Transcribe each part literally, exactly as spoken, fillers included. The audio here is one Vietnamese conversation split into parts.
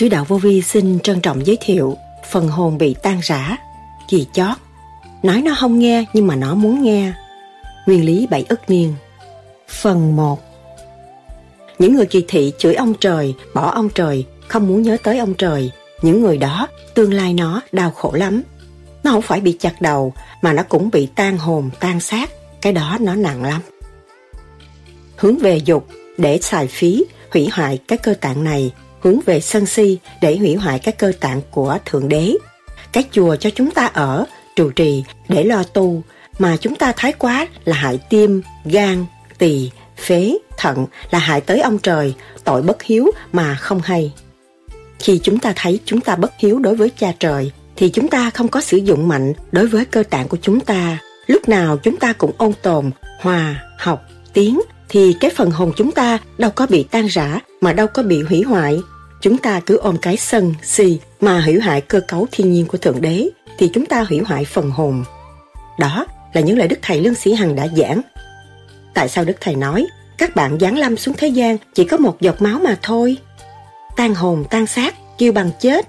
Sứ đạo Vô Vi xin trân trọng giới thiệu Phần hồn bị tan rã, Chì Chót. Nói nó không nghe nhưng mà nó muốn nghe. Nguyên lý bảy ức niên. Phần một. Những người kỳ thị chửi ông trời, bỏ ông trời, không muốn nhớ tới ông trời. Những người đó, tương lai nó đau khổ lắm. Nó không phải bị chặt đầu, mà nó cũng bị tan hồn, tan xác. Cái đó nó nặng lắm. Hướng về dục để xài phí, hủy hoại cái cơ tạng này. Hướng về sân si để hủy hoại các cơ tạng của Thượng Đế. Cái chùa cho chúng ta ở, trụ trì để lo tu, mà chúng ta thái quá là hại tim, gan, tỳ, phế, thận, là hại tới ông trời, tội bất hiếu mà không hay. Khi chúng ta thấy chúng ta bất hiếu đối với Cha Trời, thì chúng ta không có sử dụng mạnh đối với cơ tạng của chúng ta. Lúc nào chúng ta cũng ôn tồn, hòa, học, tiến, thì cái phần hồn chúng ta đâu có bị tan rã, mà đâu có bị hủy hoại. Chúng ta cứ ôm cái sân, si mà hủy hoại cơ cấu thiên nhiên của Thượng Đế, thì chúng ta hủy hoại phần hồn. Đó là những lời Đức Thầy Lương Sĩ Hằng đã giảng. Tại sao Đức Thầy nói các bạn giáng lâm xuống thế gian chỉ có một giọt máu mà thôi? Tan hồn tan xác kêu bằng chết.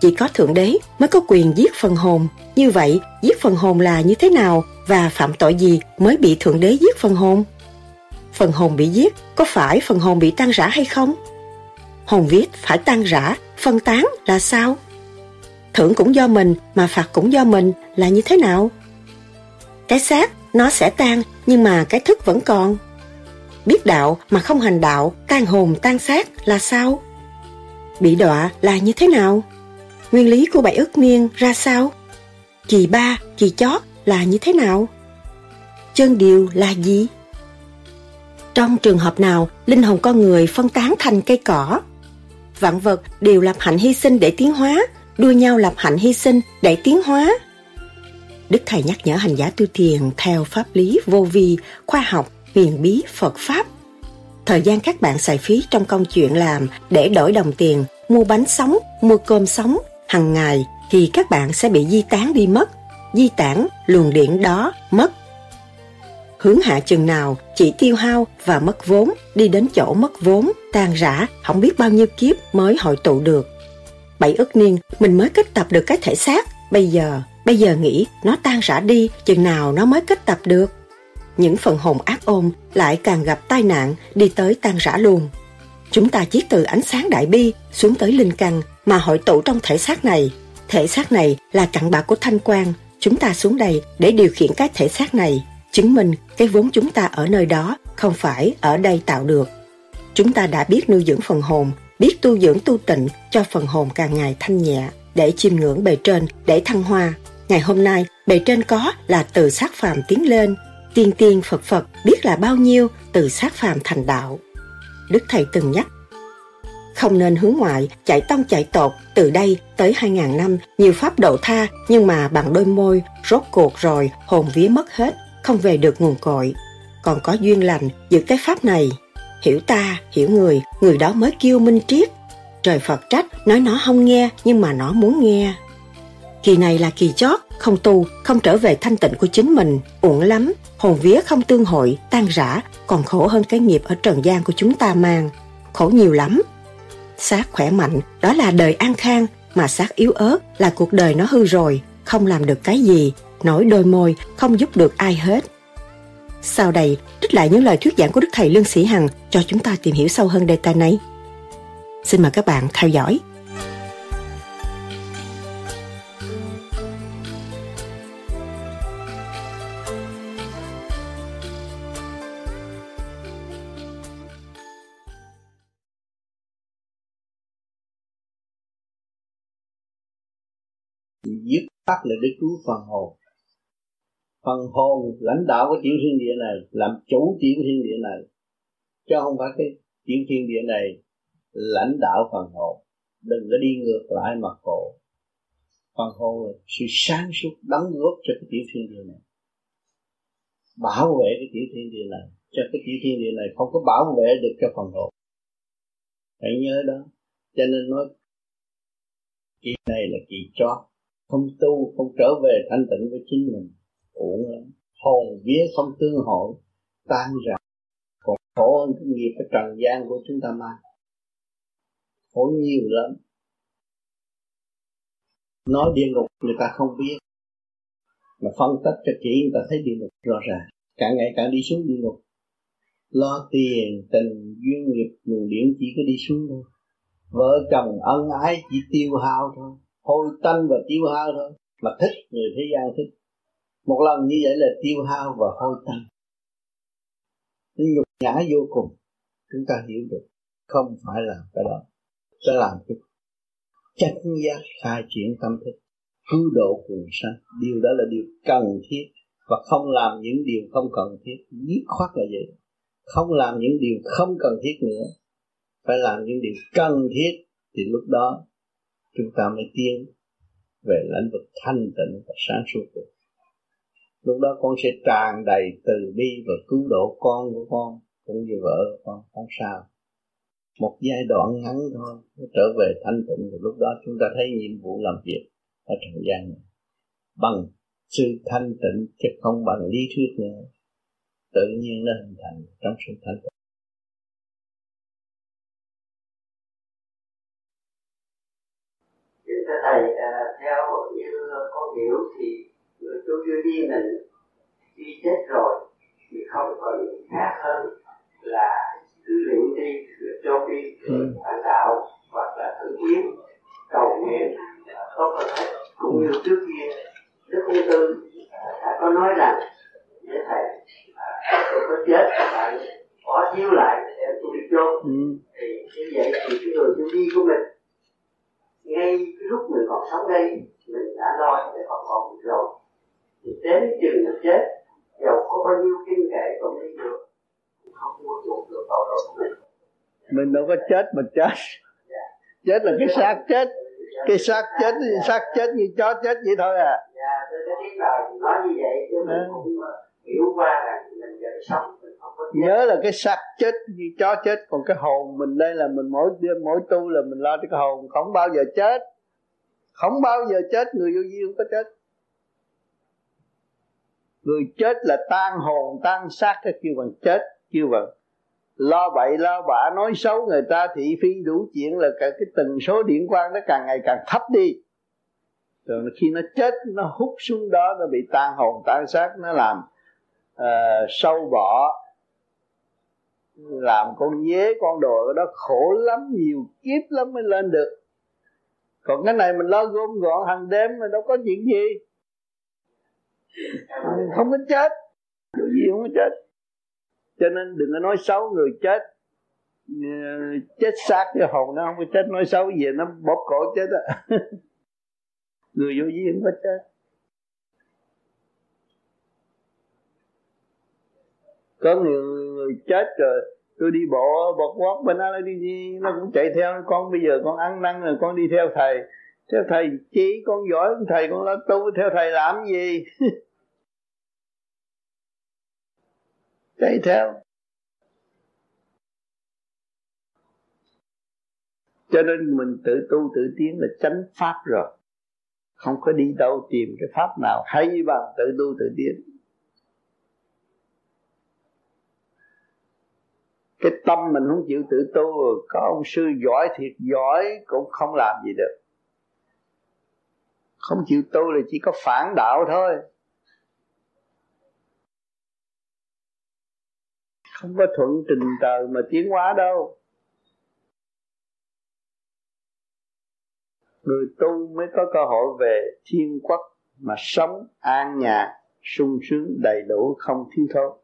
Chỉ có Thượng Đế mới có quyền giết phần hồn. Như vậy, giết phần hồn là như thế nào, và phạm tội gì mới bị Thượng Đế giết phần hồn? Phần hồn bị giết có phải phần hồn bị tan rã hay không? Hồn viết phải tan rã, phân tán là sao? Thưởng cũng do mình mà phạt cũng do mình là như thế nào? Cái xác nó sẽ tan nhưng mà cái thức vẫn còn. Biết đạo mà không hành đạo, tan hồn tan xác là sao? Bị đọa là như thế nào? Nguyên lý của bảy ức niên ra sao? Chì ba, chì chót là như thế nào? Chân điều là gì? Trong trường hợp nào linh hồn con người phân tán thành cây cỏ? Vạn vật đều lập hạnh hy sinh để tiến hóa, đua nhau lập hạnh hy sinh để tiến hóa. Đức Thầy nhắc nhở hành giả tu thiền theo pháp lý vô vi, khoa học, huyền bí, Phật Pháp. Thời gian các bạn xài phí trong công chuyện làm để đổi đồng tiền, mua bánh sống, mua cơm sống hằng ngày, thì các bạn sẽ bị di tán đi mất. Di tản, luồng điện đó mất. Hướng hạ chừng nào chỉ tiêu hao và mất vốn, đi đến chỗ mất vốn, tan rã, không biết bao nhiêu kiếp mới hội tụ được. Bảy ức niên mình mới kết tập được cái thể xác. Bây giờ, bây giờ nghĩ nó tan rã đi, chừng nào nó mới kết tập được? Những phần hồn ác ôn lại càng gặp tai nạn, đi tới tan rã luôn. Chúng ta chiết từ ánh sáng đại bi xuống tới linh căn mà hội tụ trong thể xác này. Thể xác này là cặn bã của thanh quan. Chúng ta xuống đây để điều khiển cái thể xác này, chứng minh cái vốn chúng ta ở nơi đó không phải ở đây tạo được. Chúng ta đã biết nuôi dưỡng phần hồn, biết tu dưỡng tu tịnh cho phần hồn càng ngày thanh nhẹ, để chiêm ngưỡng bề trên, để thăng hoa. Ngày hôm nay, bề trên có là từ xác phàm tiến lên, tiên tiên Phật Phật biết là bao nhiêu, từ xác phàm thành đạo. Đức Thầy từng nhắc, không nên hướng ngoại, chạy tông chạy tột, từ đây tới hai nghìn năm, nhiều pháp độ tha, nhưng mà bằng đôi môi, rốt cuộc rồi, hồn vía mất hết, không về được nguồn cội. Còn có duyên lành, giữ cái pháp này, hiểu ta, hiểu người, người đó mới kêu minh triết. Trời Phật trách, nói nó không nghe, nhưng mà nó muốn nghe. Kỳ này là kỳ chót, không tu, không trở về thanh tịnh của chính mình, uổng lắm, hồn vía không tương hội, tan rã, còn khổ hơn cái nghiệp ở trần gian của chúng ta mang, khổ nhiều lắm. Xác khỏe mạnh, đó là đời an khang, mà xác yếu ớt là cuộc đời nó hư rồi, không làm được cái gì, nổi đôi môi, không giúp được ai hết. Sau đây, trích lại những lời thuyết giảng của Đức Thầy Lương Sĩ Hằng cho chúng ta tìm hiểu sâu hơn đề tài này. Xin mời các bạn theo dõi. Dứt tắt là để cứu phần hồn. Phần hồn lãnh đạo của tiểu thiên địa này, làm chủ tiểu thiên địa này, chứ không phải cái tiểu thiên địa này lãnh đạo phần hồn. Đừng có đi ngược lại mà khổ. Phần hồn là sự sáng suốt đóng góp cho cái tiểu thiên địa này, bảo vệ cái tiểu thiên địa này, cho cái tiểu thiên địa này không có bảo vệ được cho phần hồn. Hãy nhớ đó. Cho nên nói kỳ này là kỳ chót, không tu, không trở về thanh tịnh với chính mình, uổng lắm. Hồn vía không tương hội, tan rã, còn khổ hơn cái nghiệp ở trần gian của chúng ta mang. khổ nhiều lắm. Nói địa ngục người ta không biết, mà phân tích cho kỹ người ta thấy địa ngục rõ ràng. Càng ngày càng đi xuống địa ngục. Lo tiền, tình, duyên nghiệp, nguồn điểm chỉ có đi xuống thôi. Vợ chồng ân ái chỉ tiêu hao thôi, hôi tanh và tiêu hao thôi. Mà thích người thế gian thích. Một lần như vậy là tiêu hao và hôi tanh, nhục nhã vô cùng. Chúng ta hiểu được không phải làm cái đó, sẽ làm cái chánh giác khai triển tâm thức, cứu độ quần sanh. Điều đó là điều cần thiết, và không làm những điều không cần thiết. Dứt khoát là vậy, không làm những điều không cần thiết nữa, phải làm những điều cần thiết. Thì lúc đó chúng ta mới tiến về lĩnh vực thanh tịnh và sáng suốt được. Lúc đó con sẽ tràn đầy từ bi và cứu độ con của con cũng như vợ của con. Không sao, một giai đoạn ngắn thôi trở về thanh tịnh. Và lúc đó chúng ta thấy nhiệm vụ làm việc ở trần gian này bằng sự thanh tịnh chứ không bằng lý thuyết nữa, tự nhiên nó hình thành trong sự thanh tịnh. Thưa thầy, theo như con hiểu thì người tu vô vi mình khi chết rồi thì không còn gì khác hơn là cứ luyện đi, cho đi, hành đạo hoặc là tự biến, cầu nguyện, tốt hơn hết. Cũng như trước kia Đức Ông Tư đã có nói rằng để thầy tôi có chết phải bỏ chiếu lại để tôi đi chôn. Thì như vậy thì cái người vô vi của mình ngay lúc mình còn sống đây mình đã lo để còn còn rồi, thì đến chừng mình chết dầu có bao nhiêu kinh kệ cũng đi được không mua chuộc được tội lỗi của mình. Mình đâu có chết mà chết. Yeah. Chết là cái xác chết, cái xác chết, xác chết như chó chết vậy thôi à. Dạ, tôi có biết là nói như vậy chứ mình à. Cũng hiểu qua rằng mình vẫn sống, mình không có chết. Nhớ là cái xác chết như chó chết, còn cái hồn mình đây là mình mỗi đêm mỗi tu là mình lo cho cái hồn không bao giờ chết. Không bao giờ chết, người vô vi không có chết. Người chết là tan hồn, tan xác, cái kêu bằng chết, kêu bằng lo bậy lo bạ, nói xấu người ta, thị phi đủ chuyện, là cả cái tần số điện quang nó càng ngày càng thấp đi. Rồi khi nó chết nó hút xuống đó, nó bị tan hồn tan xác, nó làm uh, sâu bọ, làm con dế con đồ đó, khổ lắm, nhiều kiếp lắm mới lên được. Còn cái này mình lo gom gọn hàng đêm mà đâu có chuyện gì. Mình không có chết, điều gì không có chết. Cho nên đừng có nói xấu người chết. Chết xác cái hồn nó không có chết, nói xấu gì nó bóp cổ chết á. Người vô vi không có chết. Có người, người chết rồi, tôi đi bộ bọt quát bên đó, nó đi nó cũng chạy theo. Con bây giờ con ăn năn rồi con đi theo thầy. Theo thầy chỉ con giỏi con thầy, con lo tu theo thầy làm gì. Chạy theo. Cho nên mình tự tu tự tiến là chánh pháp rồi, không có đi đâu tìm cái pháp nào hay bằng tự tu tự tiến. Cái tâm mình không chịu tự tu, có ông sư giỏi thiệt giỏi cũng không làm gì được. Không chịu tu là chỉ có phản đạo thôi, không có thuận trình tờ mà tiến hóa đâu. Người tu mới có cơ hội về thiên quốc mà sống an nhàn, sung sướng đầy đủ không thiếu thốn.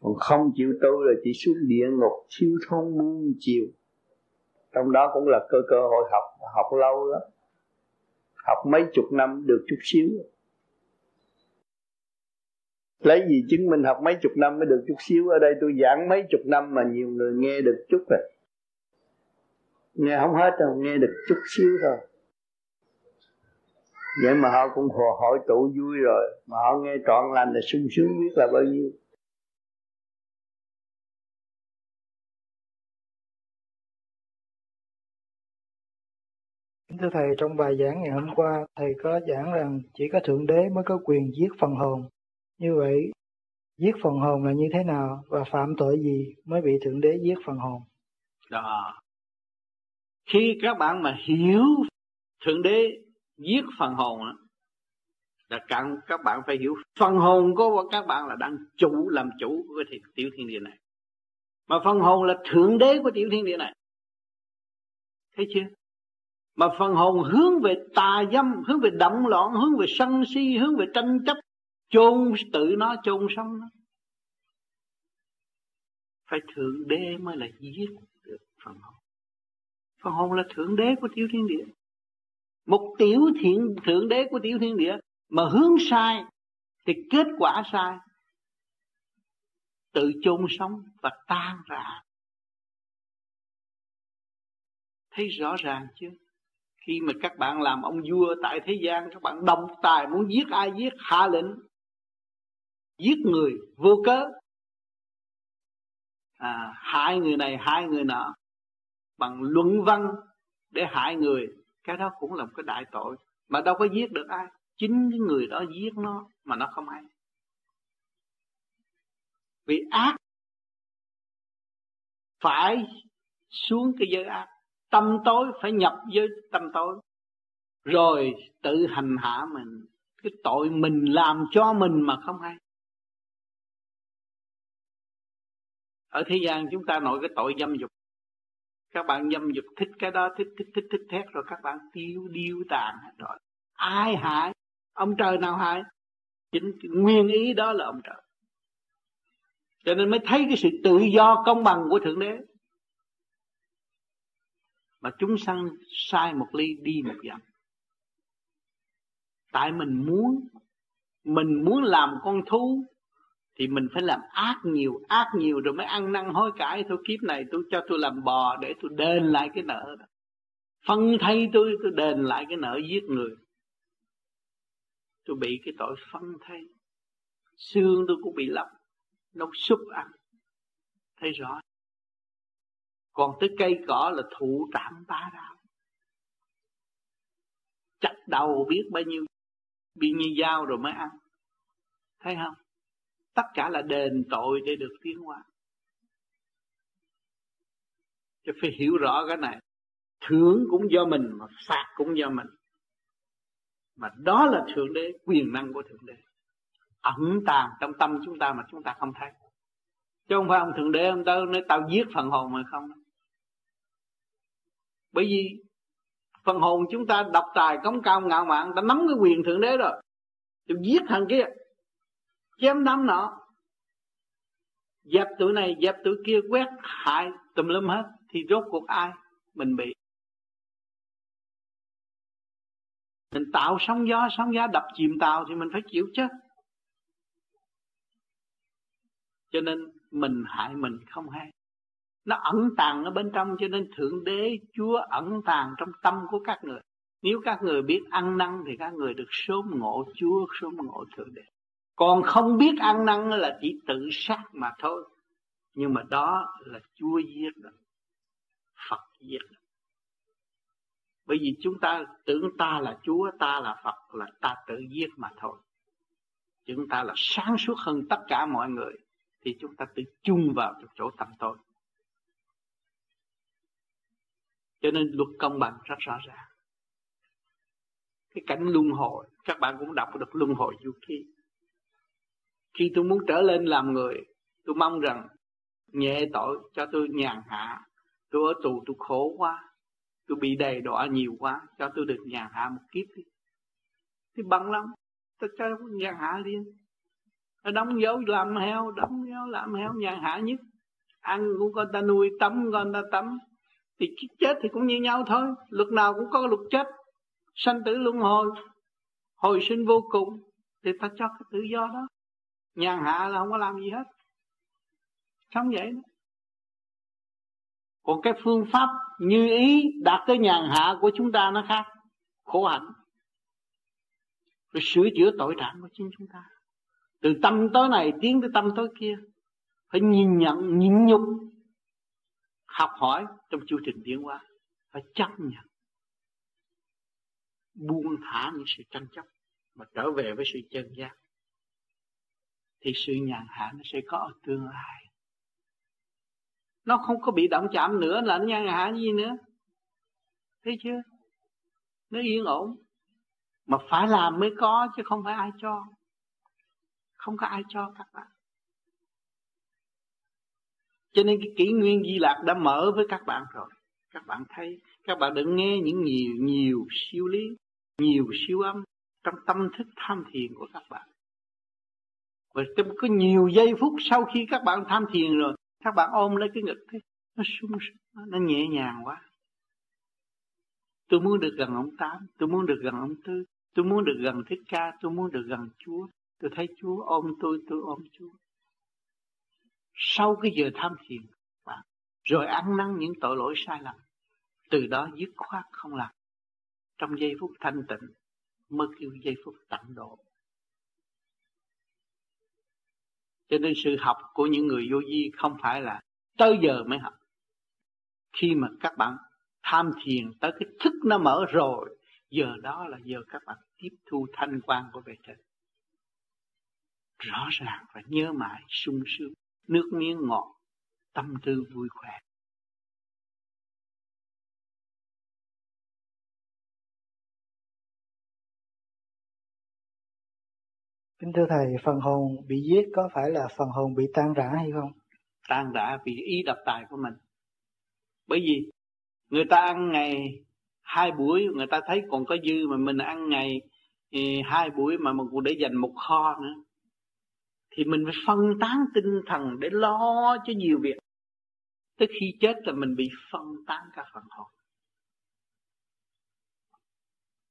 Còn không chịu tu là chỉ xuống địa ngục thiếu thốn muôn chiều. Trong đó cũng là cơ cơ hội học, học lâu lắm, học mấy chục năm được chút xíu. Lấy gì chứng minh học mấy chục năm mới được chút xíu? Ở đây tôi giảng mấy chục năm mà nhiều người nghe được chút rồi. Nghe không hết đâu, nghe được chút xíu thôi. Vậy mà họ cũng hồ hội tụ vui rồi, mà họ nghe trọn lành là sung sướng biết là bao nhiêu. Thưa thầy, trong bài giảng ngày hôm qua, thầy có giảng rằng chỉ có Thượng Đế mới có quyền giết phần hồn. Như vậy, giết phần hồn là như thế nào và phạm tội gì mới bị Thượng Đế giết phần hồn? Đó, Khi các bạn mà hiểu Thượng Đế giết phần hồn đó, là càng các bạn phải hiểu phần hồn của các bạn là đang chủ, làm chủ của cái tiểu thiên địa này, mà phần hồn là Thượng Đế của tiểu thiên địa này, thấy chưa? Mà phần hồn hướng về tà dâm, hướng về động loạn, hướng về sân si, hướng về tranh chấp, chôn tự nó, chôn sống nó. Phải Thượng Đế mới là giết được phần hồn. Phần hồn là Thượng Đế của tiểu thiên địa. Một tiểu thiện Thượng Đế của tiểu thiên địa mà hướng sai thì kết quả sai, tự chôn sống và tan rã. Thấy rõ ràng chưa? Khi mà các bạn làm ông vua tại thế gian, các bạn độc tài, muốn giết ai giết, hạ lệnh giết người vô cớ, à, hại người này hại người nọ bằng luận văn để hại người, cái đó cũng là một cái đại tội, mà đâu có giết được ai, chính cái người đó giết nó mà nó không hay. Vì ác phải xuống cái giới ác, tâm tối phải nhập với tâm tối, rồi tự hành hạ mình. Cái tội mình làm cho mình mà không hay. Ở thế gian chúng ta nói cái tội dâm dục, các bạn dâm dục thích cái đó, thích thích thích thích thét, rồi các bạn tiêu điêu tàn rồi. Ai hại? Ông trời nào hại? Chính nguyên ý đó là ông trời. Cho nên mới thấy cái sự tự do công bằng của Thượng Đế. Mà chúng sanh sai một ly đi một dặm. Tại mình muốn, mình muốn làm con thú thì mình phải làm ác nhiều, ác nhiều rồi mới ăn năn hối cải. Thôi kiếp này tôi cho tôi làm bò để tôi đền lại cái nợ đó. Phân thay tôi, tôi đền lại cái nợ giết người. Tôi bị cái tội phân thay, xương tôi cũng bị lọc, nấu súp ăn. Thấy rõ. Còn tới cây cỏ là thụ trảm ba đạo, chặt đầu biết bao nhiêu, bị như dao rồi mới ăn. Thấy không? Tất cả là đền tội để được tiến hóa. Chứ phải hiểu rõ cái này. Thưởng cũng do mình mà phạt cũng do mình. Mà đó là Thượng Đế, quyền năng của Thượng Đế ẩn tàng trong tâm chúng ta mà chúng ta không thấy. Chứ không phải ông Thượng Đế ông ta nói tao giết phần hồn mà không. Bởi vì phần hồn chúng ta độc tài, cống cao, ngạo mạn, ta nắm cái quyền Thượng Đế rồi. Tôi giết thằng kia, chém đám nọ, dẹp tụi này, dẹp tụi kia, quét hại tùm lum hết. Thì rốt cuộc ai? Mình bị. Mình tạo sóng gió, sóng gió đập chìm tàu thì mình phải chịu chứ. Cho nên mình hại mình không hay. Nó ẩn tàng ở bên trong, cho nên Thượng Đế Chúa ẩn tàng trong tâm của các người. Nếu các người biết ăn năn thì các người được sớm ngộ Chúa, sớm ngộ Thượng Đế. Còn không biết ăn năn là chỉ tự sát mà thôi. Nhưng mà đó là Chúa giết đó, Phật giết đó. Bởi vì chúng ta tưởng ta là Chúa, ta là Phật, là ta tự giết mà thôi. Chúng ta là sáng suốt hơn tất cả mọi người thì chúng ta tự chung vào chỗ tâm tối. Cho nên luật công bằng rất rõ ràng. Cái cảnh luân hồi, các bạn cũng đọc được luân hồi vô khi. Khi tôi muốn trở lên làm người, tôi mong rằng nhẹ tội cho tôi nhàn hạ. Tôi ở tù tôi khổ quá, tôi bị đầy đọa nhiều quá, cho tôi được nhàn hạ một kiếp đi. Thì bằng lắm, tôi cho nhàn hạ liền. Đóng dấu làm heo, đóng dấu làm heo nhàn hạ nhất. Ăn cũng con ta nuôi, tắm con ta tắm. Thì chết thì cũng như nhau thôi. Luật nào cũng có luật chết. Sanh tử luân hồi, hồi sinh vô cùng. Thì ta cho cái tự do đó. Nhàn hạ là không có làm gì hết. Sống vậy đó. Còn cái phương pháp như ý đạt tới nhàn hạ của chúng ta nó khác. Khổ hạnh. Rồi sửa chữa tội trạng của chính chúng ta. Từ tâm tối này tiến tới tâm tối kia. Phải nhìn nhận, nhịn nhục. Học hỏi trong chương trình tiến hóa. Phải chấp nhận. Buông thả những sự tranh chấp. Mà trở về với sự chân giác. Thì sự nhàn hạ nó sẽ có ở tương lai. Nó không có bị động chạm nữa là nó nhàn hạ gì nữa. Thấy chưa? Nó yên ổn. Mà phải làm mới có, chứ không phải ai cho. Không có ai cho các bạn. Cho nên cái kỷ nguyên Di Lạc đã mở với các bạn rồi. Các bạn thấy, các bạn đừng nghe những nhiều nhiều siêu lý, nhiều siêu âm trong tâm thức tham thiền của các bạn. Và có nhiều giây phút sau khi các bạn tham thiền rồi, các bạn ôm lấy cái ngực, thế, nó sung sướng, nó nhẹ nhàng quá. Tôi muốn được gần ông Tám, tôi muốn được gần ông Tư, tôi muốn được gần Thích Ca, tôi muốn được gần Chúa. Tôi thấy Chúa ôm tôi, tôi ôm Chúa. Sau cái giờ tham thiền, bạn rồi ăn năn những tội lỗi sai lầm, từ đó dứt khoát không làm. Trong giây phút thanh tịnh mới kêu giây phút tận độ. Cho nên sự học của những người vô vi không phải là tới giờ mới học. Khi mà các bạn tham thiền tới cái thức nó mở rồi, giờ đó là giờ các bạn tiếp thu thanh quan của bề trên. Rõ ràng và nhớ mãi, sung sướng, nước miếng ngọt, tâm tư vui khỏe. Kính thưa Thầy, phần hồn bị giết có phải là phần hồn bị tan rã hay không? Tan rã vì ý độc tài của mình. Bởi vì người ta ăn ngày hai buổi, người ta thấy còn có dư, mà mình ăn ngày hai buổi mà mình cũng để dành một kho nữa. Thì mình phải phân tán tinh thần để lo cho nhiều việc. Tới khi chết là mình bị phân tán cả phần hồn.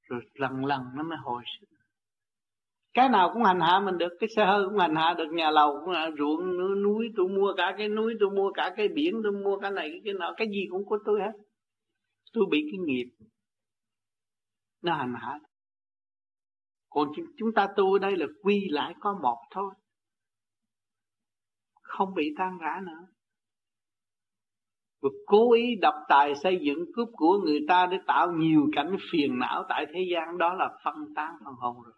Rồi lần lần nó mới hồi sinh. Cái nào cũng hành hạ mình được, cái xe hơi cũng hành hạ được, nhà lầu cũng hành hạ, ruộng, núi, tôi mua cả cái núi, tôi mua cả cái biển, tôi mua cả này, cái nọ, cái gì cũng của tôi hết. Tôi bị cái nghiệp, nó hành hạ. Còn chúng ta tu ở đây là quy lại có một thôi. Không bị tan rã nữa. Và cố ý độc tài xây dựng cướp của người ta để tạo nhiều cảnh phiền não tại thế gian, đó là phân tán phần hồn rồi.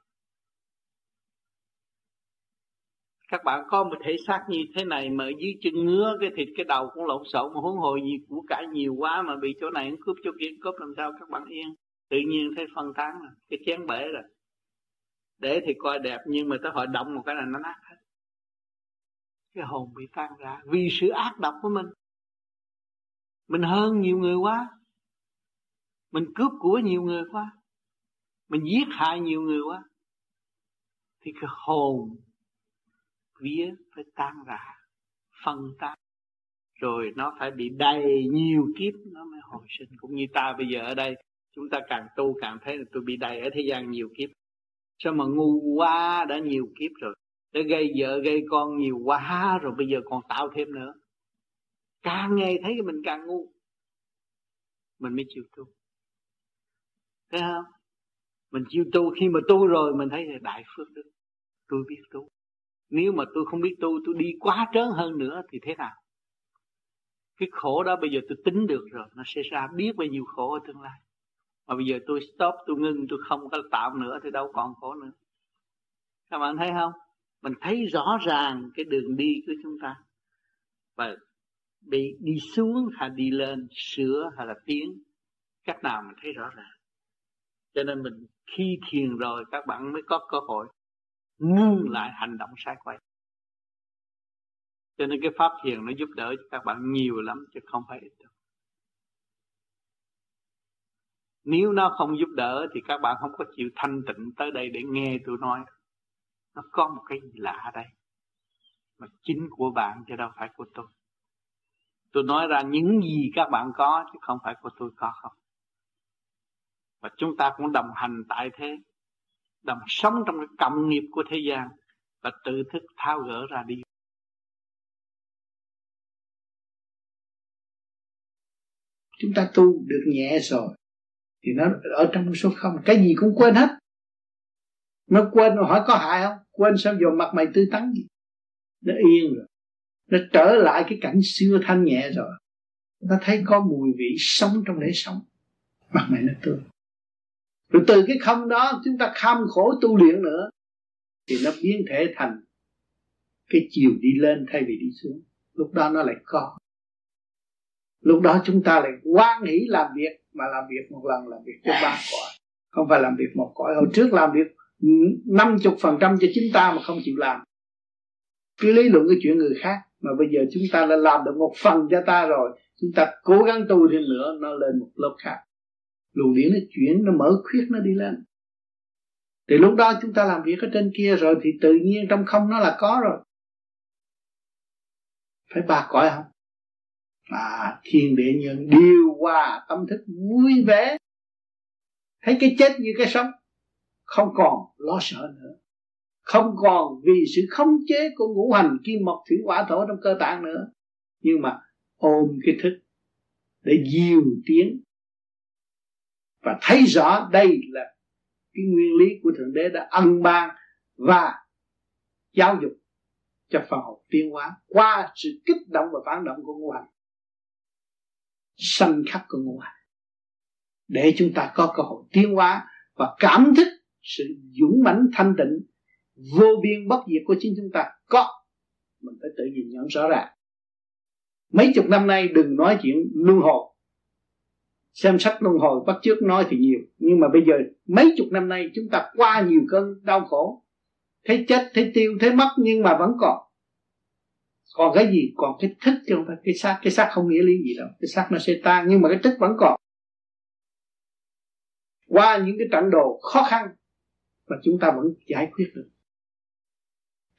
Các bạn có một thể xác như thế này mà dưới chân ngứa, cái thịt cái đầu cũng lộn xộn, mà huống hồi gì của cải nhiều quá, mà bị chỗ này cướp chỗ kia cướp, làm sao các bạn yên? Tự nhiên thấy phân tán rồi, cái chén bể rồi. Để thì coi đẹp, nhưng mà tới hội động một cái là nó nát hết. Cái hồn bị tan ra vì sự ác độc của mình. Mình hơn nhiều người quá, mình cướp của nhiều người quá, mình giết hại nhiều người quá, thì cái hồn vía phải tan rã, phân tán, rồi nó phải bị đầy nhiều kiếp nó mới hồi sinh. Cũng như ta bây giờ ở đây, chúng ta càng tu càng thấy là tôi bị đầy ở thế gian nhiều kiếp. Sao mà ngu quá, đã nhiều kiếp rồi, để gây vợ gây con nhiều quá rồi, bây giờ còn tạo thêm nữa. Càng ngày thấy mình càng ngu, mình mới chịu tu. Thấy không? Mình chịu tu, khi mà tu rồi mình thấy là đại phước đức, tôi biết tu. Nếu mà tôi không biết tu, tôi đi quá trớn hơn nữa thì thế nào? Cái khổ đó bây giờ tôi tính được rồi, nó sẽ ra biết bao nhiêu khổ ở tương lai. Mà bây giờ tôi stop, tôi ngưng, tôi không có tạo nữa thì đâu còn khổ nữa. Các bạn thấy không? Mình thấy rõ ràng cái đường đi của chúng ta. Và đi, đi xuống hay đi lên, sửa hay là tiến, cách nào mình thấy rõ ràng. Cho nên mình khi thiền rồi các bạn mới có cơ hội ngưng lại hành động sai quay. Cho nên cái pháp thiền nó giúp đỡ cho các bạn nhiều lắm, chứ không phải ít đâu. Nếu nó không giúp đỡ thì các bạn không có chịu thanh tịnh tới đây để nghe tôi nói. Nó có một cái gì lạ đây, mà chính của bạn chứ đâu phải của tôi. Tôi nói ra những gì các bạn có, chứ không phải của tôi có không. Và chúng ta cũng đồng hành tại thế, đồng sống trong cái cộng nghiệp của thế gian, và tự thức tháo gỡ ra đi. Chúng ta tu được nhẹ rồi thì nó ở trong số không, cái gì cũng quên hết. Nó quên, nó hỏi có hại không? Quên sao dồn mặt mày tươi tắn gì? Nó yên rồi, nó trở lại cái cảnh xưa thanh nhẹ rồi. Nó thấy có mùi vị sống trong lễ sống, mặt mày nó tươi. Rồi từ cái không đó chúng ta kham khổ tu luyện nữa, thì nó biến thể thành cái chiều đi lên thay vì đi xuống. Lúc đó nó lại có. Lúc đó chúng ta lại hoan hỷ làm việc, mà làm việc một lần làm việc cho ba cõi, không phải làm việc một cõi. Hồi trước làm việc năm mươi phần trăm cho chính ta mà không chịu làm, cứ lý luận cái chuyện người khác. Mà bây giờ chúng ta đã làm được một phần cho ta rồi, chúng ta cố gắng tu thêm nữa, nó lên một lớp khác. Luồng điển nó chuyển, nó mở khuyết, nó đi lên. Thì lúc đó chúng ta làm việc ở trên kia rồi, thì tự nhiên trong không nó là có rồi. Phải ba cõi không? À, thiên địa nhân điều hòa tâm thức vui vẻ, thấy cái chết như cái sống, không còn lo sợ nữa, không còn vì sự khống chế của ngũ hành kim mộc thủy hỏa thổ trong cơ tạng nữa, nhưng mà ôm cái thức để diêu tiến và thấy rõ đây là cái nguyên lý của Thượng Đế đã ân ban và giáo dục cho phần học tiến hóa qua sự kích động và phản động của ngũ hành, sanh khắc của ngũ hành, để chúng ta có cơ hội tiến hóa và cảm thức sự dũng mãnh thanh tịnh vô biên bất diệt của chính chúng ta có. Mình phải tự nhìn nhận rõ ràng. Mấy chục năm nay đừng nói chuyện luân hồi, xem sách luân hồi bắt chước nói thì nhiều, nhưng mà bây giờ mấy chục năm nay chúng ta qua nhiều cơn đau khổ, thấy chết, thấy tiêu, thấy mất, nhưng mà vẫn còn. Còn cái gì? Còn cái thức chứ không phải cái xác. Cái xác không nghĩa lý gì đâu, cái xác nó sẽ tan, nhưng mà cái thức vẫn còn. Qua những cái trận đồ khó khăn mà chúng ta vẫn giải quyết được.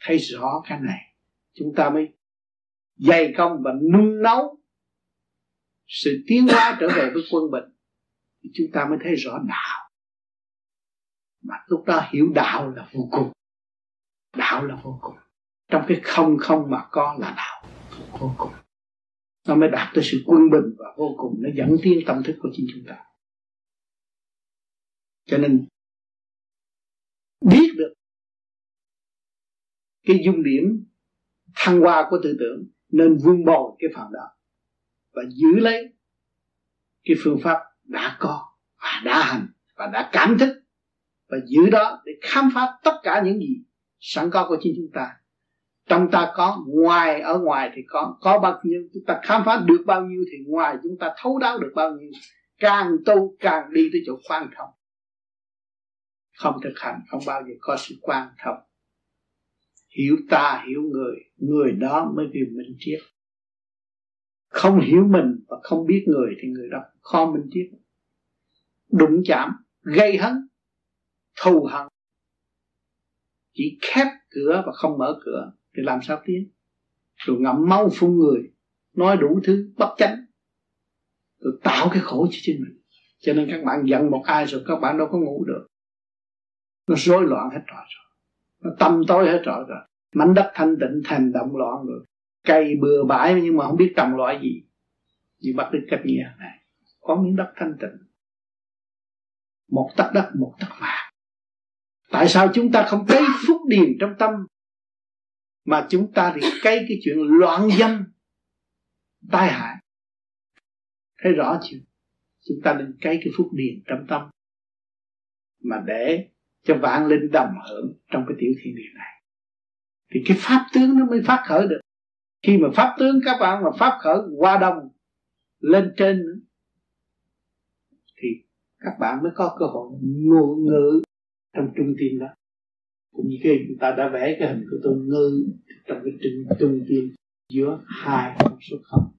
Thấy rõ cái này chúng ta mới dày công và nung nấu sự tiến hóa trở về với quân bình. Chúng ta mới thấy rõ đạo, mà lúc đó hiểu đạo là vô cùng. Đạo là vô cùng, trong cái không không mà có là đạo vô cùng. Nó mới đạt tới sự quân bình và vô cùng, nó dẫn tiến tâm thức của chính chúng ta. Cho nên biết được cái dung điểm thăng hoa của tư tưởng, nên vun bồi cái phần đó và giữ lấy cái phương pháp đã có và đã hành và đã cảm thức, và giữ đó để khám phá tất cả những gì sẵn có của chính chúng ta. Trong ta có, ngoài ở ngoài thì có, có bao nhiêu chúng ta khám phá được bao nhiêu thì ngoài chúng ta thấu đáo được bao nhiêu. Càng tu càng đi tới chỗ khoan thông. Không thực hành không bao giờ có sự khoan thông. Hiểu ta hiểu người, người đó mới vì minh triết. Không hiểu mình và không biết người thì người đó khó minh triết. Đụng chạm, gây hấn, thù hận, chỉ khép cửa và không mở cửa thì làm sao tiến? Rồi ngậm máu phun người, nói đủ thứ bất chánh, rồi tạo cái khổ cho chính mình. Cho nên các bạn giận một ai rồi các bạn đâu có ngủ được, nó rối loạn hết rồi, nó tâm tối hết rồi, rồi mảnh đất thanh tịnh thành động loạn rồi, cây bừa bãi nhưng mà không biết trồng loại gì. Vì bắt được cách nghĩa này, có miếng đất thanh tịnh, một tấc đất một tấc vàng. Tại sao chúng ta không cấy phúc điền trong tâm mà chúng ta thì cấy cái chuyện loạn dâm tai hại? Thấy rõ chưa? Chúng ta nên cấy cái phúc điền trong tâm mà để cho vạn linh đồng hưởng trong cái tiểu thiên địa này, thì cái pháp tướng nó mới phát khởi được. Khi mà pháp tướng các bạn mà phát khởi qua đồng lên trên thì các bạn mới có cơ hội ngự ngự trong trung tim đó. Cũng như khi người ta đã vẽ cái hình của tôi ngự trong cái trung, trung tim giữa hai con số không.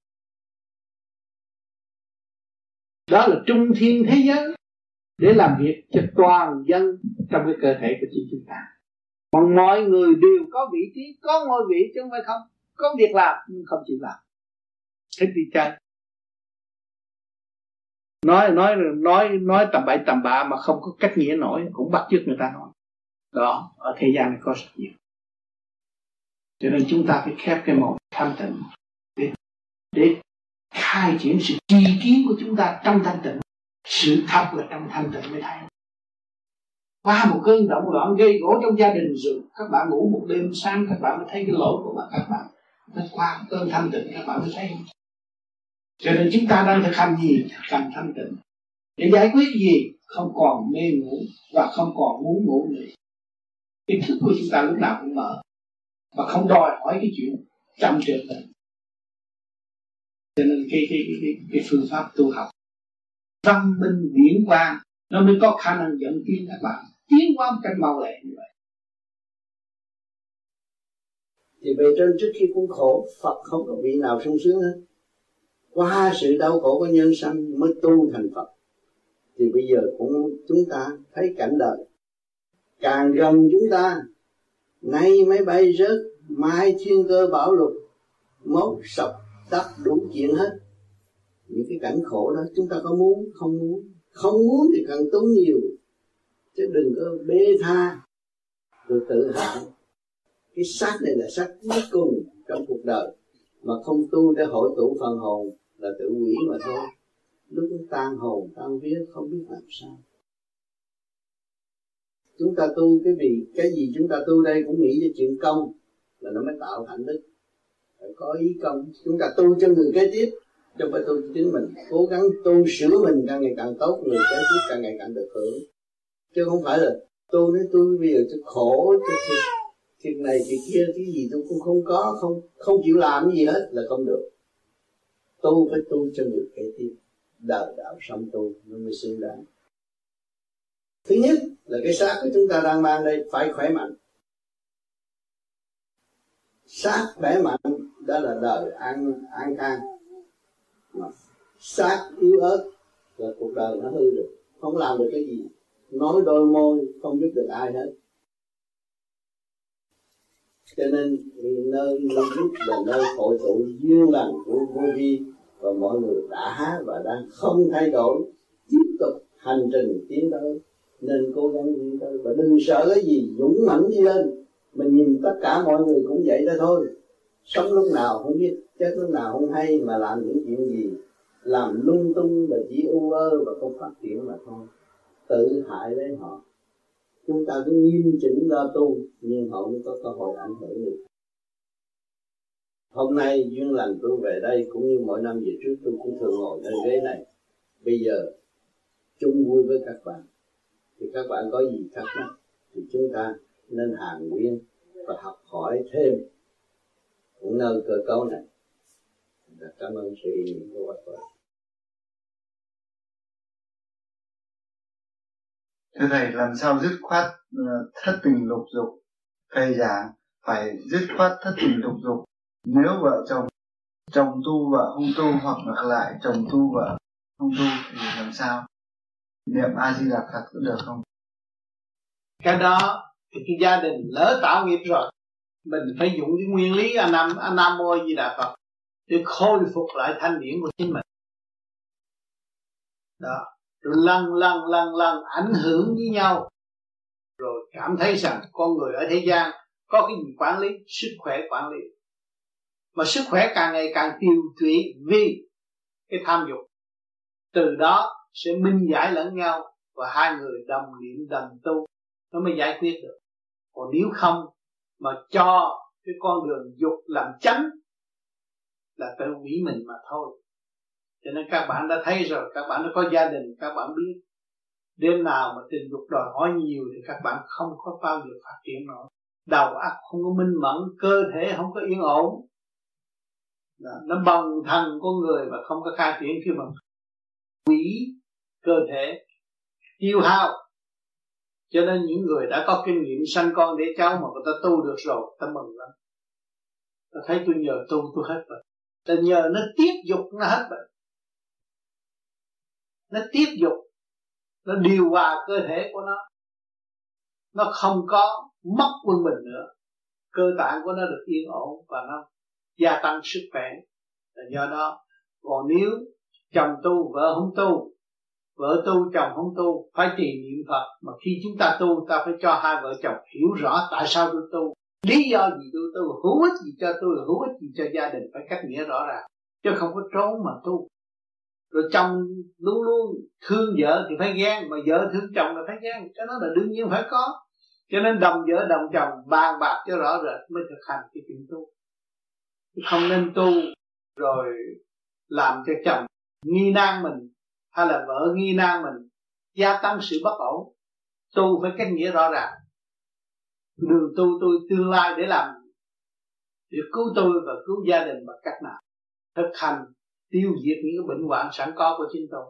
Đó là trung thiên thế giới để làm việc cho toàn dân trong cái cơ thể của chính chúng ta. Còn mọi người đều có vị trí, có ngôi vị chứ không phải không. Có việc làm nhưng không chịu làm, thích đi chơi, nói nói nói nói tầm bậy tầm bạ mà không có cách nghĩa nổi, cũng bắt chước người ta nói. Đó, ở thế gian này có rất nhiều. Cho nên chúng ta phải khép cái mồm thanh tịnh để để khai triển sự tri kiến của chúng ta trong thanh tịnh. Sự thật là trong thanh tịnh mới thấy. Qua một cơn động loạn gây gỗ trong gia đình rồi các bạn ngủ một đêm sáng các bạn mới thấy cái lỗi của bạn các bạn. Qua cơn thanh tịnh các bạn mới thấy. Cho nên chúng ta đang thực hành gì? Cần thanh tịnh để giải quyết gì? Không còn mê ngủ và không còn muốn ngủ nữa. Ý thức của chúng ta lúc nào cũng mở và không đòi hỏi cái chuyện chăm trượt mình. Cho nên cái, cái, cái, cái phương pháp tu học văn minh điển quang nó mới có khả năng dẫn tiến các bạn tiến qua một cách mau lẹ như vậy. Thì bề trên trước khi cũng khổ, Phật không có vị nào sung sướng hết. Qua sự đau khổ của nhân sanh mới tu thành Phật. Thì bây giờ cũng chúng ta thấy cảnh đời càng gần chúng ta, nay máy bay rớt, mai thiên cơ bão lụt, mốt sập tắt đủ chuyện hết. Những cái cảnh khổ đó chúng ta có muốn không muốn, không muốn thì càng tốn nhiều, chứ đừng có bê tha rồi tự hại. Cái xác này là xác cuối cùng trong cuộc đời, mà không tu để hội tụ phần hồn là tự hủy mà thôi. Lúc tan hồn, tan vía không biết làm sao. Chúng ta tu cái vì cái gì chúng ta tu đây cũng nghĩ cho chuyện công là nó mới tạo hạnh đức. Phải có ý công, chúng ta tu cho người kế tiếp, trong phải tu cho chính mình, cố gắng tu sửa mình càng ngày càng tốt, người kế tiếp càng ngày càng được hưởng. Chứ không phải là tu nói tôi bây giờ tôi khổ, tôi thiệt, thiệt này thiệt kia, cái gì tôi cũng không có, không không chịu làm gì hết là không được. Tu phải tu cho người kế tiếp, đời đạo xong tu nó mới xứng đáng. Thứ nhất là cái xác của chúng ta đang mang đây phải khỏe mạnh. Xác khỏe mạnh đó là đời an an khang. Xác yếu ớt là cuộc đời nó hư được, không làm được cái gì, nói đôi môi không giúp được ai hết. Cho nên nơi lâm lúc là nơi hội tụ duyên lành của vô vi, và mọi người đã và đang không thay đổi, tiếp tục hành trình tiến tới. Nên cố gắng đi thôi, và đừng sợ cái gì, dũng mãnh đi lên. Mình nhìn tất cả mọi người cũng vậy đó thôi. Sống lúc nào không biết, chết lúc nào không hay, mà làm những chuyện gì làm lung tung là chỉ u ơ và không phát triển mà thôi, tự hại lấy họ. Chúng ta cứ nghiêm chỉnh lo tu, nhưng họ mới có cơ hội ảnh hưởng được. Hôm nay duyên lành tôi về đây, cũng như mỗi năm về trước tôi cũng thường ngồi trên ghế này. Bây giờ chung vui với các bạn, thì các bạn có gì thắc mắc thì chúng ta nên hàn huyên và học hỏi thêm cũng nơi cơ cấu này. Cảm ơn sự hiện diện của các bạn. Thưa thầy, làm sao dứt khoát thất tình lục dục? Thầy giảng phải dứt khoát thất tình lục dục. Nếu vợ chồng chồng tu vợ không tu, hoặc ngược lại chồng tu vợ không tu, thì làm sao? Niệm A Di Đà Phật cũng được không? Cái đó thì cái gia đình lỡ tạo nghiệp rồi, mình phải dùng cái nguyên lý A Nam A Nam Mô A Di Đà Phật để khôi phục lại thanh điển của chính mình. Đó, rồi lần lần lần lần ảnh hưởng với nhau, rồi cảm thấy rằng con người ở thế gian có cái gì quản lý, sức khỏe quản lý, mà sức khỏe càng ngày càng tiêu tụy vì cái tham dục. Từ đó sẽ minh giải lẫn nhau, và hai người đồng niệm đồng tu nó mới giải quyết được. Còn nếu không mà cho cái con đường dục làm chánh là tự hủy mình mà thôi. Cho nên các bạn đã thấy rồi, các bạn đã có gia đình, các bạn biết đêm nào mà tình dục đòi hỏi nhiều thì các bạn không có bao giờ phát triển nổi. Đầu óc không có minh mẫn, cơ thể không có yên ổn, nó bồng thần con người và không có khai triển. Khi mà hủy cơ thể tiêu hao, cho nên những người đã có kinh nghiệm sanh con đẻ cháu mà người ta tu được rồi, ta mừng lắm. Ta thấy tôi nhờ tu tôi hết bệnh, ta nhờ nó tiếp dục nó hết bệnh. Nó tiếp dục, nó điều hòa cơ thể của nó, nó không có mất quân mình nữa, cơ tạng của nó được yên ổn và nó gia tăng sức khỏe. Là do đó. Còn nếu chồng tu vợ không tu, vợ tu chồng không tu, phải trì niệm Phật. Mà khi chúng ta tu, ta phải cho hai vợ chồng hiểu rõ tại sao tôi tu, lý do gì tôi tu, hữu ích gì cho tôi, hữu ích gì cho gia đình, phải cách nghĩa rõ ràng, chứ không có trốn mà tu. Rồi chồng luôn luôn thương vợ thì phải ghen, mà vợ thương chồng là phải ghen, cái đó là đương nhiên phải có. Cho nên đồng vợ đồng chồng bàn bạc cho rõ rệt mới thực hành cái chuyện tu. Không nên tu rồi làm cho chồng nghi nan mình, hay là vợ nghi nan mình, gia tăng sự bất ổn. Tu phải cách nghĩa rõ ràng. Đường tu tôi tương lai để làm, để cứu tôi và cứu gia đình bằng cách nào? Thực hành tiêu diệt những cái bệnh hoạn sẵn có của chính tôi,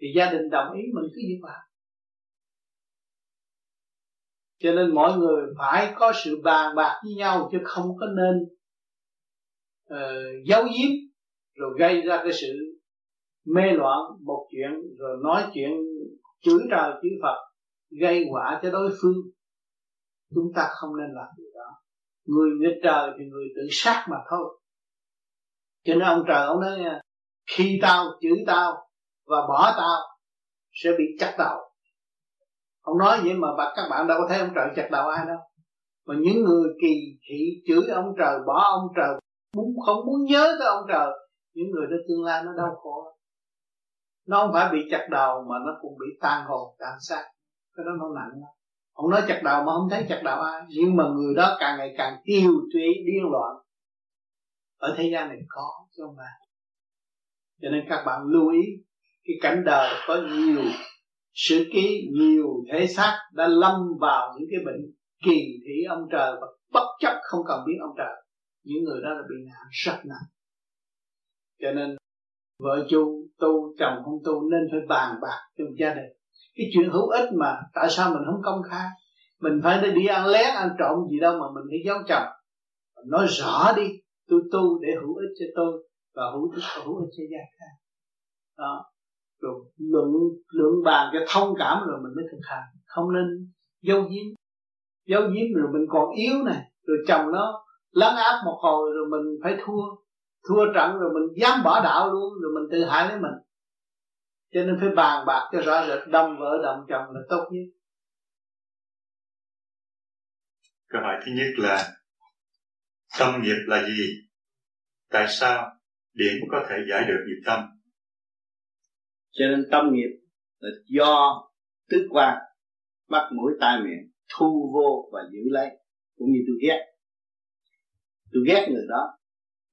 thì gia đình đồng ý mình cứ giúp vào. Cho nên mọi người phải có sự bàn bạc với nhau, chứ không có nên uh, giấu giếm rồi gây ra cái sự mê loạn một chuyện, rồi nói chuyện chửi trời chửi Phật gây họa cho đối phương. Chúng ta không nên làm điều đó. Người nghịch trời thì người tự sát mà thôi. Cho nên ông trời ông nói nha, khi tao chửi tao và bỏ tao sẽ bị chặt đầu. Ông nói vậy mà các bạn đâu có thấy ông trời chặt đầu ai đâu. Mà những người kỳ thị chửi ông trời, bỏ ông trời, không muốn nhớ tới ông trời, những người đó tương lai nó đau khổ. Nó không phải bị chặt đầu mà nó cũng bị tan hồn, tan xác. Cái đó nó nặng lắm. Ông nói chặt đầu mà không thấy chặt đầu ai. Nhưng mà người đó càng ngày càng tiêu tụy, điên loạn. Ở thế gian này có chứ không ạ. Cho nên các bạn lưu ý, cái cảnh đời có nhiều sự ký, nhiều thể xác đã lâm vào những cái bệnh kỳ thị ông trời và bất chấp không cần biết ông trời. Những người đó là bị nạn rất nặng. Cho nên vợ chú tu, chồng không tu nên phải bàn bạc trong gia đình. Cái chuyện hữu ích mà tại sao mình không công khai? Mình phải đi ăn lén, ăn trộm gì đâu mà mình phải giấu chồng. Nói rõ đi, tôi tu để hữu ích cho tôi và hữu ích, hữu ích cho gia đình. Đó. Rồi lượng, lượng bàn cho thông cảm rồi mình mới thực hành. Không nên giấu giếm. Giấu giếm rồi mình còn yếu này. Rồi chồng nó lấn áp một hồi rồi mình phải thua. Thua trận rồi mình dám bỏ đạo luôn, rồi mình tự hại với mình. Cho nên phải bàn bạc cho rõ rệt, đâm vợ đâm chồng là tốt nhất. Câu hỏi thứ nhất là tâm nghiệp là gì? Tại sao điện có thể giải được nghiệp tâm? Cho nên tâm nghiệp là do tứ quan mắt mũi tai miệng thu vô và giữ lấy. Cũng như tôi ghét, tôi ghét người đó,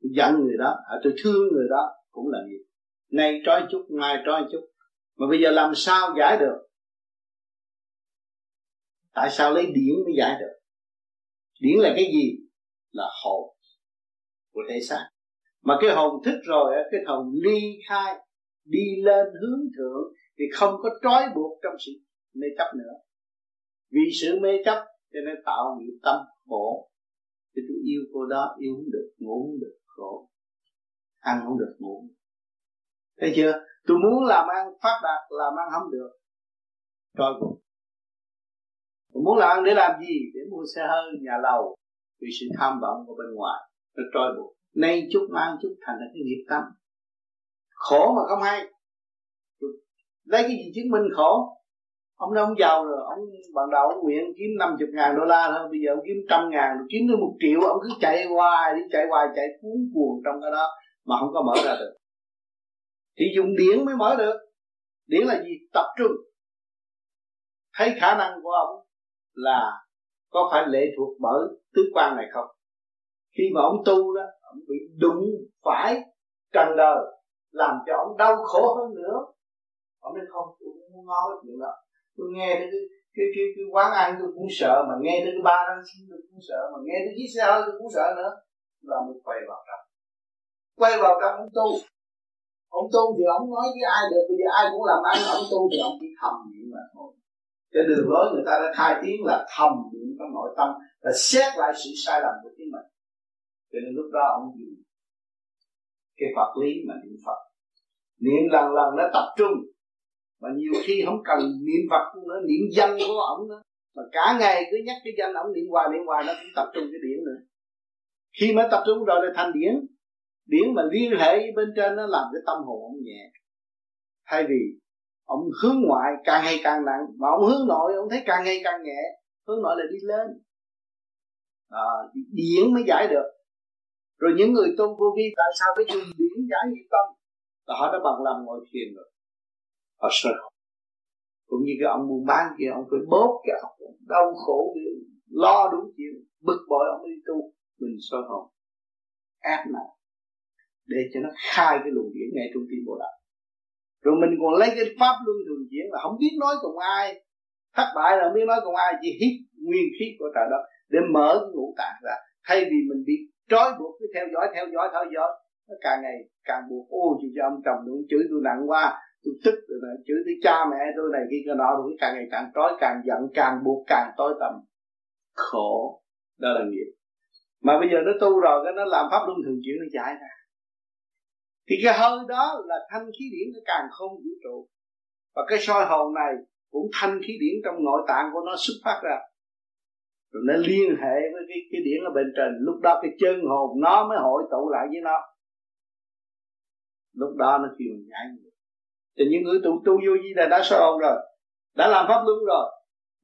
tôi giận người đó, à, tôi thương người đó cũng là nghiệp. Nay trói chút, mai trói chút. Mà bây giờ làm sao giải được? Tại sao lấy điển mới giải được? Điển là cái gì? Là hồn của thể xác. Mà cái hồn thích rồi, cái hồn ly khai, đi lên hướng thượng, thì không có trói buộc trong sự mê chấp nữa. Vì sự mê chấp cho nên tạo nghiệp tâm khổ. Thì tôi yêu cô đó, yêu không được, ngủ không được, khổ. Ăn không được, ngủ. Thấy chưa? Tôi muốn làm ăn phát đạt, làm ăn không được, trói buộc. Tôi muốn làm ăn để làm gì? Để mua xe hơi, nhà lầu. Vì sự tham vọng của bên ngoài nó trói buộc. Nay chút mang chút thành là cái nghiệp tâm. Khổ mà không hay. Lấy cái gì chứng minh khổ? Ông đó ông giàu rồi, ông ban đầu ông nguyện kiếm năm mươi ngàn đô la thôi, bây giờ ông kiếm một trăm ngàn, rồi kiếm được một triệu, ông cứ chạy hoài, đi chạy hoài, chạy cuốn cuồng trong cái đó mà không có mở ra được. Thì dùng điển mới mở được. Điển là gì? Tập trung. Thấy khả năng của ông là có phải lệ thuộc bởi tứ quan này không? Khi mà ông tu đó, ông bị đụng phải trần đời, làm cho ông đau khổ hơn nữa. Ông nói không, tôi muốn ngon cái chuyện đó. Tôi nghe tới cái, cái, cái, cái quán ăn tôi cũng sợ, mà nghe tới cái ba năm sinh tôi cũng sợ, mà nghe tới chiếc xe hơi tôi cũng sợ nữa. Là mình quay vào trong. Quay vào trong ông tu. Ông tu thì ông nói với ai được, bây giờ ai cũng làm ăn. Ông tu thì ông chỉ thầm niệm mà thôi. Cái đường lối người ta đã khai tiếng là thầm niệm trong nội tâm, là xét lại sự sai lầm của chính mình. Cho nên lúc đó ông dùng cái pháp lý mà niệm Phật. Niệm lần lần nó tập trung. Mà nhiều khi không cần niệm Phật nữa, niệm danh của ông nữa. Mà cả ngày cứ nhắc cái danh ông niệm hoài, niệm hoài nó cũng tập trung cái điển nữa. Khi mà tập trung rồi là thành điển. Điển mà liên hệ bên trên nó làm cái tâm hồn ông nhẹ. Thay vì ông hướng ngoại càng ngày càng nặng, mà ông hướng nội ông thấy càng ngày càng nhẹ. Hướng nội là đi lên. À, điển mới giải được. Rồi những người tu vô vi tại sao phải dùng điển giải nghiệp tâm? Là họ đã bằng lòng ngồi thiền rồi. Họ sợ. Cũng như cái ông buôn bán kia, ông phải bóp cái ông đau khổ, lo đủ chuyện, bực bội ông đi tu. Mình sợ hồn ác này để cho nó khai cái luồng điển ngay trong tim Bồ Tát. Rồi mình còn lấy cái pháp luân thường chuyển là không biết nói cùng ai, thất bại là không biết nói cùng ai, chỉ hít nguyên khí của trời đất để mở cái ngũ tạng ra. Thay vì mình bị trói buộc cứ theo dõi, theo dõi, theo dõi Nó càng ngày càng buộc, ô chị cho ông chồng nó chửi tôi nặng quá, tôi tức rồi này, chửi tới cha mẹ tôi này kia cái nọ, rồi càng ngày càng trói, càng giận, càng buộc, càng tối tăm. Khổ, đó là nghiệp. Mà bây giờ nó tu rồi, cái nó làm pháp luân thường chuyển, nó giải ra. Thì cái hơi đó là thanh khí điển, nó càng không vũ trụ. Và cái soi hồn này cũng thanh khí điển trong nội tạng của nó xuất phát ra, rồi nó liên hệ với cái, cái điển ở bên trên. Lúc đó cái chân hồn nó mới hội tụ lại với nó. Lúc đó nó kêu mình giải nghiệp. Thì những người tụ tu vô vi là đã soi hồn rồi, đã làm pháp luân rồi,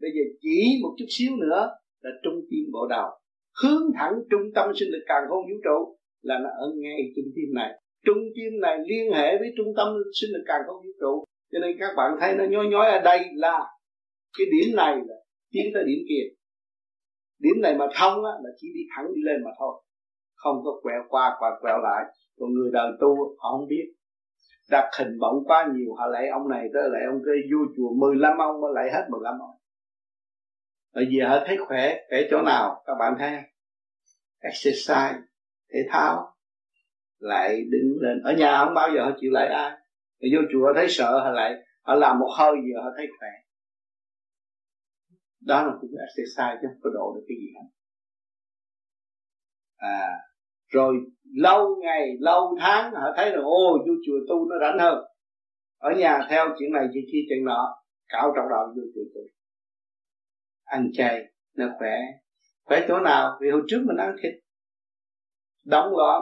bây giờ chỉ một chút xíu nữa là trung tim bộ đầu, hướng thẳng trung tâm sinh lực càng không vũ trụ, là nó ở ngay trung tim này. Trung tim này liên hệ với trung tâm sinh lực càng không vũ trụ, cho nên các bạn thấy nó nhói nhói ở đây là cái điểm này là tiến tới điểm kia. Điểm này mà thông á là chỉ đi thẳng đi lên mà thôi, không có quẹo qua quẹo, quẹo lại. Còn người đời tu họ không biết, đặt hình bọng quá nhiều, họ lại ông này tới lại ông kia, vô chùa mười lăm ông mà lại hết mười lăm ông. Bởi vì họ thấy khỏe, khỏe chỗ nào các bạn thấy exercise, thể thao, lại đứng lên. Ở nhà không bao giờ họ chịu lại ai, họ vô chùa thấy sợ, họ lại họ làm một hơi gì họ thấy khỏe. Đó là cũng exercise chứ không có độ được cái gì hết. À, rồi lâu ngày lâu tháng họ thấy là ô vô chùa tu nó rảnh hơn, ở nhà theo chuyện này chuyện kia chuyện nọ, cạo trọc đầu vô chùa tu ăn chay nó khỏe. Khỏe chỗ nào? Vì hồi trước mình ăn thịt đóng gọn,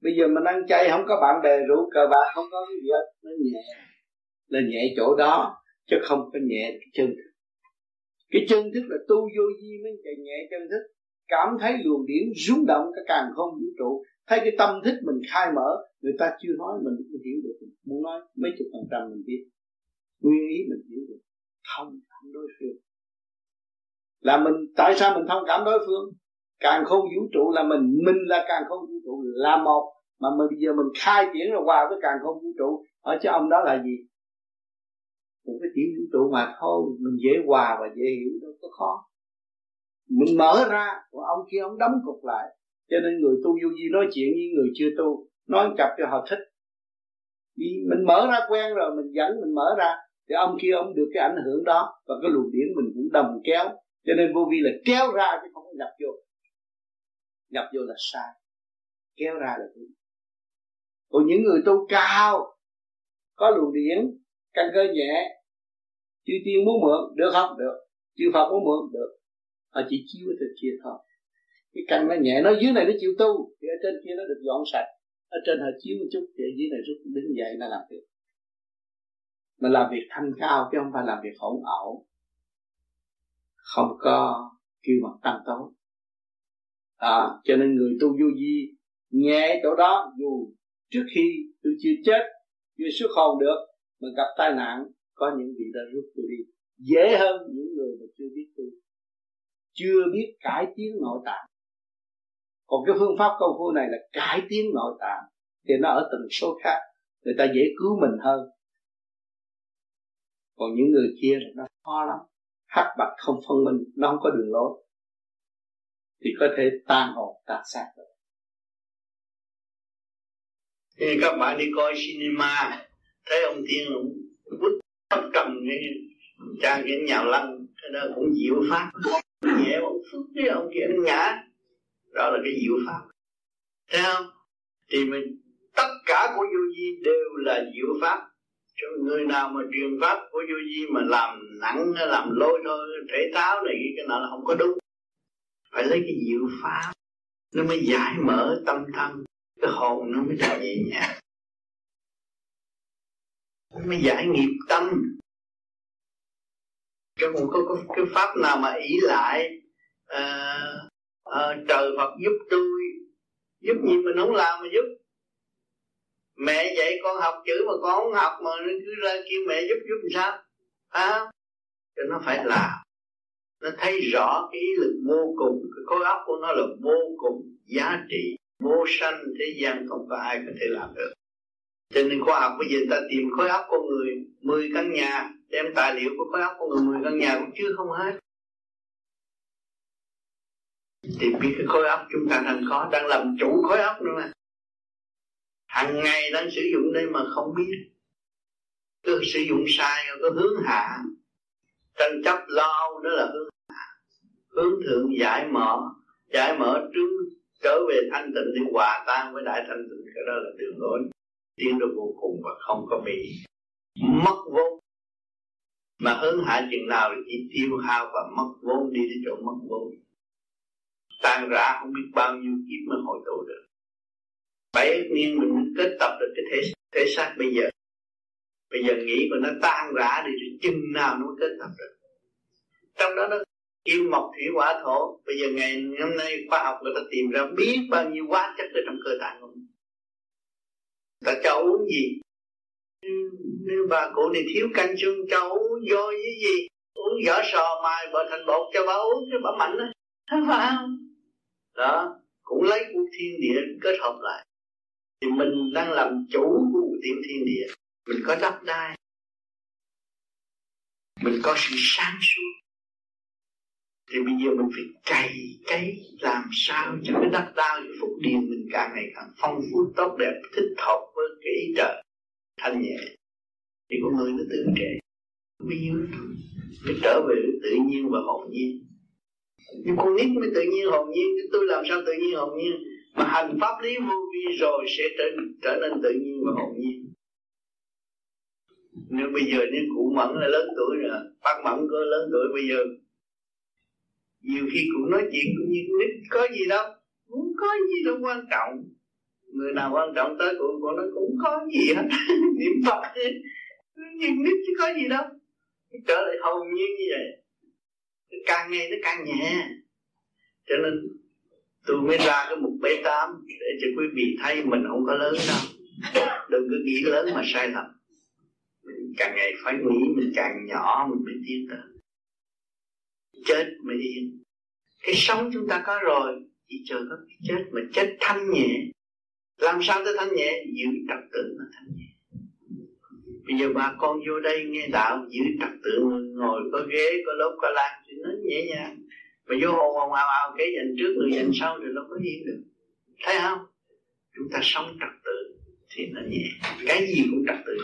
bây giờ mình ăn chay không có bạn bè rủ cờ bạc, không có cái gì hết, nó nhẹ, là nhẹ chỗ đó chứ không có nhẹ cái chân thức. Cái chân thức là tu vô vi mới chạy nhẹ chân thức, cảm thấy luồng điển rung động cái càng không vũ trụ, thấy cái tâm thức mình khai mở. Người ta chưa nói mình cũng hiểu được, muốn nói mấy chục phần trăm mình biết, nguyên ý mình hiểu được, thông cảm đối phương là mình. Tại sao mình thông cảm đối phương? Càng không vũ trụ là mình, mình là càng không vũ trụ là một, mà mình bây giờ mình khai triển rồi hòa với càng không vũ trụ ở chỗ ông đó là gì? Một cái tiểu vũ trụ mà thôi, mình dễ hòa và dễ hiểu, đâu có khó. Mình mở ra, còn ông kia ông đóng cục lại. Cho nên người tu vô vi nói chuyện với người chưa tu, nói cặp cho họ thích. Mình mở ra quen rồi, mình dẫn mình mở ra, thì ông kia ông được cái ảnh hưởng đó, và cái luồng điển mình cũng đồng kéo. Cho nên vô vi là kéo ra chứ không có nhập vô. Nhập vô là sai, kéo ra là đúng. Còn những người tu cao, có luồng điển, căn cơ nhẹ, chư tiên muốn mượn được không? Được. Chư Phật muốn mượn được. Họ chỉ chiếu ở trên kia thôi. Cái căn nó nhẹ, nó dưới này nó chịu tu thì ở trên kia nó được dọn sạch. Ở trên họ chiếu một chút thì ở dưới này rút đứng dậy nó làm việc. Mà làm việc thanh cao chứ không phải làm việc hỗn ảo, không có kêu bằng tăng tối. À, cho nên người tu vô vi nhẹ chỗ đó, dù trước khi tôi chưa chết, chưa xuất hồn được, mà gặp tai nạn, có những vị đã rút tôi đi, dễ hơn những người mà chưa biết tu, chưa biết cải tiến nội tạng. Còn cái phương pháp công phu này là cải tiến nội tạng, thì nó ở tần số khác, người ta dễ cứu mình hơn. Còn những người kia là nó khó lắm, hắc bạch không phân minh, nó không có đường lối, thì có thể tan hồn tan xác được. Thì các bạn đi coi cinema, thấy ông Tiên cũng quýt tóc trầm cái trang cái nhào lăn, cái đó cũng diệu pháp. Nhẹ một phút cái ông kia nó ngã, đó là cái diệu pháp. Thấy không? Thì mình tất cả của vô vi đều là diệu pháp. Cho người nào mà truyền pháp của vô vi mà làm nặng hay làm lôi thôi, thể tháo này cái nào là không có đúng. Phải lấy cái diệu pháp nó mới giải mở tâm thân, cái hồn nó mới trở về nhà, mới giải nghiệp tâm. Chứ không có, có cái pháp nào mà ỷ lại à, à, trời Phật giúp tôi, giúp gì mình không làm mà giúp. Mẹ dạy con học chữ mà con không học mà nó cứ ra kêu mẹ giúp giúp làm sao? À, cho nó phải làm. Nó thấy rõ cái ý lực vô cùng, cái khối óc của nó là vô cùng giá trị, vô sanh, thế gian không có ai có thể làm được. Cho nên khoa học bây giờ ta tìm khối óc con người mười căn nhà, đem tài liệu của khối óc con người mười căn nhà cũng chưa không hết. Thì biết cái khối óc chúng ta đang có, đang làm chủ khối óc nữa mà. hàng ngày đang sử dụng đây mà không biết, cứ sử dụng sai rồi cứ hướng hạ, tranh chấp lao đó là hướng hạ. Hướng thượng giải mở, giải mở trước trở về thanh tịnh để hòa tan với đại thanh tịnh, cái đó là đường lối tiến được vô cùng và không có bị mất vốn. Mà hướng hạ chừng nào thì chỉ tiêu hao và mất vốn, đi đến chỗ mất vốn, tan rã không biết bao nhiêu kiếp mới hội tụ được. Bảy niên mình kết tập được cái thể, thể xác bây giờ. Bây giờ nghĩ mà nó tan rã đi thì chừng nào nó kết tập được. Trong đó nó yêu mộc thủy hỏa thổ. Bây giờ ngày hôm nay khoa học người ta tìm ra biết bao nhiêu hóa chất ở trong cơ thể của mình. Ta cho uống gì? Nếu bà cụ này thiếu canh xương cho uống vô với gì? Uống vỏ sò mài bợ thành bột cho bà uống cho bà mạnh á. Phải không? Đó, cũng lấy của thiên địa kết hợp lại. Thì mình đang làm chủ của tiểu thiên địa. Mình có đất đai, mình có sự sáng suốt. Thì bây giờ mình phải cày cấy làm sao cho cái đất đai, cái phúc điền mình càng ngày càng phong phú tốt đẹp, thích hợp với cái ý trời thanh nhẹ. Thì con người nó tự trẻ, bây giờ nó trở về tự nhiên và hồn nhiên. Nhưng con nít mới tự nhiên hồn nhiên, tôi làm sao tự nhiên hồn nhiên? Mà hành pháp lý vô vi rồi sẽ trở, trở nên tự nhiên và hồn nhiên. Nếu bây giờ nếu cụ Mẫn là lớn tuổi rồi, bác Mẫn có lớn tuổi bây giờ, nhiều khi cụ nói chuyện cũng như nít, có gì đâu, cũng có gì đâu quan trọng. Người nào quan trọng tới cụ, cụ nói cũng có gì hết, niệm Phật chứ, nhìn nít chứ có gì đâu. Trở lại hồn nhiên như vậy, càng ngày nó càng nhẹ. Cho nên tôi mới ra cái mục bê tám để cho quý vị thấy mình không có lớn đâu. Đừng cứ nghĩ lớn mà sai lầm. Mình càng ngày phải nghĩ mình càng nhỏ mình mới tiến tới. Chết mới yên. Cái sống chúng ta có rồi, chỉ chờ có cái chết mà chết thanh nhẹ. Làm sao tới thanh nhẹ? Giữ trật tự mà thanh nhẹ. Bây giờ bà con vô đây nghe đạo, giữ trật tự, ngồi có ghế, có lớp, có lan thì nó nhẹ nhàng. Mà vô hồn hồn ào ào cái dành trước người dành sau thì nó có yên được. Thấy không? Chúng ta sống trật tự thì nó nhẹ. Cái gì cũng trật tự.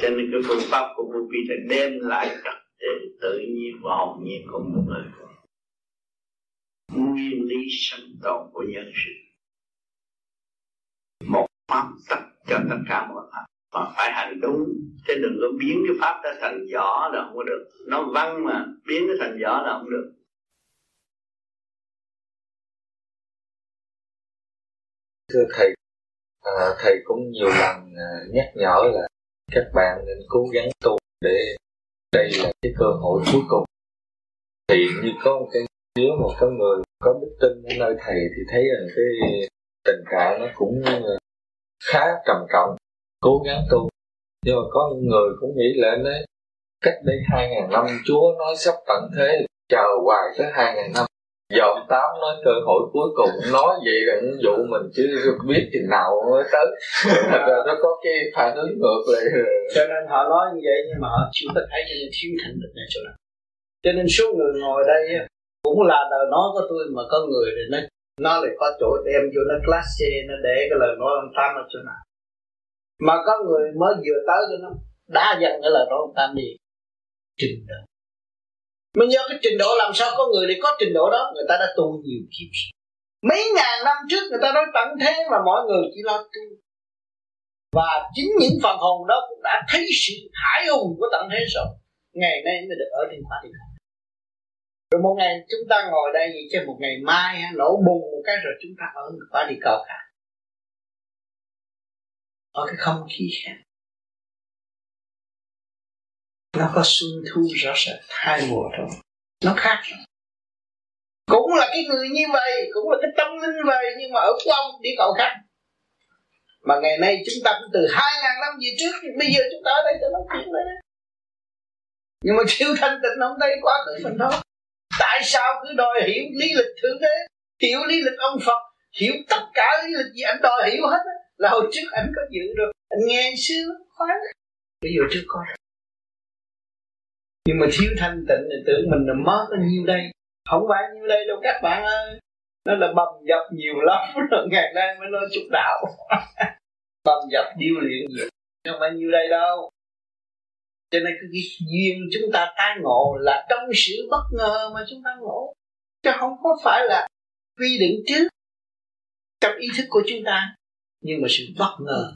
Cho nên cái phương pháp của Vô Vi là đem lại trật tự tự nhiên và hồn nhiên của một người. Nguyên lý sinh tồn của nhân sinh. Một pháp tất cho tất cả mọi pháp. Mà phải hành đúng, chứ đừng có biến cái pháp ra thành vỏ là không có được. Nó văn mà, biến nó thành vỏ là không được. Thưa Thầy, à, Thầy cũng nhiều lần nhắc nhở là các bạn nên cố gắng tu để đây là cái cơ hội cuối cùng. Thì như có một cái, nếu một cái người có đức tin ở nơi Thầy thì thấy rằng cái tình trạng nó cũng khá trầm trọng, cố gắng tu. Nhưng mà có người cũng nghĩ lại đấy, cách đây hai ngàn năm Chúa nói sắp tận thế, chờ hoài tới hai ngàn năm. Giờ ông Tám nói cơ hội cuối cùng, nói vậy là những vụ mình chứ biết chừng nào mới tới. Thật ra nó có cái phản ứng ngược lại. Cho nên họ nói như vậy nhưng mà họ chưa có thấy, cho nên thiếu thành tựu này chỗ nào. Cho nên số người ngồi đây cũng là đời nói của tôi mà có người thì nó nó lại có chỗ đem vô nó class C, nó để cái lời nói ông Tám ở chỗ nào. Mà có người mới vừa tới cho nó đá dần cái lời nói ông Tám đi. Trình độ. Mình nhớ cái trình độ làm sao có người để có trình độ đó, người ta đã tu nhiều kiếp. Mấy ngàn năm trước người ta nói tận thế mà mọi người chỉ lo tu. Và chính những phần hồn đó cũng đã thấy sự hải hùng của tận thế rồi. Ngày nay mới được ở trên Pháp Điện. Rồi một ngày chúng ta ngồi đây vậy chứ một ngày mai nổ bùng một cái rồi chúng ta ở Pháp Điện cầu cả. Ở cái không khí khác. Nó có xuân thu rõ rệt, hai mùa thôi. Nó khác. Cũng là cái người như vậy, cũng là cái tâm linh vậy, nhưng mà ở quanh đi cậu khác. Mà ngày nay chúng ta cũng từ hai ngàn năm về trước, bây giờ chúng ta ở đây cho nó chuyện rồi đấy. Nhưng mà siêu thanh tịnh ông đây quá khứ mình thôi. Tại sao cứ đòi hiểu lý lịch thượng đế, hiểu lý lịch ông Phật, hiểu tất cả lý lịch gì anh đòi hiểu hết á. Là hồi trước anh có dự rồi, anh nghe xưa, khoái. Bây giờ trước có rồi. Nhưng mà thiếu thanh tịnh thì tưởng mình là mất có nhiêu đây. Không phải nhiêu đây đâu các bạn ơi. Nó là bầm dập nhiều lắm rồi ngày nay mới nói trục đạo. Bầm dập điêu luyện nhiều, không phải nhiêu đây đâu. Cho nên cái duyên chúng ta tái ngộ là trong sự bất ngờ mà chúng ta ngộ, chứ không có phải là quy định trước trong ý thức của chúng ta, nhưng mà sự bất ngờ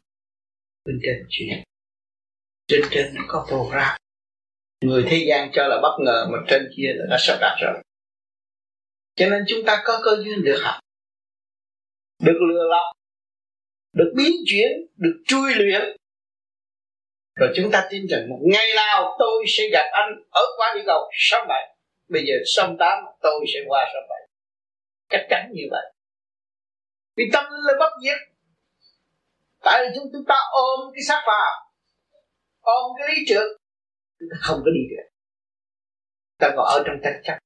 bên trên chuyện trên trên nó có program. Người thế gian cho là bất ngờ mà trên kia là đã sắp đặt rồi. Cho nên chúng ta có cơ duyên được học, được lừa lọc, được biến chuyển, được chui luyện. Rồi chúng ta tin rằng một ngày nào tôi sẽ gặp anh ở quá địa cầu sông bảy. Bây giờ sông tám tôi sẽ qua sông bảy. Chắc chắn như vậy. Vì tâm linh là bất diệt. Tại vì chúng ta ôm cái xác phàm, ôm cái lý trượt, chúng ta không có đi được. Ta ngồi ở trong tranh chấp.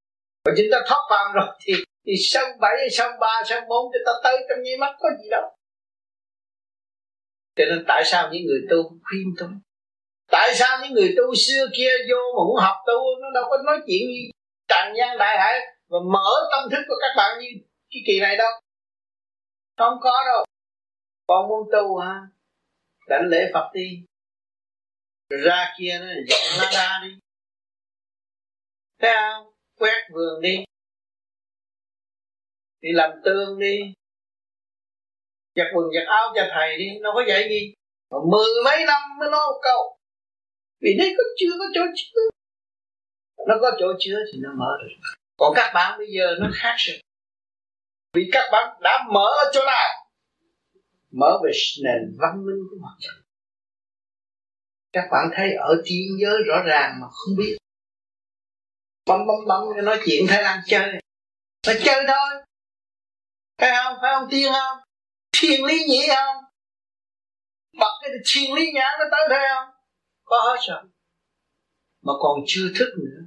Và chúng ta thoát phàm rồi thì, thì sông bảy, sông ba, sông bốn chúng ta tới trong nháy mắt có gì đâu. Cho nên tại sao những người tu khuyên tu? Tại sao những người tu xưa kia vô mà muốn học tu, nó đâu có nói chuyện gì tràn gian đại hải và mở tâm thức của các bạn như cái kỳ này đâu. Không có đâu. Còn muốn tu hả? Đảnh lễ Phật đi. Rồi ra kia nó dọn lá đa đi. Thấy không? Quét vườn đi. Đi làm tương đi. Giặt quần giặt áo cho thầy đi. Nó có dạy gì mà mười mấy năm mới nói một câu. Vì đấy có chưa có chỗ chứa. Nó có chỗ chứa thì nó mở được. Còn các bạn bây giờ nó khác rồi. Vì các bạn đã mở ở chỗ nào? Mở về nền văn minh của mặt trận. Các bạn thấy ở thiên giới rõ ràng mà không biết. Bấm bấm bấm nói chuyện Thái Lan chơi. Mà chơi thôi. Thấy không? Phải không tiên không? Thiên lý nhĩ không? Bật cái thiên lý nhãn nó tới thế không? Có hết rồi. Mà còn chưa thức nữa.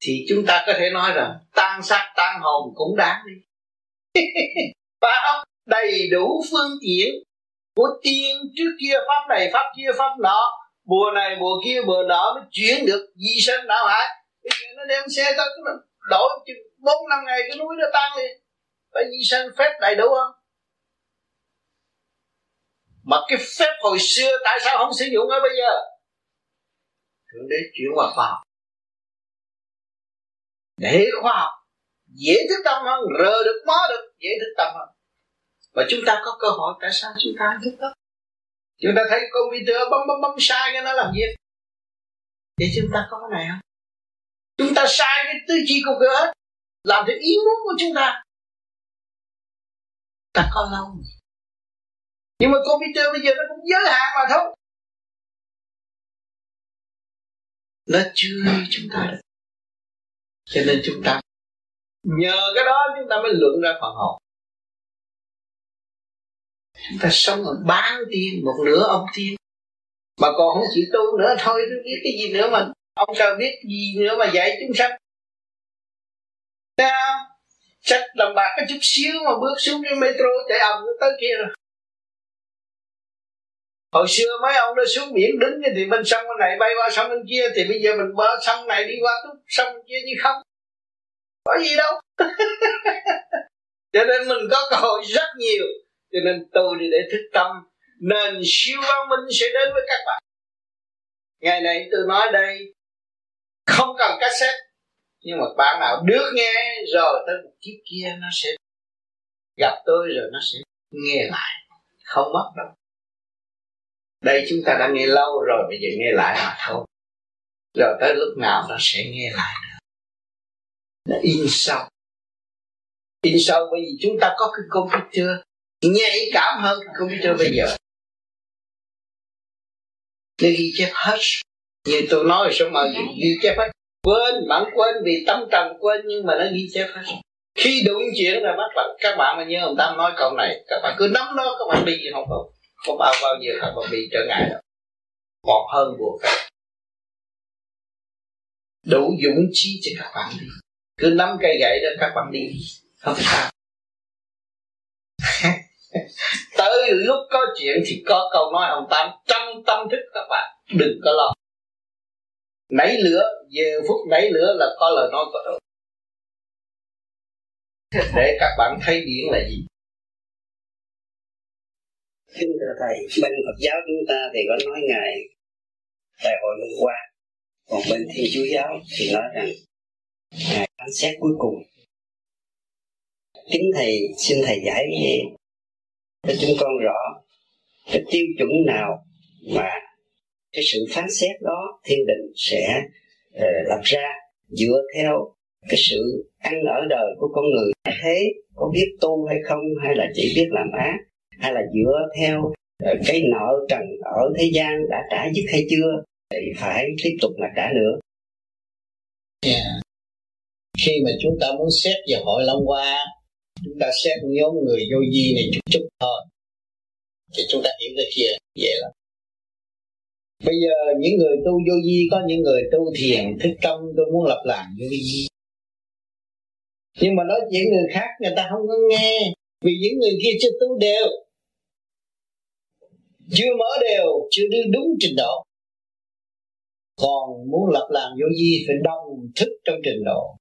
Thì chúng ta có thể nói rằng tan xác tan hồn cũng đáng đi. Phải không? Đầy đủ phương tiện của tiên trước kia, pháp này pháp kia pháp nọ, bùa này bùa kia bùa nọ mới chuyển được di sinh đạo hải. Bây giờ nó đem xe tới nó đổi bốn năm ngày cái núi nó tan đi. Phải di sinh phép đầy đủ không? Mà cái phép hồi xưa tại sao không sử dụng ở bây giờ? Thượng đế chuyển qua khoa học để khoa học dễ thức tâm hơn, rờ được mó được dễ thức tâm hơn. Và chúng ta có cơ hội, tại sao chúng ta thức tâm? Chúng ta thấy con computer bấm bấm bấm sai cái nó làm việc. Vậy chúng ta có cái này không? Chúng ta sai cái tư duy của cơ hết, làm theo ý muốn của chúng ta. Ta có lâu. Nhưng mà con computer bây giờ nó cũng giới hạn mà thôi. Nó chưa chúng ta được. Cho nên chúng ta nhờ cái đó chúng ta mới luận ra phần hồn. Chúng ta sống ở bán tiên, một nửa ông tiên. Mà còn không chỉ tu nữa thôi, tôi biết cái gì nữa mà. Ông sao biết gì nữa mà dạy chúng sanh. Thấy không? Sách đồng bạc cái chút xíu mà bước xuống cái metro chạy ầm nó tới kia rồi. Hồi xưa mấy ông nó xuống biển đứng thì bên sông bên này bay qua sông bên kia, thì bây giờ mình bơi sông này đi qua túc sông bên kia như không. Có gì đâu. Cho nên mình có cơ hội rất nhiều. Cho nên tôi đi để thức tâm, nền siêu văn minh sẽ đến với các bạn. Ngày này tôi nói đây không cần cassette, nhưng mà bạn nào được nghe rồi tới một kiếp kia nó sẽ gặp tôi rồi nó sẽ nghe lại, không mất đâu. Đây chúng ta đã nghe lâu rồi, bây giờ nghe lại mà thôi. Rồi tới lúc nào nó sẽ nghe lại nữa. Nó in sâu. In sâu bởi vì chúng ta có cái computer nhạy cảm hơn cái computer bây giờ. Nó ghi chép hết. Như tôi nói rồi, số mà ghi chép hết. Quên, bạn quên vì tâm trầm quên, nhưng mà nó ghi chép hết. Khi đụng chuyện là bắt bạn, các bạn mà như ông Tâm nói câu này, các bạn cứ nắm nó, các bạn đi gì không không. Có bao bao giờ các bạn bị trở ngại đâu. Còn hơn buộc phải. Đủ dũng chí cho các bạn đi. Cứ nắm cây gậy đó các bạn đi. Không sao. Tới lúc có chuyện thì có câu nói ông Tám trong tâm thức các bạn. Đừng có lo. Nảy lửa, giờ phút nảy lửa là có lời nói của tôi. để các bạn thấy điển là gì. Kính thưa Thầy, bên Phật giáo chúng ta thì có nói Ngài tại hội hôm qua, còn bên Thiên Chúa giáo thì nói rằng Ngài phán xét cuối cùng. Kính Thầy, xin Thầy giải cho chúng con rõ cái tiêu chuẩn nào mà cái sự phán xét đó thiên đình sẽ uh, lập ra dựa theo cái sự ăn ở đời của con người thế, có biết tu hay không, hay là chỉ biết làm ác, hay là dựa theo uh, cái nợ trần ở thế gian đã trả dứt hay chưa thì phải tiếp tục mà trả nữa. Yeah. Khi mà chúng ta muốn xét về hội Long Hoa, chúng ta xét nhóm người vô vi này chút chút thôi thì chúng ta hiểu được kia vậy lắm. Bây giờ những người tu vô vi, có những người tu thiền thức tâm, tôi muốn lập làm vô vi, nhưng mà nói chuyện người khác người ta không có nghe, vì những người kia chưa tu đều, chưa mở đều, chưa đi đúng trình độ. Còn muốn lập làm vô vi phải đồng thức trong trình độ,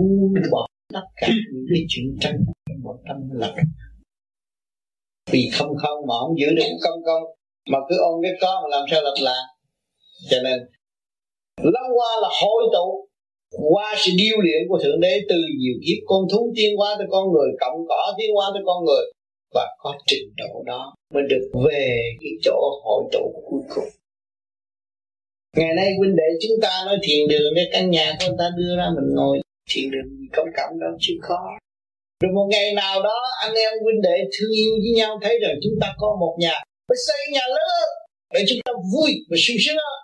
buông bỏ tất cả những cái chuyện tranh bỏ tâm lập. Vì không không mà không giữ được không không, mà cứ ôm cái có mà làm sao lập làng. Cho nên Long Hoa là hội tụ qua sự điêu luyện của Thượng Đế từ nhiều kiếp con thú tiến hóa tới con người, cộng cỏ tiến hóa tới con người, và có trình độ đó mới được về cái chỗ hội tụ cuối cùng. Ngày nay huynh đệ chúng ta nói thiền đường, cái căn nhà của người ta đưa ra mình ngồi thiền đường cống cẩm đó chưa khó. Rồi một ngày nào đó anh em huynh đệ thương yêu với nhau, thấy rằng chúng ta có một nhà, phải xây nhà lớn để chúng ta vui và sung sướng hơn,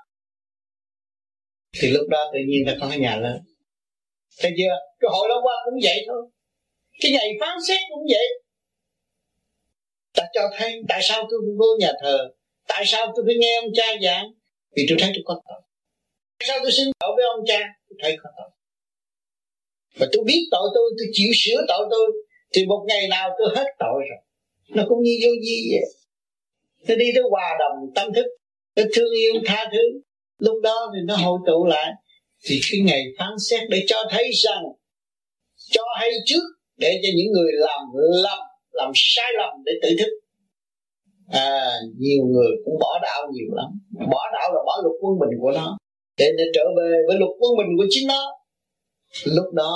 thì lúc đó tự nhiên ta có cái nhà lớn. Thấy chưa? Cái hội Long Hoa cũng vậy thôi, cái ngày phán xét cũng vậy. Ta cho thấy tại sao tôi phải vô nhà thờ, tại sao tôi phải nghe ông cha giảng, vì tôi thấy tôi có tội. Tại sao tôi xin lỗi với ông cha, tôi thấy có tội, và tôi biết tội tôi, tôi chịu sửa tội tôi, thì một ngày nào tôi hết tội rồi. Nó cũng như vô vi vậy, nó đi tới hòa đồng tâm thức, nó thương yêu tha thứ, lúc đó thì nó hội tụ lại. Thì cái ngày phán xét để cho thấy rằng, cho hay trước để cho những người làm lầm, làm sai lầm để tự thức. À, nhiều người cũng bỏ đạo nhiều lắm, bỏ đạo là bỏ luật quân bình của nó để nó trở về với luật quân bình của chính nó. Lúc đó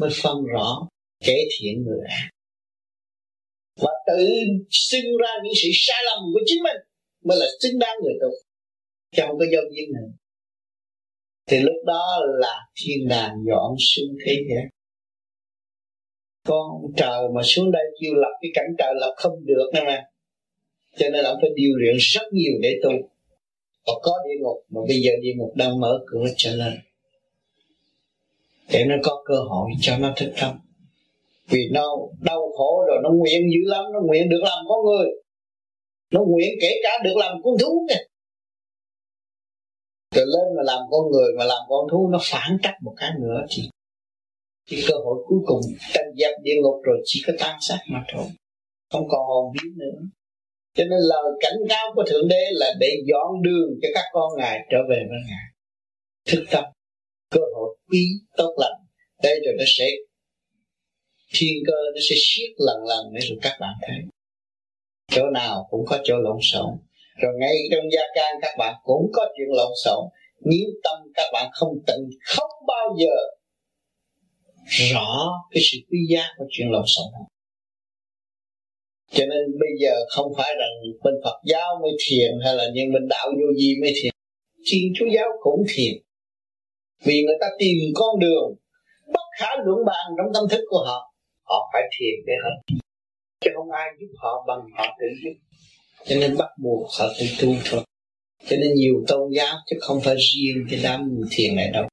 mới phân rõ kẻ thiện người ác, và tự sinh ra những sự sai lầm của chính mình mới là xứng đáng người tu, chứ không có giao duyên nữa. Thì lúc đó là thiên đàng dọn xuống thế giới. Con trời mà xuống đây kêu lập cái cảnh trời lập không được nữa mà, cho nên ông phải điều luyện rất nhiều để tu. Còn có địa ngục, mà bây giờ địa ngục đang mở cửa trở lên để nó có cơ hội cho nó thức tâm. Vì nó đau khổ rồi, nó nguyện dữ lắm, nó nguyện được làm con người, nó nguyện kể cả được làm con thú kìa. Rồi lên mà làm con người, mà làm con thú, nó phản trắc một cái nữa thì cái cơ hội cuối cùng tranh giặc địa ngục rồi chỉ có tan xác mà thôi, không còn hồn biến nữa. Cho nên lời cảnh cáo của Thượng Đế là để dọn đường cho các con Ngài trở về với Ngài, thức tâm, cơ hội quý tốt lành. Đây rồi nó sẽ thiên cơ, nó sẽ siết lần lần để rồi các bạn thấy chỗ nào cũng có chỗ lộn xộn. Rồi ngay trong gia can các bạn cũng có chuyện lộn xộn, nhiễm tâm các bạn không tịnh, không bao giờ rõ cái sự quý giá của chuyện lộn xộn. Cho nên bây giờ không phải rằng bên Phật giáo mới thiền, hay là những bên đạo vô vi mới thiền, Thiên Chúa giáo cũng thiền, vì người ta tìm con đường bất khả luận bàn trong tâm thức của họ. Họ phải thiền để họ, chứ không ai giúp họ bằng họ tự giúp, cho nên bắt buộc họ tự tu thôi. Cho nên nhiều tôn giáo chứ không phải riêng cái đám thiền này đâu.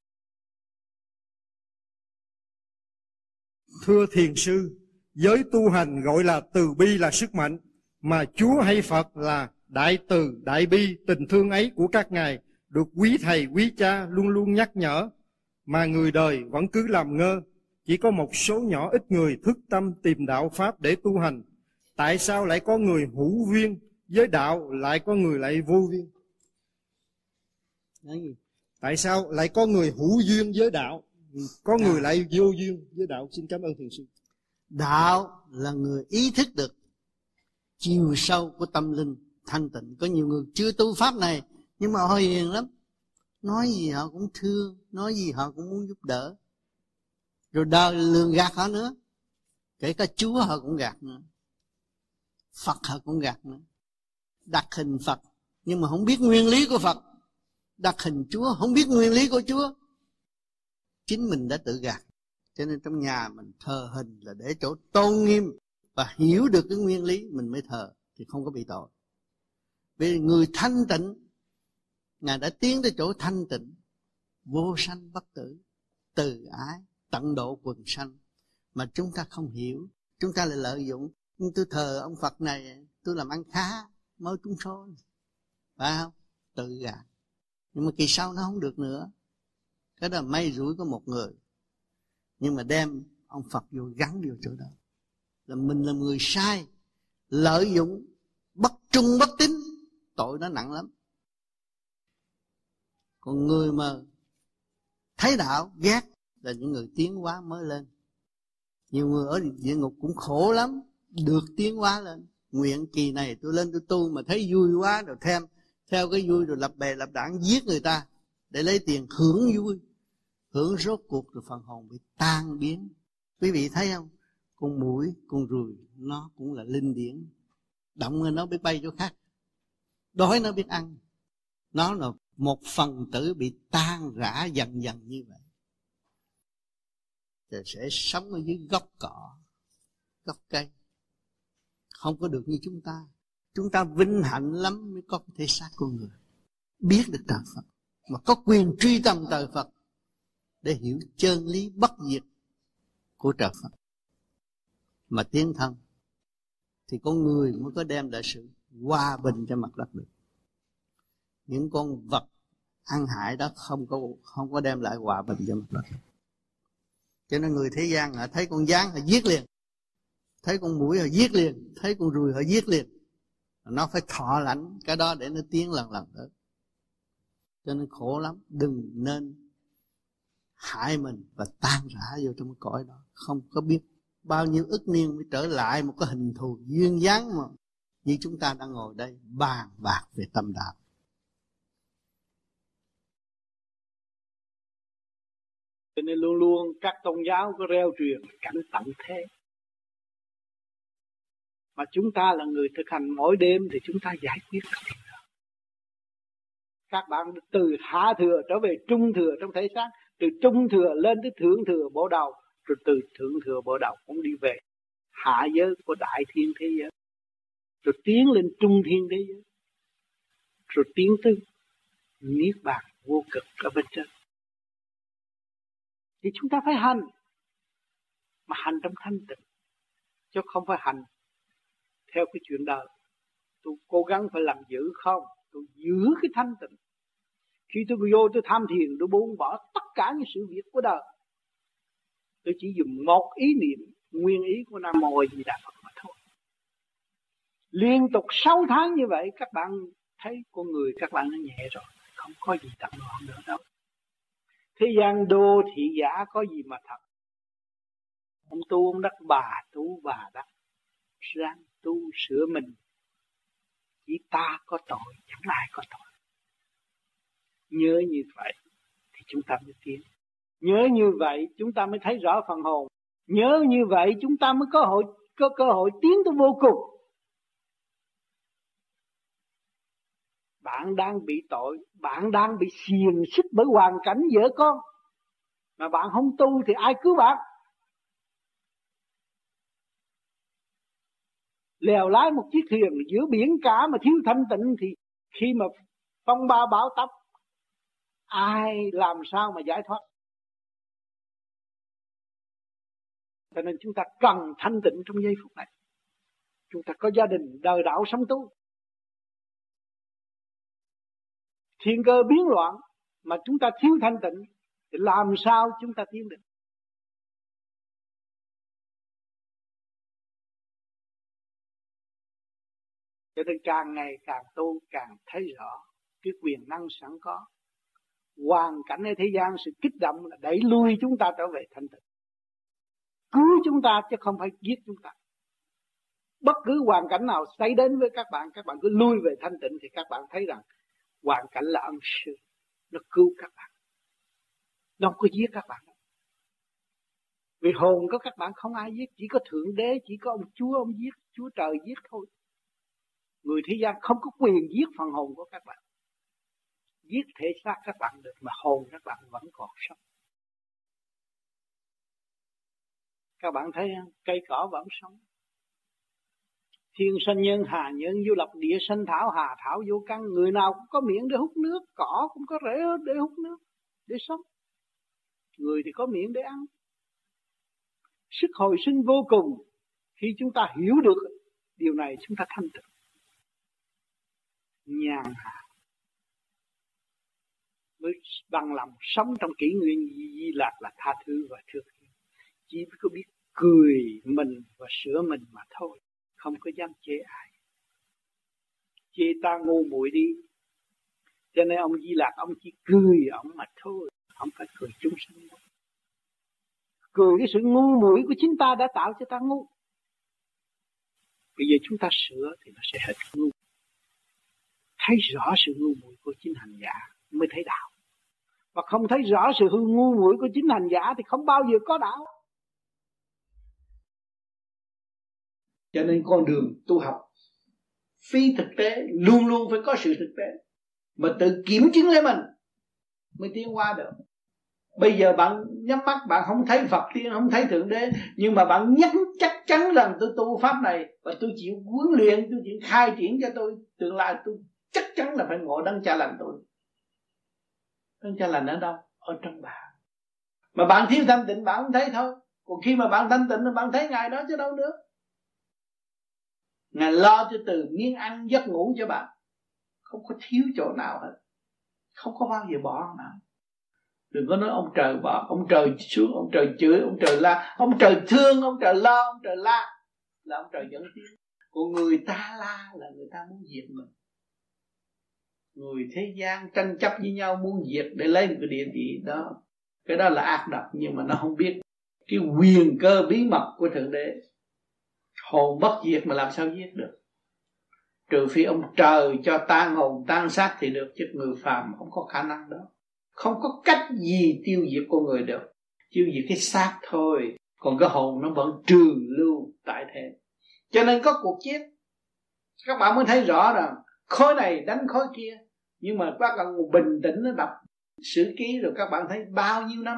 Thưa thiền sư, giới tu hành gọi là từ bi là sức mạnh, mà Chúa hay Phật là đại từ đại bi. Tình thương ấy của các ngài được quý thầy quý cha luôn luôn nhắc nhở, mà người đời vẫn cứ làm ngơ. Chỉ có một số nhỏ ít người thức tâm tìm đạo pháp để tu hành. Tại sao lại có người hữu duyên với đạo, lại có người lại vô duyên? Tại sao lại có người hữu duyên với đạo, có người lại vô duyên với đạo? Xin cảm ơn thiền sư. Đạo là người ý thức được chiều sâu của tâm linh thanh tịnh. Có nhiều người chưa tu pháp này nhưng mà họ hiền lắm, nói gì họ cũng thương, nói gì họ cũng muốn giúp đỡ. Rồi đời lường gạt họ nữa, kể cả Chúa họ cũng gạt nữa, Phật họ cũng gạt nữa. Đặt hình Phật nhưng mà không biết nguyên lý của Phật, đặt hình Chúa không biết nguyên lý của Chúa. Chính mình đã tự gạt. Cho nên trong nhà mình thờ hình là để chỗ tôn nghiêm và hiểu được cái nguyên lý mình mới thờ, thì không có bị tội. Vì người thanh tịnh, Ngài đã tiến tới chỗ thanh tịnh, vô sanh bất tử, từ ái, tận độ quần sanh. Mà chúng ta không hiểu, chúng ta lại lợi dụng. Nhưng tôi thờ ông Phật này, tôi làm ăn khá, mới trúng số, phải không? Tự gạt. Nhưng mà kỳ sau nó không được nữa. Cái đó là may rủi của một người. Nhưng mà đem ông Phật vô gắn vô chỗ đó, là mình là người sai, lợi dụng, bất trung bất tín, tội nó nặng lắm. Còn người mà thấy đạo ghét là những người tiến hóa mới lên. Nhiều người ở địa ngục cũng khổ lắm, được tiến hóa lên. Nguyện kỳ này tôi lên tôi tu mà thấy vui quá, rồi thêm theo cái vui rồi lập bè lập đảng giết người ta để lấy tiền hưởng vui. Hưởng rốt cuộc rồi phần hồn bị tan biến. Quý vị thấy không? Con muỗi, con ruồi nó cũng là linh điển. Động lên nó biết bay chỗ khác, đói nó biết ăn. Nó là một phần tử bị tan rã dần dần như vậy, rồi sẽ sống ở dưới gốc cỏ, gốc cây. Không có được như chúng ta. Chúng ta vinh hạnh lắm mới có cái thể xác con người, biết được trời Phật, mà có quyền truy tầm trời Phật để hiểu chân lý bất diệt của trời Phật mà tiến thân, thì con người mới có đem lại sự hòa bình cho mặt đất được. Những con vật ăn hại đó không có không có đem lại hòa bình cho mặt đất. Cho nên người thế gian họ thấy con gián họ giết liền, thấy con muỗi họ giết liền, thấy con ruồi họ giết liền. Nó phải thọ lãnh cái đó để nó tiến lần lần nữa. Cho nên khổ lắm. Đừng nên hại mình và tan rã vô trong cái cõi đó. Không có biết bao nhiêu ức niên mới trở lại một cái hình thù duyên dáng mà như chúng ta đang ngồi đây bàn bạc về tâm đạo. Cho nên luôn luôn các tôn giáo có reo truyền cảnh tận thế, mà chúng ta là người thực hành mỗi đêm thì chúng ta giải quyết. Các bạn từ hạ thừa trở về trung thừa trong thể xác, từ trung thừa lên tới thượng thừa bộ đầu, rồi từ thượng thừa bộ đầu cũng đi về hạ giới của đại thiên thế giới, rồi tiến lên trung thiên thế giới, rồi tiến tới niết bàn vô cực ở bên trên. Thì chúng ta phải hành, mà hành trong thanh tịnh, chứ không phải hành theo cái chuyện đời. Tôi cố gắng phải làm giữ không, tôi giữ cái thanh tịnh. Khi tôi vô tôi tham thiền, tôi buông bỏ tất cả những sự việc của đời. Tôi chỉ dùng một ý niệm, nguyên ý của Nam Mô A Di Đà Phật mà thôi. Liên tục sáu tháng như vậy, các bạn thấy con người các bạn nó nhẹ rồi, không có gì tạm loạn nữa đâu. Thế gian đô thị giả có gì mà thật. Ông tu ông đắc, bà tu bà đắc, ráng tu sửa mình. Chỉ ta có tội, chẳng ai có tội. Nhớ như vậy thì chúng ta mới tiến. Nhớ như vậy chúng ta mới thấy rõ phần hồn. Nhớ như vậy chúng ta mới có hội, có cơ hội tiến tới vô cùng. Bạn đang bị tội, bạn đang bị xiềng xích bởi hoàn cảnh vợ con, mà bạn không tu thì ai cứu bạn? Lèo lái một chiếc thuyền giữa biển cả mà thiếu thanh tịnh thì khi mà phong ba bão táp, ai làm sao mà giải thoát? Cho nên chúng ta cần thanh tịnh trong giây phút này. Chúng ta có gia đình đời đạo sống tu, thiên cơ biến loạn mà chúng ta thiếu thanh tịnh thì làm sao chúng ta tiến được? Cho nên càng ngày càng tu càng thấy rõ cái quyền năng sẵn có. Hoàn cảnh ở thế gian sự kích động là đẩy lui chúng ta trở về thanh tịnh. cứu chúng ta chứ không phải giết chúng ta. Bất cứ hoàn cảnh nào xảy đến với các bạn, các bạn cứ lui về thanh tịnh thì các bạn thấy rằng hoàn cảnh là ân sư, nó cứu các bạn, nó không có giết các bạn. Vì hồn của các bạn không ai giết, chỉ có Thượng Đế, chỉ có ông Chúa, ông giết, Chúa Trời giết thôi. Người thế gian không có quyền giết phần hồn của các bạn. Giết thể xác các bạn được mà hồn các bạn vẫn còn sống. Các bạn thấy không? Cây cỏ vẫn sống. Thiên sanh nhân hà nhân vô lập, địa sanh thảo hà thảo vô căn. Người nào cũng có miệng để hút nước, cỏ cũng có rễ để hút nước, để sống. Người thì có miệng để ăn. Sức hồi sinh vô cùng. Khi chúng ta hiểu được điều này, chúng ta thanh tịnh, nhàn hạ, mới bằng lòng sống trong kỷ nguyên di lạc là tha thứ và thương. Chỉ có biết cười mình và sửa mình mà thôi, không có dám chê ai. Chê ta ngu muội đi. Cho nên ông Di Lạc, ông chỉ cười ông mà thôi, không phải cười chúng sinh đâu. Cười cái sự ngu muội của chính ta đã tạo cho ta ngu. Bây giờ chúng ta sửa thì nó sẽ hết ngu. Thấy rõ sự ngu muội của chính hành giả mới thấy đạo. Và không thấy rõ sự hư ngu muội của chính hành giả thì không bao giờ có đạo. Cho nên con đường tu học phi thực tế, luôn luôn phải có sự thực tế mà tự kiểm chứng lấy mình mới tiến qua được. Bây giờ bạn nhắm mắt, bạn không thấy Phật tiên, không thấy Thượng Đế, nhưng mà bạn nhắm chắc chắn rằng tôi tu pháp này và tôi chịu huấn luyện, tôi chịu khai triển cho tôi, tương lai tôi chắc chắn là phải ngộ đấng cha lành tôi. Đấng cha lành ở đâu? Ở trong bạn. Mà bạn thiếu thanh tịnh bạn không thấy thôi. Còn khi mà bạn thanh tịnh bạn thấy Ngài đó chứ đâu nữa. Ngài lo cho từ miếng ăn giấc ngủ cho bạn, không có thiếu chỗ nào hết, không có bao giờ bỏ nào. Đừng có nói ông trời bỏ, ông trời xuống, ông trời chửi, ông trời la, ông trời thương, ông trời lo, ông trời la là ông trời dẫn tiếng. Còn người ta la là người ta muốn diệt mình. Người thế gian tranh chấp với nhau muốn diệt để lấy một cái địa vị đó. Cái đó là ác độc, nhưng mà nó không biết cái quyền cơ bí mật của Thượng Đế. Hồn bất diệt mà làm sao giết được? Trừ phi ông trời cho tan hồn tan xác thì được, chứ người phàm không có khả năng đó. Không có cách gì tiêu diệt con người được. Tiêu diệt cái xác thôi, còn cái hồn nó vẫn trường lưu tại thế. Cho nên có cuộc chiến, các bạn mới thấy rõ rằng khối này đánh khối kia. Nhưng mà các bạn bình tĩnh nó đọc sử ký rồi các bạn thấy bao nhiêu năm,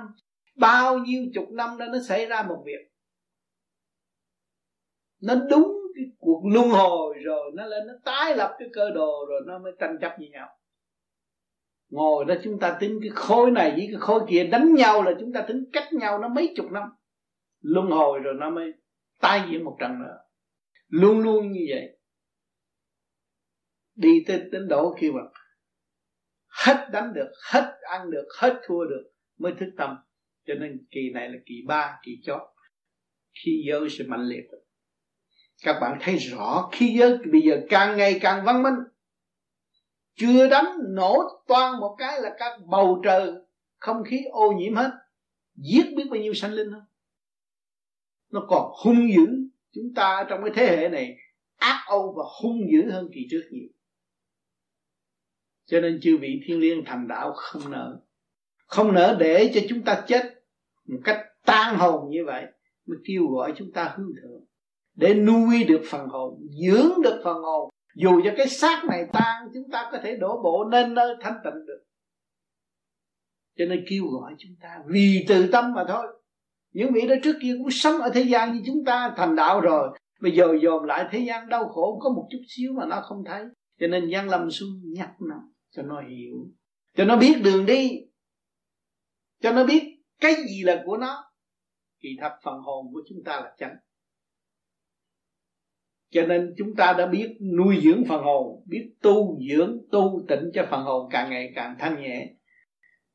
bao nhiêu chục năm đó nó xảy ra một việc. Nó đúng cái cuộc luân hồi rồi nó lên nó tái lập cái cơ đồ rồi nó mới tranh chấp với nhau. Ngồi đó chúng ta tính cái khối này với cái khối kia đánh nhau là chúng ta tính cách nhau nó mấy chục năm. Luân hồi rồi nó mới tái diễn một trận nữa. Luôn luôn như vậy. Đi tới đến độ kia mà hết đánh được, hết ăn được, hết thua được mới thức tâm. Cho nên kỳ này là kỳ ba, kỳ chót. Khi giới sẽ mạnh liệt. Các bạn thấy rõ khi giới bây giờ càng ngày càng văn minh. Chưa đánh nổ toan một cái là các bầu trời không khí ô nhiễm hết. Giết biết bao nhiêu sanh linh không? Nó còn hung dữ. Chúng ta trong cái thế hệ này ác âu và hung dữ hơn kỳ trước nhiều. Cho nên chư vị thiên liêng thành đạo không nỡ. Không nỡ để cho chúng ta chết một cách tan hồn như vậy. Mới kêu gọi chúng ta hướng thượng. Để nuôi được phần hồn, dưỡng được phần hồn. Dù cho cái xác này tan, chúng ta có thể đổ bộ nên nơi thanh tịnh được. Cho nên kêu gọi chúng ta vì từ tâm mà thôi. Những vị đó trước kia cũng sống ở thế gian như chúng ta thành đạo rồi. Bây giờ dồn lại thế gian đau khổ có một chút xíu mà nó không thấy. Cho nên Giang Lâm xuống nhắc nó, cho nó hiểu, cho nó biết đường đi, cho nó biết cái gì là của nó. Kỳ thật phần hồn của chúng ta là chánh. Cho nên chúng ta đã biết nuôi dưỡng phần hồn, biết tu dưỡng, tu tịnh cho phần hồn càng ngày càng thanh nhẹ.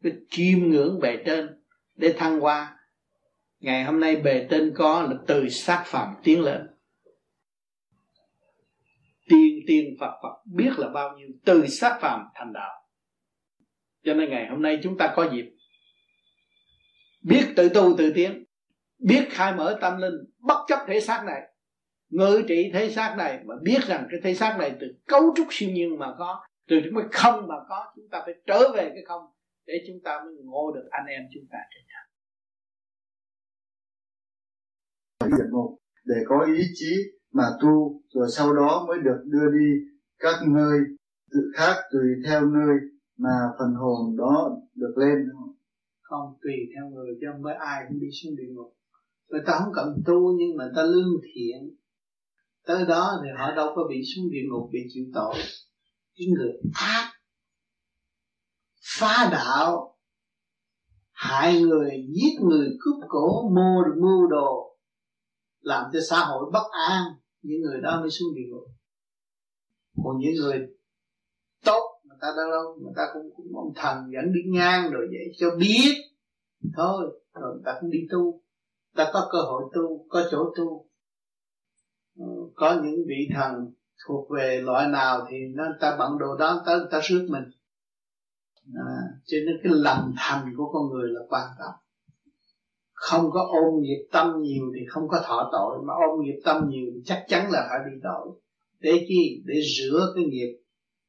Biết chiêm ngưỡng bề trên để thăng hoa. Ngày hôm nay bề trên có là từ xác phạm tiến lên. Tiên tiên Phật Phật biết là bao nhiêu, từ xác phạm thành đạo. Cho nên ngày hôm nay chúng ta có dịp biết tự tu tự tiến. biết khai mở tâm linh bất chấp thể xác này, ngự trị thể xác này, mà biết rằng cái thể xác này từ cấu trúc siêu nhiên mà có, từ cái không mà có. Chúng ta phải trở về cái không để chúng ta mới ngộ được anh em chúng ta trên trời. Để có ý chí mà tu, rồi sau đó mới được đưa đi các nơi tự khác tùy theo nơi mà phần hồn đó được lên. Không, tùy theo người chứ không phải ai cũng đi xuống địa ngục. Người ta không cần tu nhưng mà ta lương thiện, tới đó thì họ đâu có bị xuống địa ngục bị chịu tội. Cái người ác, phá đạo, hại người, giết người, cướp cổ, mô mưu đồ, làm cho xã hội bất an, những người đó mới xuống địa ngục. Còn những người tốt, người ta đâu đâu, người ta cũng, cũng ông thần dẫn đi ngang rồi vậy cho biết thôi, rồi người ta cũng đi tu. Ta có cơ hội tu, có chỗ tu. Có những vị thần thuộc về loại nào thì nó ta bận đồ đó, ta ta rước mình. À, cho nên cái lòng thành của con người là quan trọng. Không có ôm nghiệp tâm nhiều thì không có thọ tội, mà ôm nghiệp tâm nhiều thì chắc chắn là phải bị tội. Để chi? Để rửa cái nghiệp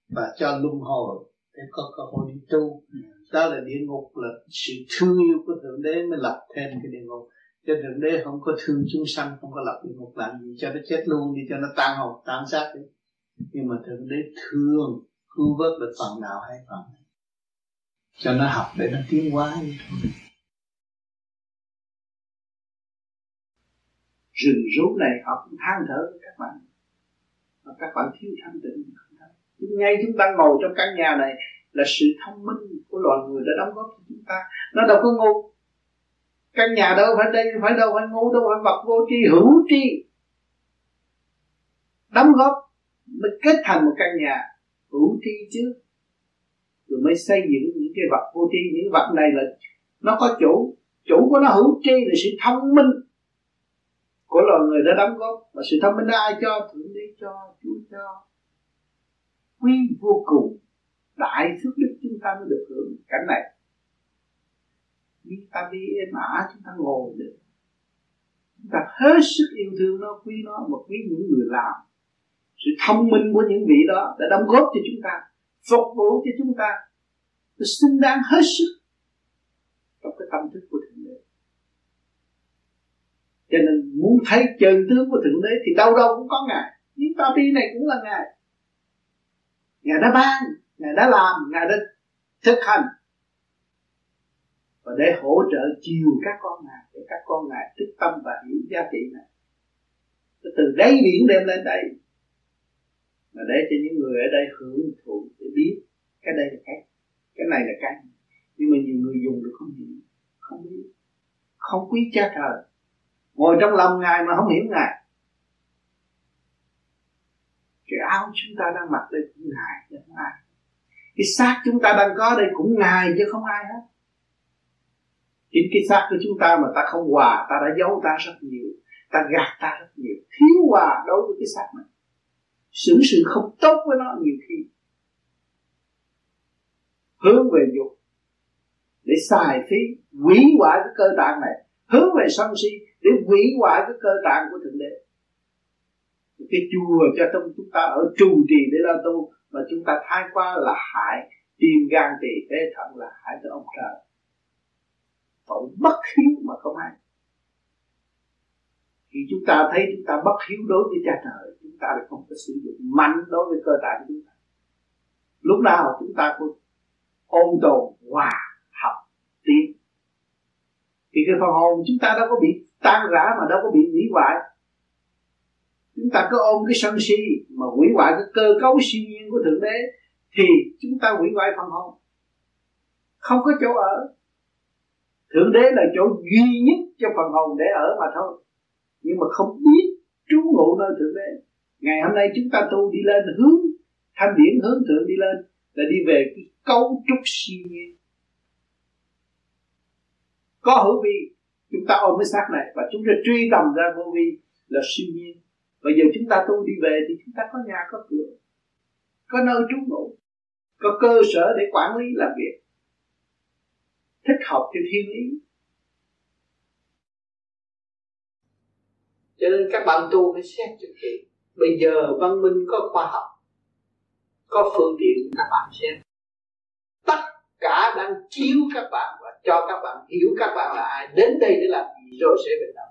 và cho luân hồi để có cơ hội đi tu. Đó là địa ngục, là sự thương yêu của Thượng Đế mới lập thêm cái địa ngục. Cho Thượng Đế không có thương chúng sanh, không có lập địa ngục làm gì, cho nó chết luôn đi, cho nó tan hồn tan xác đi. Nhưng mà Thượng Đế thương cứu vớt được phần nào hay phần nào, cho nó học để nó tiến hóa đi. Rừng rú này họ cũng than thở với các bạn, và các bạn thiếu thanh tịnh. Nhưng ngay chúng ta ngồi trong căn nhà này là sự thông minh của loài người đã đóng góp cho chúng ta. Nó đâu có ngu. Căn nhà đâu phải đây, phải đâu phải ngu, đâu phải vật vô tri, hữu tri. Đóng góp mới kết thành một căn nhà hữu tri chứ. Rồi mới xây dựng những cái vật vô tri. Những vật này là nó có chủ. Chủ của nó hữu tri là sự thông minh của loài người đã đóng góp. Và sự thông minh đó ai cho? Thượng Đế cho, Chúa cho. Quý vô cùng, đại phước đức chúng ta mới được hưởng cảnh này. Chúng ta đi êm ả, chúng ta ngồi được, chúng ta hết sức yêu thương nó, quý nó, mà quý những người làm. Sự thông minh của những vị đó đã đóng góp cho chúng ta, phục vụ cho chúng ta, nó xứng đáng hết sức trong cái tâm thức của Thượng Đế. Cho nên muốn thấy chân tướng của Thượng Đế thì đâu đâu cũng có Ngài. Những ta đi này cũng là Ngài. Ngài đã ban, Ngài đã làm, Ngài đã thực hành, và để hỗ trợ chiều các con Ngài, để các con Ngài thức tâm và hiểu giá trị này. Từ đáy biển đem lên đây, mà để cho những người ở đây hưởng thụ để biết cái đây là cái, cái này là cái. Nhưng mà nhiều người dùng được không hiểu, không biết, không quý cha trời, ngồi trong lòng Ngài mà không hiểu Ngài. Cái áo chúng ta đang mặc đây cũng Ngài chứ không ai. Cái xác chúng ta đang có đây cũng Ngài chứ không ai hết. Chính cái xác của chúng ta mà ta không hòa, ta đã giấu ta rất nhiều, ta gạt ta rất nhiều, thiếu hòa đối với cái xác này, xử sự không tốt với nó, nhiều khi hướng về dục để xài phí, hủy hoại cái cơ tạng này, hướng về sân si để hủy hoại cái cơ tạng của Thượng Đế. Cái chùa cho tâm chúng ta ở trụ trì để lao tu, mà chúng ta thái quá là hại tim gan tỳ phế thận, là hại cho ông trời. Tội bất hiếu mà không ai. Khi chúng ta thấy chúng ta bất hiếu đối với cha trời, chúng ta lại không có sử dụng mạnh đối với cơ tạng của chúng ta. Lúc nào chúng ta cũng ôn tồn, hòa, học, tiến, thì cái phần hồn chúng ta đâu có bị tan rã, mà đâu có bị hủy hoại. Chúng ta cứ ôm cái sân si mà hủy hoại cái cơ cấu siêu nhiên của Thượng Đế thì chúng ta hủy hoại phần hồn, không có chỗ ở. Thượng Đế là chỗ duy nhất cho phần hồn để ở mà thôi. Nhưng mà không biết trú ngụ nơi Thượng Đế. Ngày hôm nay chúng ta tu đi lên hướng thanh điển, hướng thượng đi lên là đi về cái cấu trúc siêu nhiên có hữu vi. Chúng ta ôm cái xác này và chúng ta truy tầm ra vô vi là siêu nhiên. Bây giờ chúng ta tu đi về thì chúng ta có nhà, có cửa, có nơi trú ngụ, có cơ sở để quản lý làm việc, thích hợp theo thiên lý. Cho nên các bạn tu phải xét cho kỹ. Bây giờ văn minh có khoa học, có phương tiện các bạn xem. Tất cả đang chiếu các bạn và cho các bạn hiểu các bạn là ai, đến đây để làm gì rồi sẽ về đâu.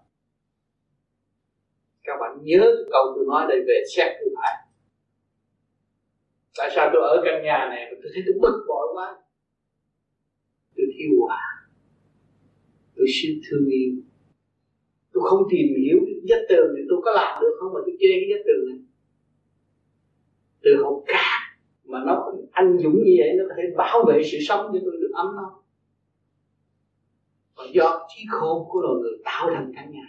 Các bạn nhớ câu tôi nói đây về xét tôi phải. Tại sao tôi ở căn nhà này mà tôi thấy tôi bực bội quá. Tôi thiếu hòa, tôi siêu thương yêu. Tôi không tìm hiểu giá tường thì tôi có làm được không mà tôi chê cái giá tường này. Từ học cả mà nó anh dũng như vậy, nó có thể bảo vệ sự sống cho tôi được ấm không? Và do trí khôn của loài người tạo thành cả nhà.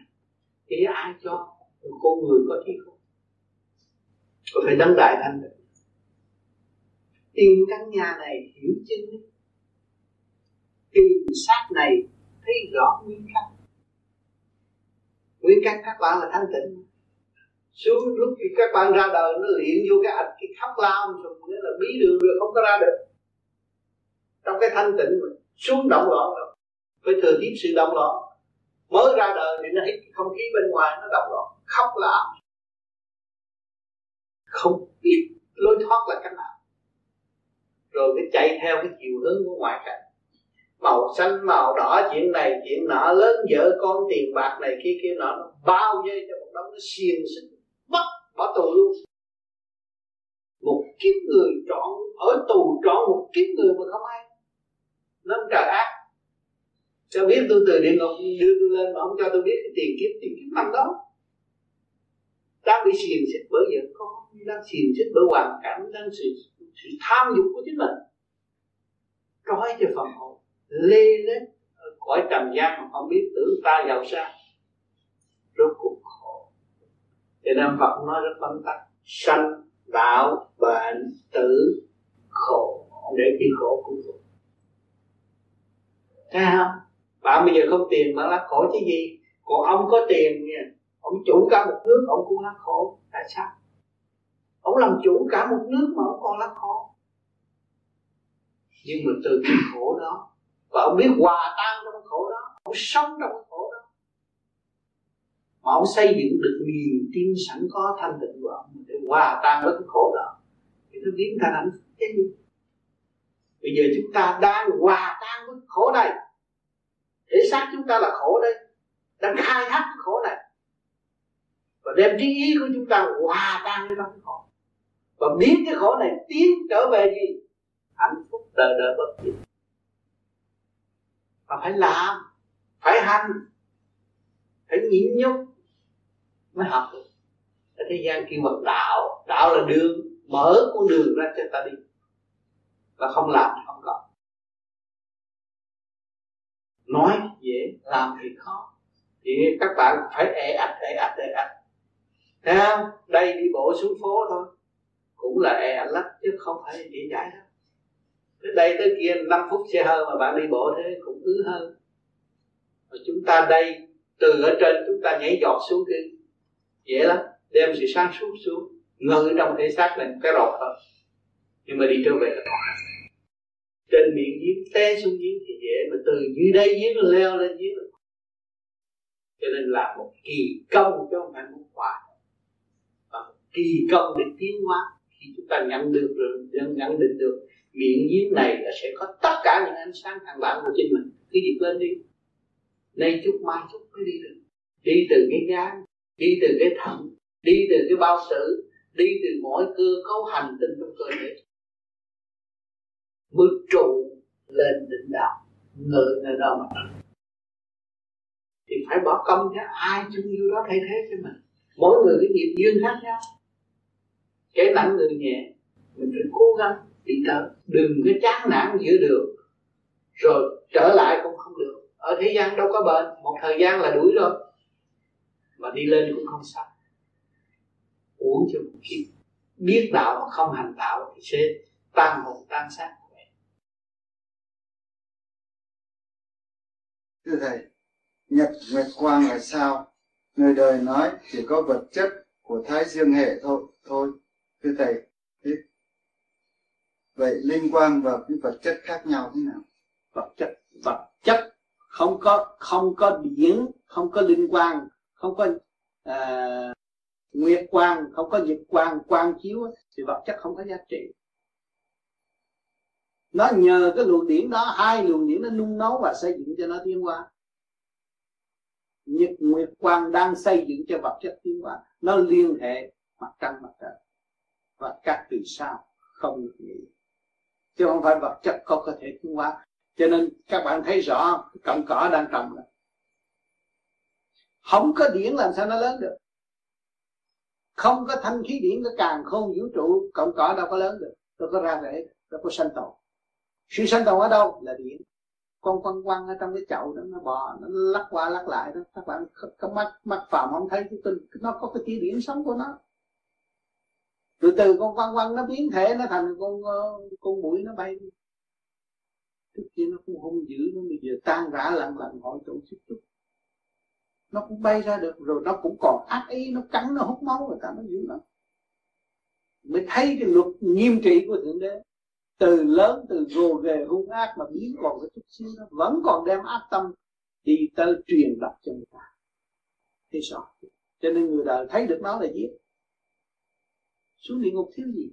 Thế ai cho một con người có trí khôn? Có phải đấng đại thành được. Tìm căn nhà này hiểu chân, tìm xác này thấy rõ nguyên căn. Nguyên căn các bạn là thanh tịnh. Xuống lúc khi các bạn ra đời nó luyện vô cái ạch, cái khóc lao rồi nghĩa là bí đường rồi không có ra được. Trong cái thanh tịnh mình xuống động loạn rồi, phải thừa tiếp sự động loạn. Mới ra đời thì nó hít cái không khí bên ngoài nó động loạn, khóc lao, không biết lối thoát là cách nào. Rồi cái chạy theo cái chiều hướng của ngoại cảnh, màu xanh màu đỏ, chuyện này chuyện nọ, lớn vợ con, tiền bạc này kia kia nọ, nó bao dây cho một đống, nó xiên xích mất bỏ tù luôn. Một kiếp người trọn ở tù, trọn một kiếp người mà không ai nâng trời ác. Cho biết tôi từ địa ngục đưa tôi lên mà không cho tôi biết cái tiền kiếp tiền kiếp năm đó đang bị xiên xích bởi vợ con, đang xiên xích bởi hoàn cảnh, đang sự, sự tham dục của chính mình trói cho phần hồn lê lên ở cõi trần gian mà không biết, tưởng ta giàu sang rốt cuộc khổ. Cho nên Phật nói rất vắn tắt: sanh, đạo, bệnh, tử, khổ, để khi khổ cũng được. Thấy không? Bạn bây giờ không tiền bạn lắc khổ chứ gì? Còn ông có tiền nha, ông chủ cả một nước ông cũng lắc khổ. Tại sao? Ông làm chủ cả một nước mà ông còn lắc khổ. Nhưng mà từ cái khổ đó, và ông biết hòa tan trong cái khổ đó, ông sống trong cái khổ đó, mà ông xây dựng được niềm tin sẵn có thanh tịnh của ông để hòa tan với cái khổ đó, thì nó biến thành hạnh phúc. Cái gì bây giờ chúng ta đang hòa tan với khổ này, thể xác chúng ta là khổ đây, đang khai thác cái khổ này và đem trí ý của chúng ta hòa tan với cái khổ và biến cái khổ này tiến trở về gì? Hạnh phúc đời đời bất diệt. Mà phải làm, phải hành, phải nhịn nhục mới học được. Ở thế gian kêu bằng đạo, đạo là đường, mở con đường ra cho ta đi, và không làm thì không có. Nói dễ, làm thì khó. Thì các bạn phải ê ạch, ê ạch, ê ạch. Thấy không? Đây đi bộ xuống phố thôi, cũng là ê ạch lắm, chứ không phải dễ dãi đâu. Tới đây tới kia năm phút xe hơi mà bạn đi bộ thế cũng ứ hơn. Và chúng ta đây, từ ở trên chúng ta nhảy giọt xuống kia, dễ lắm, đem sự sáng suốt xuống, ngự trong thể xác này cái rột thôi. Nhưng mà đi trở về là khó khăn. Trên miệng giếng té xuống giếng thì dễ, mà từ dưới đây giếng nó leo lên giếng là khó. Cho nên là một kỳ công chứ không phải một quả. Và một kỳ công để tiến hóa. Khi chúng ta nhận được rồi, nhận định được miệng giếng này là sẽ có tất cả những ánh sáng thẳng bản của chính mình. Cứ việc lên đi, nay chút mai chút mới đi được. Đi từ cái gan, đi từ cái thận, đi từ cái bao tử, đi từ mỗi cơ cấu hành tinh trong cơ thể, bước trụ lên đỉnh đạo, ngự nơi đó mà. Thì phải bỏ công chứ ai chung vô đó thay thế cho mình. Mỗi người cái nghiệp duyên khác nhau, kẻ nặng người nhẹ. Mình phải cố gắng đi tới, đừng có chán nản giữa đường rồi trở lại cũng không được. Ở thế gian đâu có bệnh, một thời gian là đuổi rồi, mà đi lên cũng không sao. Uống cho một kiếp, biết đạo mà không hành đạo thì sẽ tan hồn tan xác. Thưa thầy, nhật nguyệt quang là sao? Người đời nói chỉ có vật chất của thái dương hệ thôi. Thôi, thưa thầy, thích. Vậy linh quang và cái vật chất khác nhau thế nào? Vật chất, vật chất không có, không có điển, không có linh quang, không có à, nguyệt quang, không có diệt quang quang chiếu thì vật chất không có giá trị. Nó nhờ cái luồng điển đó, hai luồng điển nó nung nấu và xây dựng cho nó tiến hóa. Nhật nguyệt quang đang xây dựng cho vật chất tiến hóa, nó liên hệ mặt trăng mặt trời và các từ sao không được nghĩ, chứ không phải vật chất không có thể tiến hóa. Cho nên các bạn thấy rõ cọng cỏ đang trồng này, không có điển làm sao nó lớn được, không có thanh khí điển cái càng không vũ trụ cọng cỏ đâu có lớn được, đâu có ra rễ, đâu có sanh tồn. Sự sanh tồn ở đâu là điển. Con quăng quăng ở trong cái chậu đó, nó bò, nó lắc qua lắc lại đó, các bạn có mắt mắt phàm không thấy, chứ nó có cái tia điển sống của nó. Từ từ con quăng quăng nó biến thể, nó thành con con bụi nó bay đi. Trước kia nó cũng hung dữ, nó bây giờ tan rã lần lần hội tụ xúc xúc, nó cũng bay ra được rồi, nó cũng còn ác ý, nó cắn, nó hút máu người ta, nó dữ lắm. Mới thấy cái luật nghiêm trị của Thượng Đế, từ lớn, từ gồ ghề hung ác mà biến còn cái chút xíu đó, vẫn còn đem ác tâm đi tới truyền đạt cho người ta. Thế sao? Cho nên người đời thấy được nó là giết, xuống địa ngục thiếu gì.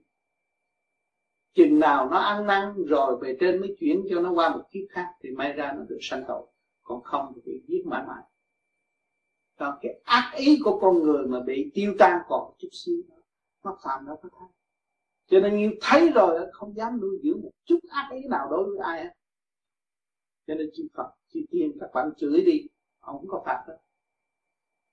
Chừng nào nó ăn năn rồi về trên mới chuyển cho nó qua một kiếp khác thì may ra nó được sanh tội, còn không thì bị giết mãi mãi. Còn cái ác ý của con người mà bị tiêu tan còn chút xíu đó, nó phạm nó có thấy. Cho nên như thấy rồi không dám nuôi dưỡng một chút ác ý nào đối với ai hết. Cho nên chư Phật, chư Tiên các bạn chửi đi, ông có phạt đó,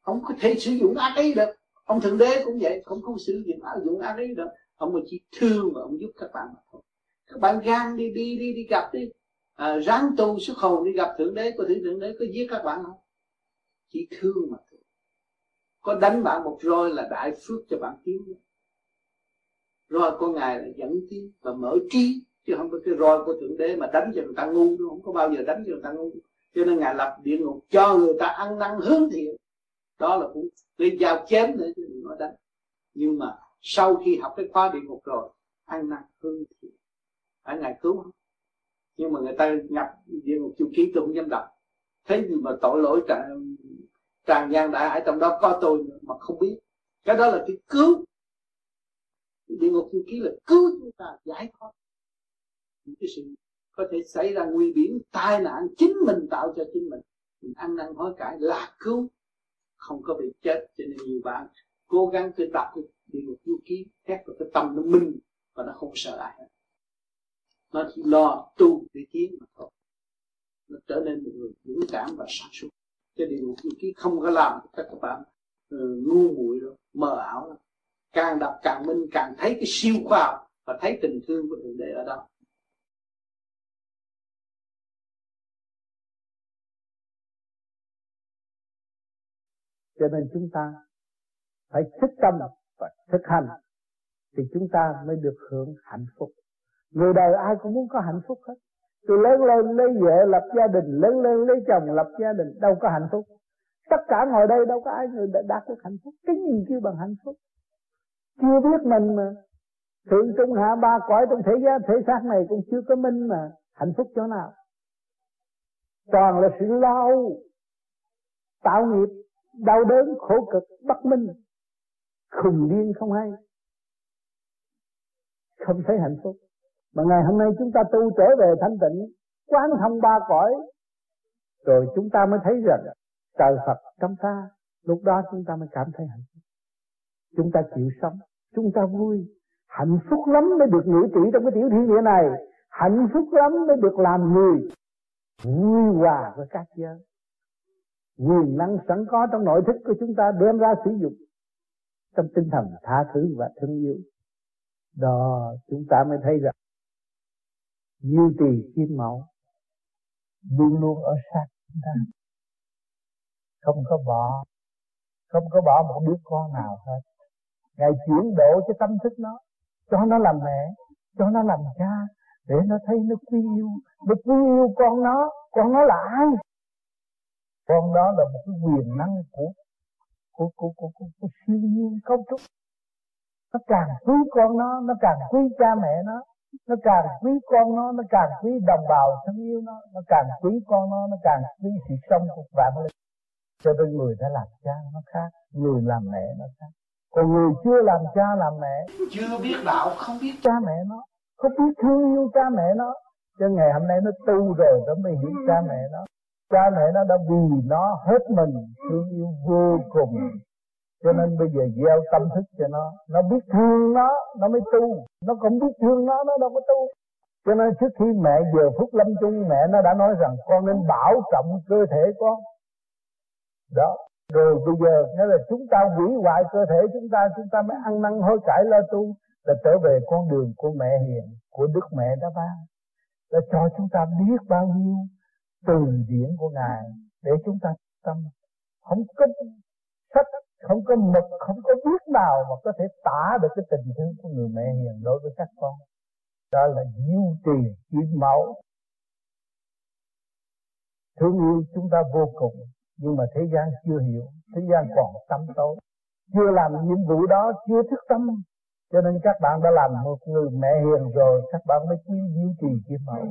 ông có thể sử dụng ác ý được. Ông Thượng Đế cũng vậy, không không sử dụng ác dụng ác ý được. Ông mà chỉ thương và ông giúp các bạn mà thôi. Các bạn gan đi đi đi đi gặp đi, à, ráng tu xuất hồn đi gặp Thượng Đế, có thể Thượng Đế có giết các bạn không? Chỉ thương mà thôi. Có đánh bạn một roi là đại phước cho bạn tiếng đó. Rồi của Ngài là dẫn tiếng và mở trí, chứ không có cái roi của Thượng Đế mà đánh cho người ta ngu, nó không có bao giờ đánh cho người ta ngu. Cho nên Ngài lập địa ngục cho người ta ăn năn hướng thiện. Đó là cũng lấy dao chém nữa chứ đừng nói đánh. Nhưng mà sau khi học cái khóa địa ngục rồi, ăn năn hướng thiện, phải Ngài cứu không? Nhưng mà người ta nhập địa ngục chu ký tôi không dám đọc. Thế nhưng mà tội lỗi tràn, tràn gian đại hải trong đó có tôi mà không biết. Cái đó là cái cứu. Địa ngục chu ký là cứu chúng ta giải thoát những cái sự có thể xảy ra nguy biến, tai nạn chính mình tạo cho chính mình. Mình ăn năn hối cải là cứu, không có bị chết. Cho nên nhiều bạn cố gắng cứ đọc địa ngục chu ký, thét vào cái tâm nó minh và nó không sợ ai hết. Nó chỉ lo tu để tiến mà thôi. Nó trở nên một người dũng cảm và sáng suốt. Cái địa ngục chu ký không có làm các bạn ừ, ngu muội đâu, mờ ảo đâu. Càng đọc càng minh, càng thấy cái siêu khoa học và thấy tình thương của Thượng Đế ở đó. Cho nên chúng ta phải thích tâm và thực hành thì chúng ta mới được hưởng hạnh phúc. Người đời ai cũng muốn có hạnh phúc hết. Tôi lớn lên lấy vợ lập gia đình, lớn lên lấy chồng lập gia đình, đâu có hạnh phúc. Tất cả ngồi đây đâu có ai người đạt được hạnh phúc. Cái gì kêu bằng hạnh phúc? Chưa biết mình mà. Thượng trung hạ ba cõi trong thế giới thể xác này cũng chưa có minh mà. Hạnh phúc chỗ nào? Toàn là sự lo âu, tạo nghiệp, đau đớn, khổ cực, bất minh, khùng điên không hay, không thấy hạnh phúc. Mà ngày hôm nay chúng ta tu trở về thanh tịnh, quán thông ba cõi, rồi chúng ta mới thấy rằng trời Phật trong ta. Lúc đó chúng ta mới cảm thấy hạnh phúc. Chúng ta chịu sống, chúng ta vui. Hạnh phúc lắm mới được ngự trị trong cái tiểu thiên địa này. Hạnh phúc lắm mới được làm người vui hòa với các giới. Quyền năng sẵn có trong nội thức của chúng ta đem ra sử dụng trong tinh thần tha thứ và thương yêu. Đó chúng ta mới thấy rằng duy trì kim mẫu luôn luôn ở sát chúng ta, không có bỏ, không có bỏ một đứa con nào hết. Ngài chuyển độ cho tâm thức nó, cho nó làm mẹ, cho nó làm cha, để nó thấy nó quý yêu, nó quý yêu con nó. Con nó là ai? Con đó là một cái quyền năng của của của của, của, của siêu nhiên cấu trúc. Nó càng quý con nó, nó càng quý cha mẹ nó, nó càng quý con nó, nó càng quý đồng bào thân yêu nó, nó càng quý con nó, nó càng quý sự sống của vạn linh. Cho nên người đã làm cha nó khác, người làm mẹ nó khác. Còn người chưa làm cha làm mẹ, chưa biết đạo, không biết cha mẹ nó, không biết thương yêu cha mẹ nó, cho ngày hôm nay nó tu rồi nó mới hiểu cha mẹ nó. Cha mẹ nó đã vì nó hết mình, thương yêu vô cùng. Cho nên bây giờ gieo tâm thức cho nó, nó biết thương nó, nó mới tu. Nó cũng biết thương nó, nó đâu có tu. Cho nên trước khi mẹ giờ phút lâm chung, mẹ nó đã nói rằng con nên bảo trọng cơ thể con. Đó, rồi bây giờ nghĩa là chúng ta hủy hoại cơ thể chúng ta, chúng ta mới ăn năn hối cải lo tu, là trở về con đường của mẹ hiền, của Đức Mẹ đã ban, là cho chúng ta biết bao nhiêu từ điển của Ngài để chúng ta tâm. Không có sách, không có mực, không có biết nào mà có thể tả được cái tình thương của người mẹ hiền đối với các con. Đó là duy trì kiếm máu, thương yêu chúng ta vô cùng. Nhưng mà thế gian chưa hiểu, thế gian còn tâm tối, chưa làm nhiệm vụ đó, chưa thức tâm. Cho nên các bạn đã làm một người mẹ hiền rồi, các bạn mới quý duy trì kiếm máu,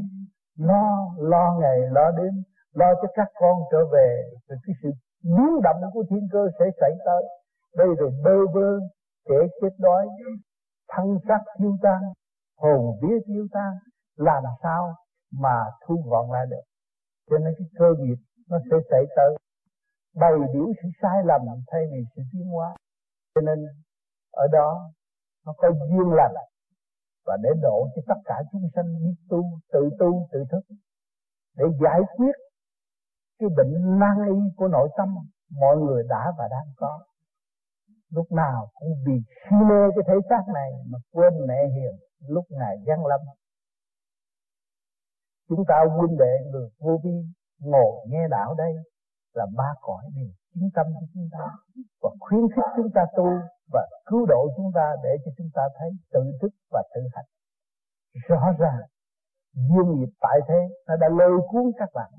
lo, lo ngày, lo đêm, lo cho các con trở về. Rồi cái sự biến động của thiên cơ sẽ xảy tới. Đây rồi bơ vơ, trẻ chết đói, thân xác tiêu tan, hồn vía tiêu tan, làm sao mà thu gọn lại được. Cho nên cái cơ nghiệp nó sẽ xảy tới, bày biểu sự sai lầm thay vì sự tiến hóa. Cho nên ở đó nó có duyên lành, và để độ cho tất cả chúng sanh biết tu, tự tu, tự thức, để giải quyết cái bệnh nan y của nội tâm mọi người đã và đang có. Lúc nào cũng vì si mê cái thể xác này mà quên mẹ hiền lúc Ngài giáng lâm. Chúng ta huynh đệ người vô vi ngồi nghe đạo đây là ba cõi điều chính tâm của chúng ta, và khuyến khích chúng ta tu và cứu độ chúng ta để cho chúng ta thấy tự thức và tự hành. Rõ ràng duyên nghiệp tại thế nó đã lôi cuốn các bạn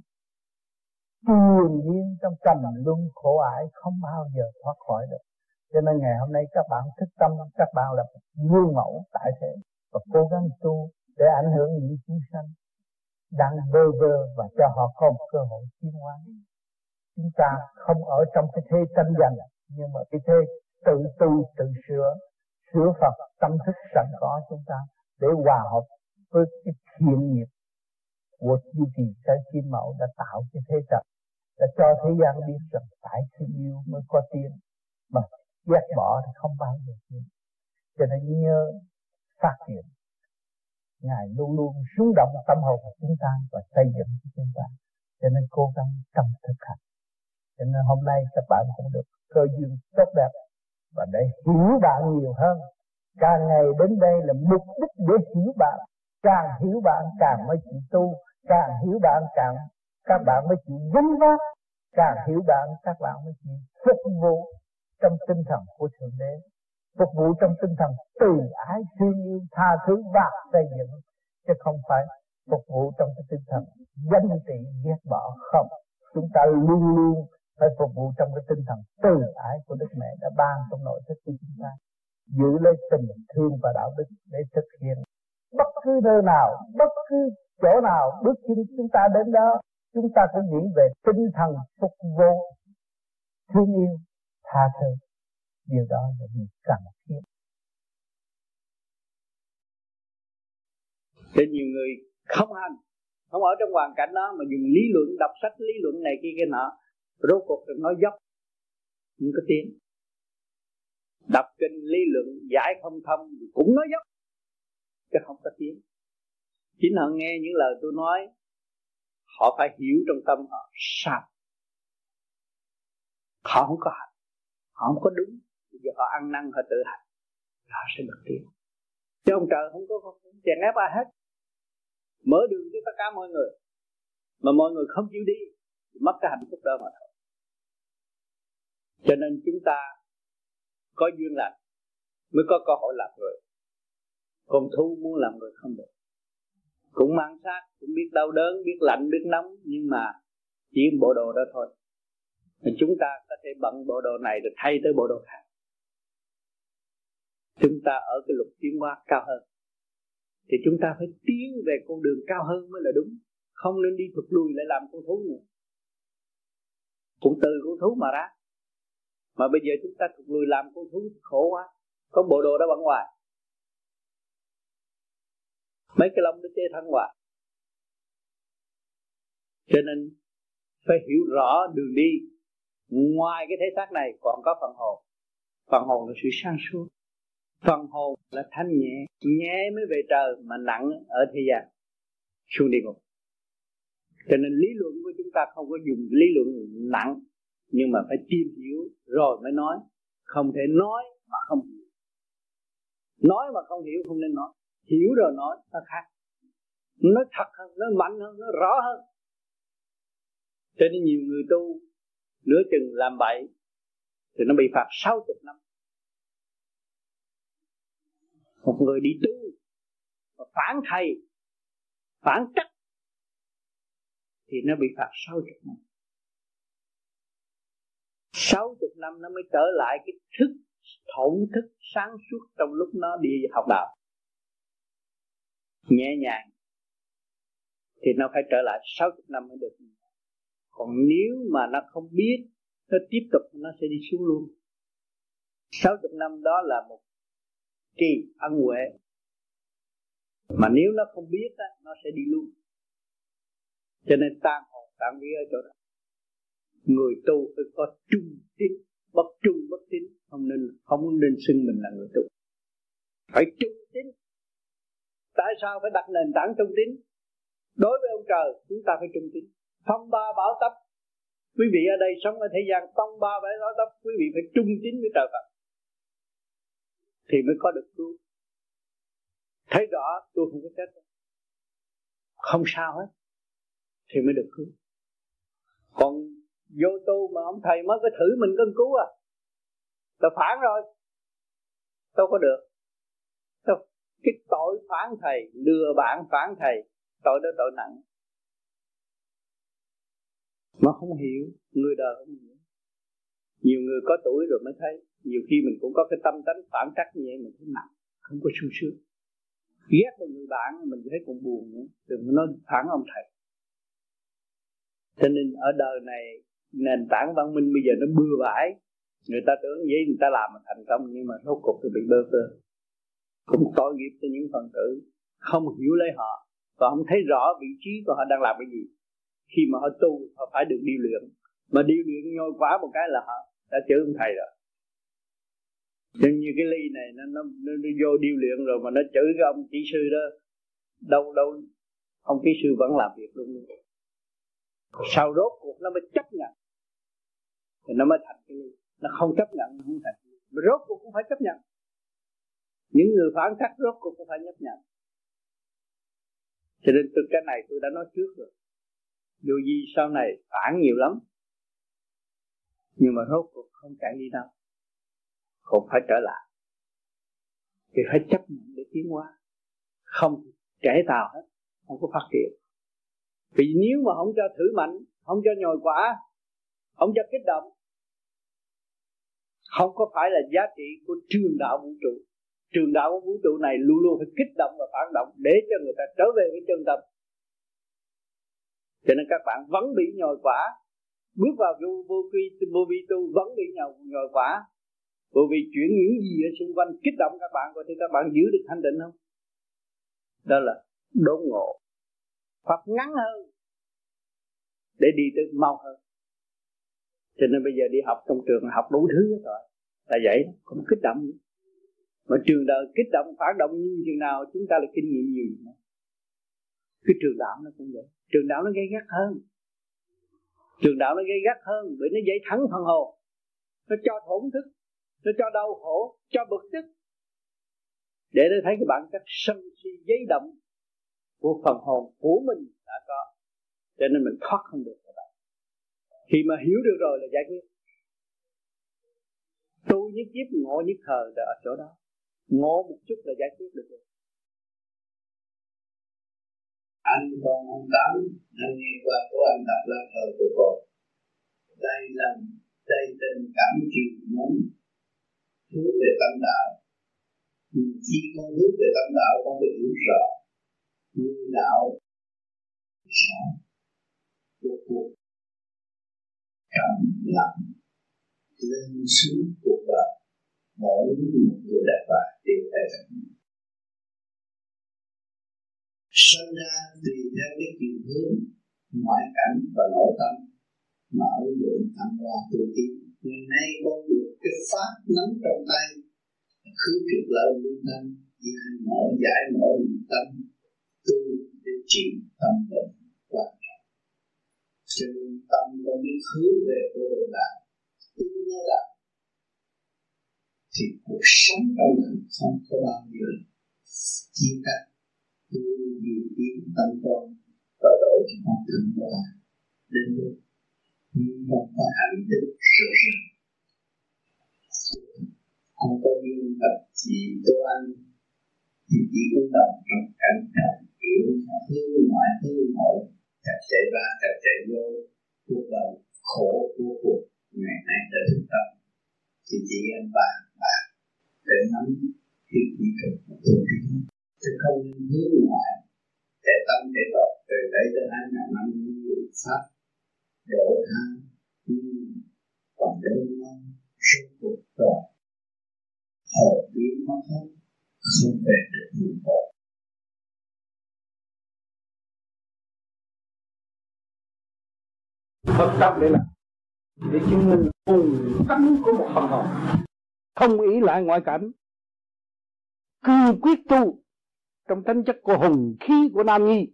truyền nhiên trong trầm luân khổ ải, không bao giờ thoát khỏi được. Cho nên ngày hôm nay các bạn thức tâm, các bạn là gương mẫu tại thế và cố gắng tu để ảnh hưởng những chúng sanh đang bơ vơ và cho họ có một cơ hội tiến hóa. Chúng ta không ở trong cái thế tranh giành, nhưng mà cái thế tự tu, tự sửa, sửa Phật tâm thức sẵn có chúng ta để hòa hợp với cái thiện nghiệp của duy trì cái kim mẫu đã tạo cái thế trận, đã cho thế gian biết rằng tại tình yêu mới có tiếng, mà ghét bỏ thì không bao giờ tiếng. Cho nên nhớ phát triển, Ngài luôn luôn rung động tâm hồn của chúng ta và xây dựng của chúng ta. Cho nên cố gắng tâm thực hành. Cho nên hôm nay các bạn cũng được cơ duyên tốt đẹp, và để hiểu bạn nhiều hơn. Càng ngày đến đây là mục đích để hiểu bạn. Càng hiểu bạn càng mới chịu tu, càng hiểu bạn càng các bạn mới chịu gánh vác, càng hiểu bạn các bạn mới chịu phục vụ trong tinh thần của Thượng Đế, phục vụ trong tinh thần từ ái, thương yêu, tha thứ và xây dựng, chứ không phải phục vụ trong cái tinh thần ganh tị, ghét bỏ. Không, chúng ta luôn luôn phải phục vụ trong cái tinh thần từ ái của Đức Mẹ đã ban trong nội thức của chúng ta, giữ lấy tình thương và đạo đức để thực hiện. Bất cứ nơi nào, bất cứ chỗ nào bước chân chúng ta đến đó, chúng ta cũng nghĩ về tinh thần phục vụ, thương yêu, tha thứ. Điều đó là điều cần thiết. Thế nhiều người không hành, không ở trong hoàn cảnh đó mà dùng lý luận, đọc sách lý luận này kia kia nọ, rốt cuộc được nói dốc, không có tiếng. Đọc kinh lý luận giải không thông cũng nói dốc, chứ không có tiếng. Chính họ nghe những lời tôi nói, họ phải hiểu trong tâm họ sao họ không có hành, họ không có đúng. Bây giờ họ ăn năn, họ tự hành, họ sẽ được tiếng. Chứ ông trời không có chèn ép ai hết, mở đường cho tất cả mọi người, mà mọi người không chịu đi thì mất cái hạnh phúc đó mà thôi. Cho nên chúng ta có duyên lành mới có cơ hội làm người. Còn thú muốn làm người không được, cũng mang sát, cũng biết đau đớn, biết lạnh, biết nóng, nhưng mà chỉ bộ đồ đó thôi. Thì chúng ta có thể bận bộ đồ này rồi thay tới bộ đồ khác. Chúng ta ở cái lục tiến hóa cao hơn thì chúng ta phải tiến về con đường cao hơn mới là đúng. Không nên đi thụt lùi lại làm con thú nữa. cũng từ con thú mà ra. Mà bây giờ chúng ta thụt lùi làm con thú khổ quá, có bộ đồ đó bận hoài, mấy cái lông nó chê thân hoài. Cho nên phải hiểu rõ đường đi. Ngoài cái thể xác này còn có phần hồn. Phần hồn là sự sáng suốt. Phần hồn là thanh nhẹ. Nhẹ mới về trời mà nặng ở thế gian, xuống địa ngục. Cho nên lý luận của chúng ta không có dùng lý luận nặng, nhưng mà phải tìm hiểu rồi mới nói. Không thể nói mà không hiểu. Nói mà không hiểu không nên nói. Hiểu rồi nói nó khác. Nói thật hơn, nói mạnh hơn, nói rõ hơn. Cho nên nhiều người tu nửa chừng làm bậy thì nó bị phạt sáu mươi năm. Một người đi tu mà phản thầy, phản trắc thì nó bị phạt sáu mươi năm. Sáu mươi năm nó mới trở lại cái thức thổn thức sáng suốt trong lúc nó đi học đạo. Nhẹ nhàng thì nó phải trở lại sáu mươi năm mới được. Còn nếu mà nó không biết, nó tiếp tục nó sẽ đi xuống luôn. Sáu mươi năm đó là một kỳ ân huệ, mà nếu nó không biết đó, nó sẽ đi luôn. Cho nên tan hồn tan vía ở chỗ đó. Người tu phải có trung tín, bất trung bất tín, không nên không nên xưng mình là người tu. Phải trung tín. Tại sao phải đặt nền tảng trung tín? Đối với ông trời chúng ta phải trung tín. Phong ba bảo tấp, quý vị ở đây sống ở thế gian, phong ba bảo tấp, quý vị phải trung tín với trời Phật thì mới có được cứu. Thấy rõ tôi không có chết, không sao hết thì mới được cứu. Còn vô tu mà ông thầy mới có thử mình cân cứu à, tôi phản rồi, tôi có được. Cái tội phản thầy, lừa bạn phản thầy, tội đó tội nặng. Mà không hiểu, người đời không hiểu. Nhiều người có tuổi rồi mới thấy. Nhiều khi mình cũng có cái tâm tánh phản trắc như vậy, mình thấy nặng, không có sung sướng. Ghét một người bạn mình thấy cũng buồn nữa, đừng nói phản ông thầy. Cho nên ở đời này nền tảng văn minh bây giờ nó bừa bãi. Người ta tưởng vậy người ta làm mà thành công, nhưng mà rốt cuộc thì bị bơ vơ. Cũng tội nghiệp cho những phần tử không hiểu lấy họ và không thấy rõ vị trí của họ đang làm cái gì. Khi mà họ tu họ phải được điều luyện, mà điều luyện nhồi quá một cái là họ đã chữ ông thầy rồi. Nhưng như cái ly này nó, nó, nó, nó vô điều luyện rồi mà nó chữ cái ông kỹ sư đó. Đâu đâu ông kỹ sư vẫn làm việc luôn, luôn. Sau rốt cuộc nó mới chấp nhận thì nó mới thành cái ly. Nó không chấp nhận nó không thành. Mà rốt cuộc cũng phải chấp nhận. Những người phản khắc rốt cuộc cũng phải chấp nhận. Cho nên từ cái này tôi đã nói trước rồi. Dù gì sau này phản nhiều lắm, nhưng mà rốt cuộc không chạy đi đâu, cũng phải trở lại. Thì phải chấp nhận để tiến hóa. Không trễ tào hết, không có phát triển. Vì nếu mà không cho thử mạnh, không cho nhồi quả, không cho kích động, không có phải là giá trị của trường đạo vũ trụ. Trường đạo của vũ trụ này luôn luôn phải kích động và phản động để cho người ta trở về với chân tâm. Cho nên các bạn vẫn bị nhồi quả. Bước vào vô vi, vô vi tu vẫn bị nhồi quả. Vô vi chuyển những gì ở xung quanh kích động các bạn, có thể các bạn giữ được thanh định không? Đó là đốn ngộ. Pháp ngắn hơn để đi tới mau hơn. Cho nên bây giờ đi học trong trường học đủ thứ hết rồi. Là vậy, cũng kích động. Mà trường đời kích động phản động như thế nào chúng ta là kinh nghiệm nhiều. Cái trường đạo nó cũng vậy. Trường đạo nó gây gắt hơn. Trường đạo nó gây gắt hơn bởi nó dạy thẳng phần hồn. Nó cho thổn thức, nó cho đau khổ, cho bực tức, để nó thấy các bạn các sân si giấy động của phần hồn của mình đã có. Cho nên mình thoát không được các bạn. Khi mà hiểu được rồi là giải quyết. Tu nhất kiếp ngộ nhất thời là ở chỗ đó. Ngộ một chút là giải quyết được rồi. Anh còn ông Tám, anh nghe qua của anh đọc lá thờ của con. Đây là đây tình cảm truyền mến, hướng về tâm đạo. Khi con hướng về tâm đạo con phải hiểu rõ, như đạo, sáng, vô cuộc, cảm. làm lên suốt cuộc đời. Mỗi một người đạt và đều phải thật. Sinh ra tùy theo cái chiều hướng ngoại cảnh và nội tâm mà ứng dụng tham gia tu tiến. Ngày nay con được cái pháp nắm trong tay, khứ trực lợi lương tâm, giải mở giải mở lương tâm, tu để trị tâm bệnh quan trọng. Cho nên tâm con biết hướng về của đời đạo, tin nó đạo, thì cuộc sống trong đời không có bao nhiêu chia cắt. Tôi điều tiến tâm con và đổi cho con thương qua đến lúc nhưng con có hạnh đức rồi rồi. Không có duyên tập chỉ Tô Anh thì chỉ có đồng trong cảnh trọng kiểu hư ngoại hư nội, chặt chạy ra chặt chạy vô cuộc đời khổ vô cuộc. Ngày nay đã thức tâm thì chỉ em bạn bạn để nắm khi chỉ cần một tôi đi. Chứ không nên hướng ngoại để tâm để đọc từ đấy tới hai ngàn năm như pháp độ tha nhưng còn đến năm suốt cuộc đời hồi biến mất hết không về được nguồn cội. Bất chấp để làm để chứng minh cùng tánh của một phần hồn, không ý lại ngoại cảnh, cương quyết tu trong tính chất của hùng khí của nam nhi.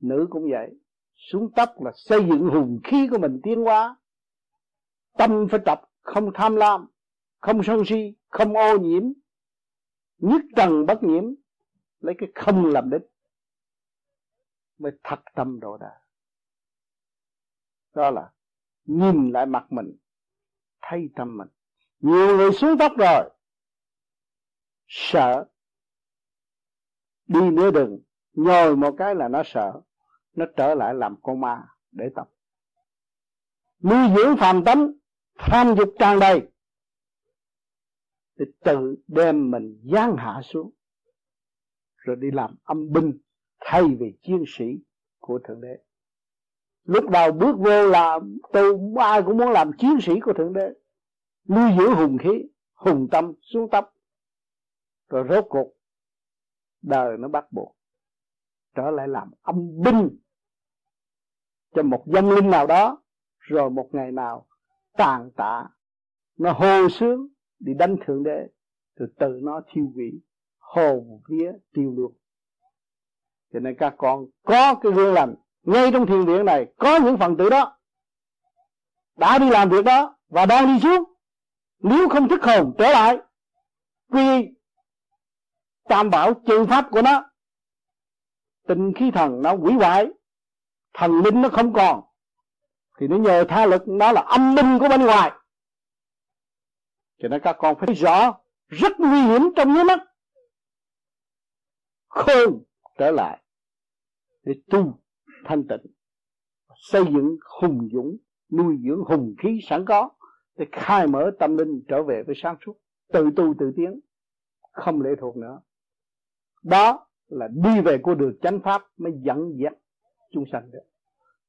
Nữ cũng vậy, xuống tóc là xây dựng hùng khí của mình tiến hóa. Tâm phải tập không tham lam, không sân si, không ô nhiễm, nhất trần bất nhiễm, lấy cái không làm đích mới thật tâm độ đà. Đó là nhìn lại mặt mình, thấy tâm mình. Nhiều người xuống tóc rồi sợ, đi nửa đường nhồi một cái là nó sợ, nó trở lại làm con ma để tập nuôi dưỡng phàm tánh, tham dục tràn đầy thì tự đem mình giáng hạ xuống, rồi đi làm âm binh thay vì chiến sĩ của Thượng Đế. Lúc đầu bước vô là từ ai cũng muốn làm chiến sĩ của Thượng Đế, nuôi dưỡng hùng khí hùng tâm xuống tấp, rồi rốt cuộc đời nó bắt buộc trở lại làm âm binh cho một dân linh nào đó, rồi một ngày nào tàn tạ nó hồ sướng đi đánh Thượng Đế, rồi từ nó thiêu hủy hồn vía tiêu luôn. Cho nên các con có cái gương lành ngay trong thiền viện này, có những phần tử đó đã đi làm việc đó và đang đi xuống. Nếu không thức hồn trở lại quy tam bảo chân pháp của nó, tinh khí thần nó hủy hoại, thần linh nó không còn, thì nó nhờ tha lực, nó là âm binh của bên ngoài. Cho nên các con phải rõ rất nguy hiểm trong nháy mắt, khôn trở lại để tu thanh tịnh, xây dựng hùng dũng, nuôi dưỡng hùng khí sẵn có để khai mở tâm linh trở về với sáng suốt, tự tu tự tiến, không lệ thuộc nữa. Đó là đi về của đường chánh pháp mới dẫn dắt chúng sanh được.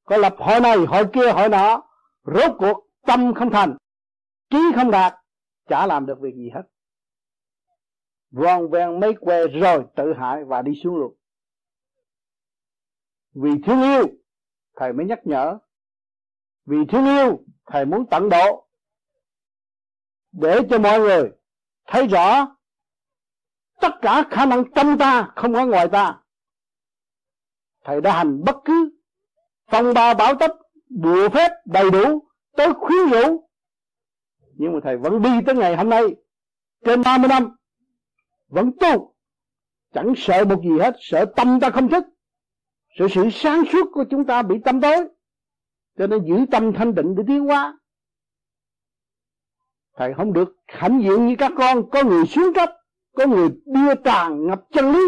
Có lập hội này hội kia hội nọ, rốt cuộc tâm không thành, trí không đạt, chả làm được việc gì hết, vòn vẹn mấy que rồi tự hại và đi xuống luôn. Vì thương yêu thầy mới nhắc nhở, vì thương yêu thầy muốn tận độ để cho mọi người thấy rõ tất cả khả năng trong ta không ở ngoài ta. Thầy đã hành bất cứ phong ba bảo tấp, bùa phép đầy đủ, tới khuyến rũ, nhưng mà thầy vẫn đi tới ngày hôm nay, trên ba mươi năm vẫn tu, chẳng sợ một gì hết. Sợ tâm ta không thức, sự sự sáng suốt của chúng ta bị tâm tối, cho nên giữ tâm thanh định để tiến hóa. Thầy không được hãnh diện như các con, có người xuống cấp, có người đưa tràn ngập chân lý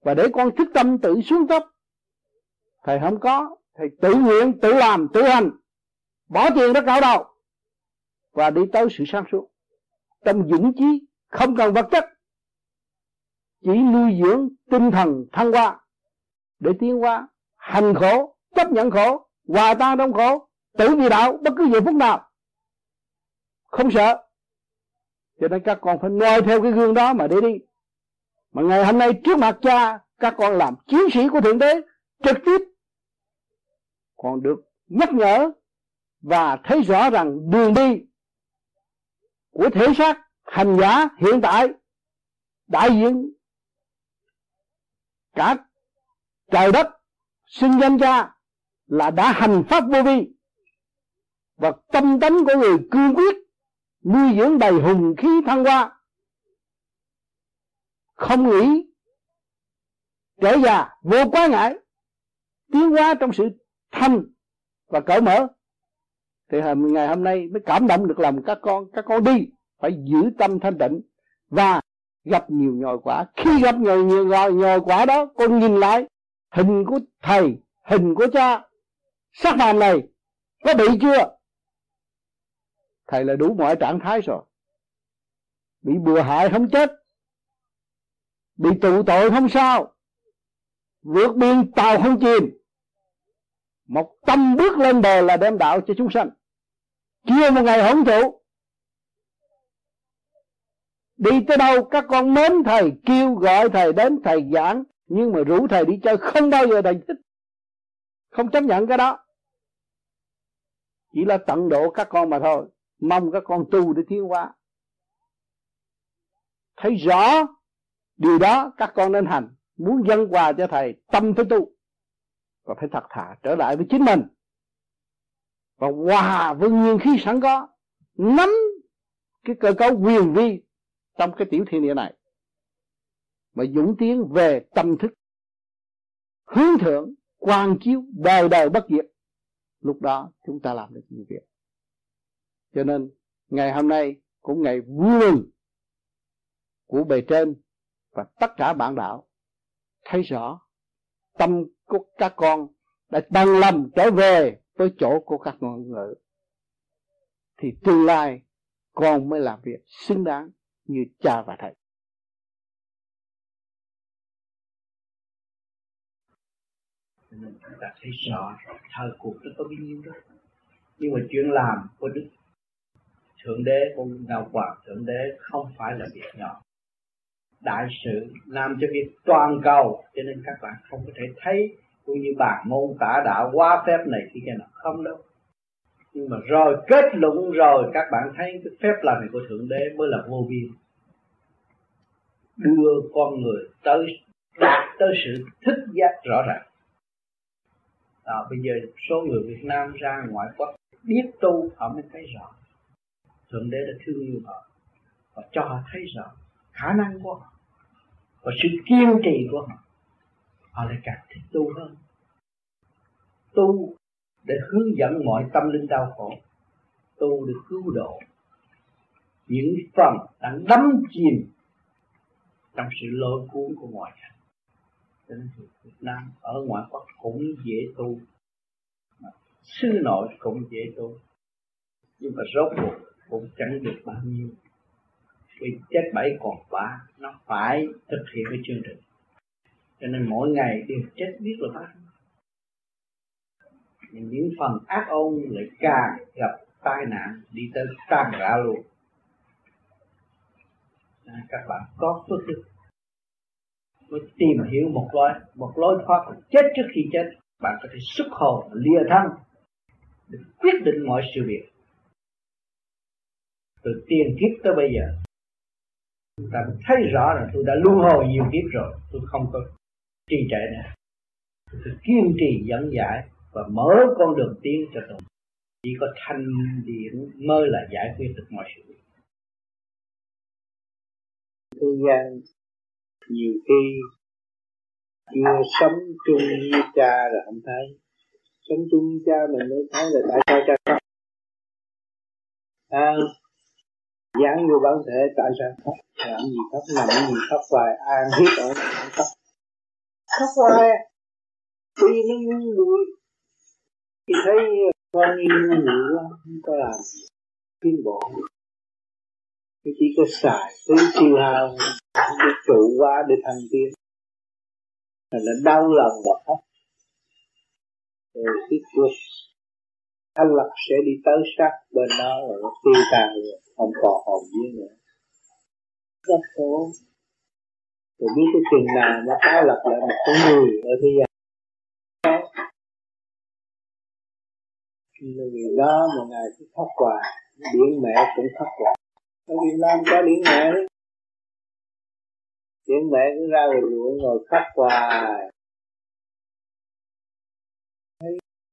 và để con thức tâm tự xuống cấp. Thầy không có, thầy tự nguyện, tự làm, tự hành, bỏ tiền đất cao đầu và đi tới sự sáng suốt trong dũng chí, không cần vật chất, chỉ nuôi dưỡng tinh thần thăng hoa để tiến hóa. Hành khổ, chấp nhận khổ, hòa tan trong khổ, tử vì đạo bất cứ giờ phút nào, không sợ. Cho nên các con phải noi theo cái gương đó mà để đi. Mà ngày hôm nay trước mặt cha, các con làm chiến sĩ của Thượng Đế trực tiếp, còn được nhắc nhở và thấy rõ rằng đường đi của thể xác hành giả hiện tại đại diện cả trời đất, xưng danh cha là đã hành pháp vô vi, và tâm tánh của người cương quyết nuôi dưỡng đầy hùng khí thăng hoa, không nghĩ trẻ già, vô quá ngại, tiến hóa trong sự thanh và cởi mở. Thì ngày hôm nay mới cảm động được lòng các con. Các con đi phải giữ tâm thanh tịnh và gặp nhiều nhồi quả. Khi gặp nhiều nhiều nhồi quả đó, con nhìn lại hình của thầy, hình của cha, xác phàm này có bị chưa? Thầy là đủ mọi trạng thái rồi. Bị bừa hại không chết, bị tụ tội không sao, vượt biên tàu không chìm. Một tâm bước lên bờ là đem đạo cho chúng sanh, chưa một ngày hưởng thụ. Đi tới đâu các con mến thầy, kêu gọi thầy đến thầy giảng, nhưng mà rủ thầy đi chơi không bao giờ thầy thích, không chấp nhận cái đó. Chỉ là tận độ các con mà thôi. Mong các con tu để tiến hóa. Thấy rõ điều đó các con nên hành. Muốn dâng quà cho thầy, tâm phải tu và phải thật thà trở lại với chính mình, và hòa với nguyên khí sẵn có, nắm cái cơ cấu quyền vi trong cái tiểu thiên địa này, mà dũng tiến về tâm thức hướng thượng quang chiếu đời đời bất diệt. Lúc đó chúng ta làm được nhiều việc. Cho nên ngày hôm nay cũng ngày vui mừng của bề trên và tất cả bạn đạo, thấy rõ tâm của các con đã bằng lòng trở về với chỗ của các ngọn ngữ, thì tương lai con mới làm việc xứng đáng như cha và thầy. Nên chúng ta thấy rõ rồi thời cuộc nó có bao nhiêu đó, nhưng mà chuyện làm của Đức Thượng Đế, của Đạo Hoàng Thượng Đế không phải là việc nhỏ, đại sự làm cho việc toàn cầu. Cho nên các bạn không có thể thấy cũng như bản môn tả đạo qua phép này thì cái nào không đâu, nhưng mà rồi kết luận rồi các bạn thấy cái phép làm này của Thượng Đế mới là vô biên, đưa con người tới đạt tới sự thích giác rõ ràng. À, bây giờ số người Việt Nam ra ngoại quốc biết tu, họ mới thấy rõ Thượng Đế đã thương yêu họ và cho họ thấy rõ khả năng của họ và sự kiên trì của họ. Họ lại càng thích tu hơn, tu để hướng dẫn mọi tâm linh đau khổ, tu để cứu độ những phần đang đắm chìm trong sự lôi cuốn của ngoại cảnh. Cho nên Việt Nam ở ngoại quốc cũng dễ tu, sư nội cũng dễ tu, nhưng mà rốt cuộc cũng chẳng được bao nhiêu. Vì chết bảy còn ba, nó phải thực hiện cái chương trình. Cho nên mỗi ngày đều chết biết là ba. Những phần ác ôn lại càng gặp tai nạn, đi tới tan rã luôn. Các bạn có phước đức mới tìm hiểu một lối, một lối thoát. Chết trước khi chết, bạn có thể xuất hồn, lìa thân để quyết định mọi sự việc từ tiền kiếp tới bây giờ. Chúng ta thấy rõ là tôi đã luân hồi nhiều kiếp rồi, tôi không có trì trệ nữa. Tôi kiên trì dẫn giải và mở con đường tiến cho tôi. Chỉ có thanh điển mới là giải quyết được mọi sự. Thế gian nhiều khi chưa sống chung với cha là không thấy, sống chung với cha mình mới thấy là tại sao cha khóc, à, dán vô bản thể tại sao khóc, làm gì khóc, làm gì khóc hoài, an hiếp ở không khóc, khóc hoài, tuy nó ngu đuổi, thì thấy con ngu nữa không có làm tiến bộ, thì chỉ có xài cứ tiêu hao để trụ qua để thăng tiến, là đau lòng và khóc, rồi tiếp tục thanh lập sẽ đi tới sát bên nó rồi nó tiêu tan rồi, không còn hồn vía nữa. Rất khổ. Rồi biết cái chừng nào nó tái lập lại một cái người ở thế gian. Người đó một ngày cứ khóc hoài, điển mẹ cũng khóc hoài. Ở Việt Nam có điển mẹ đấy. Điển mẹ cứ ra rồi lụa ngồi khóc hoài.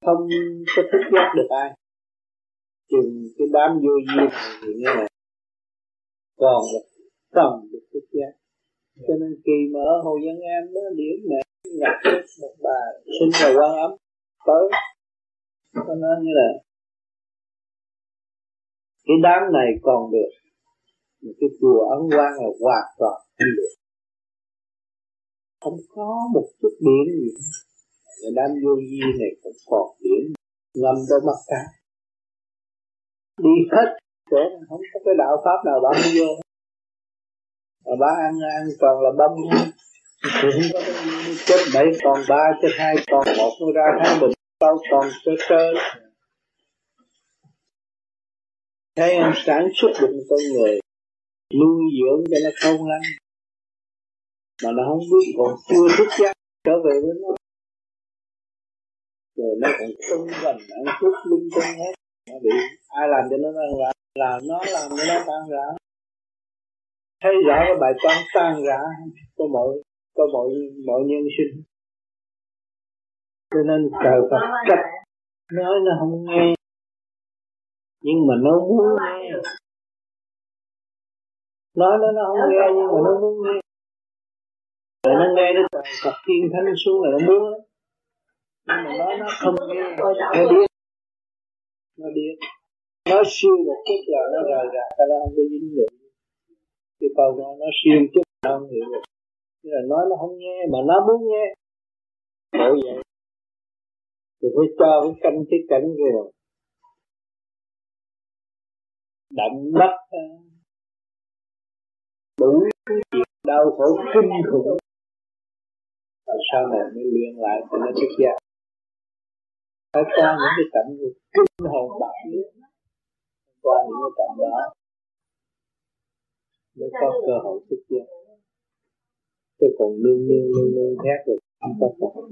Không có thức giác được ai. Chừng cái đám vô duyên thì như này còn được, còn được thức giác. Cho nên kỳ mà ở Hồ Văn An đó, điển mẹ nhập một bài sinh vào Quan Âm tới. Cho nên như là cái đám này còn được, một cái chùa Ấn Quang là hoàn toàn không được, không có một chút điển gì. Cái đám vô vi này cũng còn điển ngâm đôi mắt cá đi hết, kể không có cái đạo pháp nào bám vô. Mà bá ăn ăn còn là băm thì không có chết bảy còn ba, chết hai còn một, nó ra Thái Bình. Tao còn sơ sơ. Thấy không, sản xuất được một con người nuôi dưỡng cho nó khôn lanh, mà nó không biết, còn chưa thức giác trở về với nó. Rồi nó còn tung vần ăn thuốc lung tung hết. Nó bị ai làm cho nó tan rã, làm nó làm cho nó tan rã. Thấy rõ cái bài toán tan rã của mọi, của mọi, mọi nhân sinh. Cho nên trời Phật trách nói nó không nghe, nhưng mà nó muốn nghe. Nói nó nó không nghe nhưng mà nó muốn nghe. Rồi nó nghe đến trời Phật Thiên Thánh xuống là nó muốn. Nhưng mà nói nó không nghe, nó điên. Nó điên. Nó siêu một chút là nó rời rạc, nó không có dính được. Thì câu đó nó siêu một chút là nó không hiểu được. Thế là nói nó không nghe mà nó muốn nghe. Bởi vậy thì phải cho cái canh cái cảnh rồi động đất đủ cái chuyện đau khổ kinh khủng, rồi sau này mới luyện lại thì nó thức giác. Phải qua những cái cảnh kinh hồn bạc vía, qua những cái cảnh đó mới có cơ hội thức giác. Tôi còn lương lương lương lương thét rồi không có cơ hội.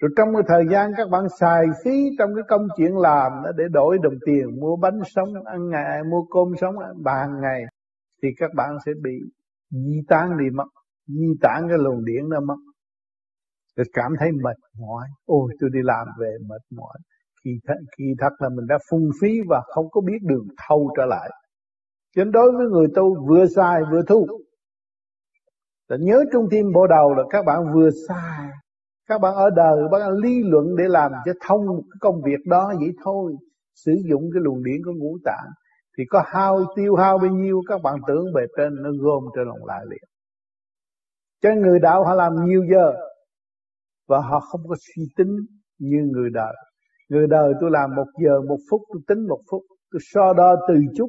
Rồi trong cái thời gian các bạn xài phí trong cái công chuyện làm đó để đổi đồng tiền mua bánh sống ăn ngày, mua cơm sống hàng ngày, thì các bạn sẽ bị di tán đi mất, di tán cái luồng điện đó mất. Rồi cảm thấy mệt mỏi, ôi tôi đi làm về mệt mỏi. Khi thật, khi thật là mình đã phung phí và không có biết đường thâu trở lại. Cho nên đối với người tu vừa xài vừa thu. Là nhớ trung tim bộ đầu là các bạn vừa xài. Các bạn ở đời, các bạn lý luận để làm cho thông cái công việc đó vậy thôi. Sử dụng cái luồng điển của ngũ tạng. Thì có hao, tiêu hao bao nhiêu các bạn tưởng bề trên nó gom trên lòng lại liền. Cho người đạo họ làm nhiều giờ. Và họ không có suy tính như người đời. Người đời tôi làm một giờ, một phút, tôi tính một phút. Tôi so đo từ chút.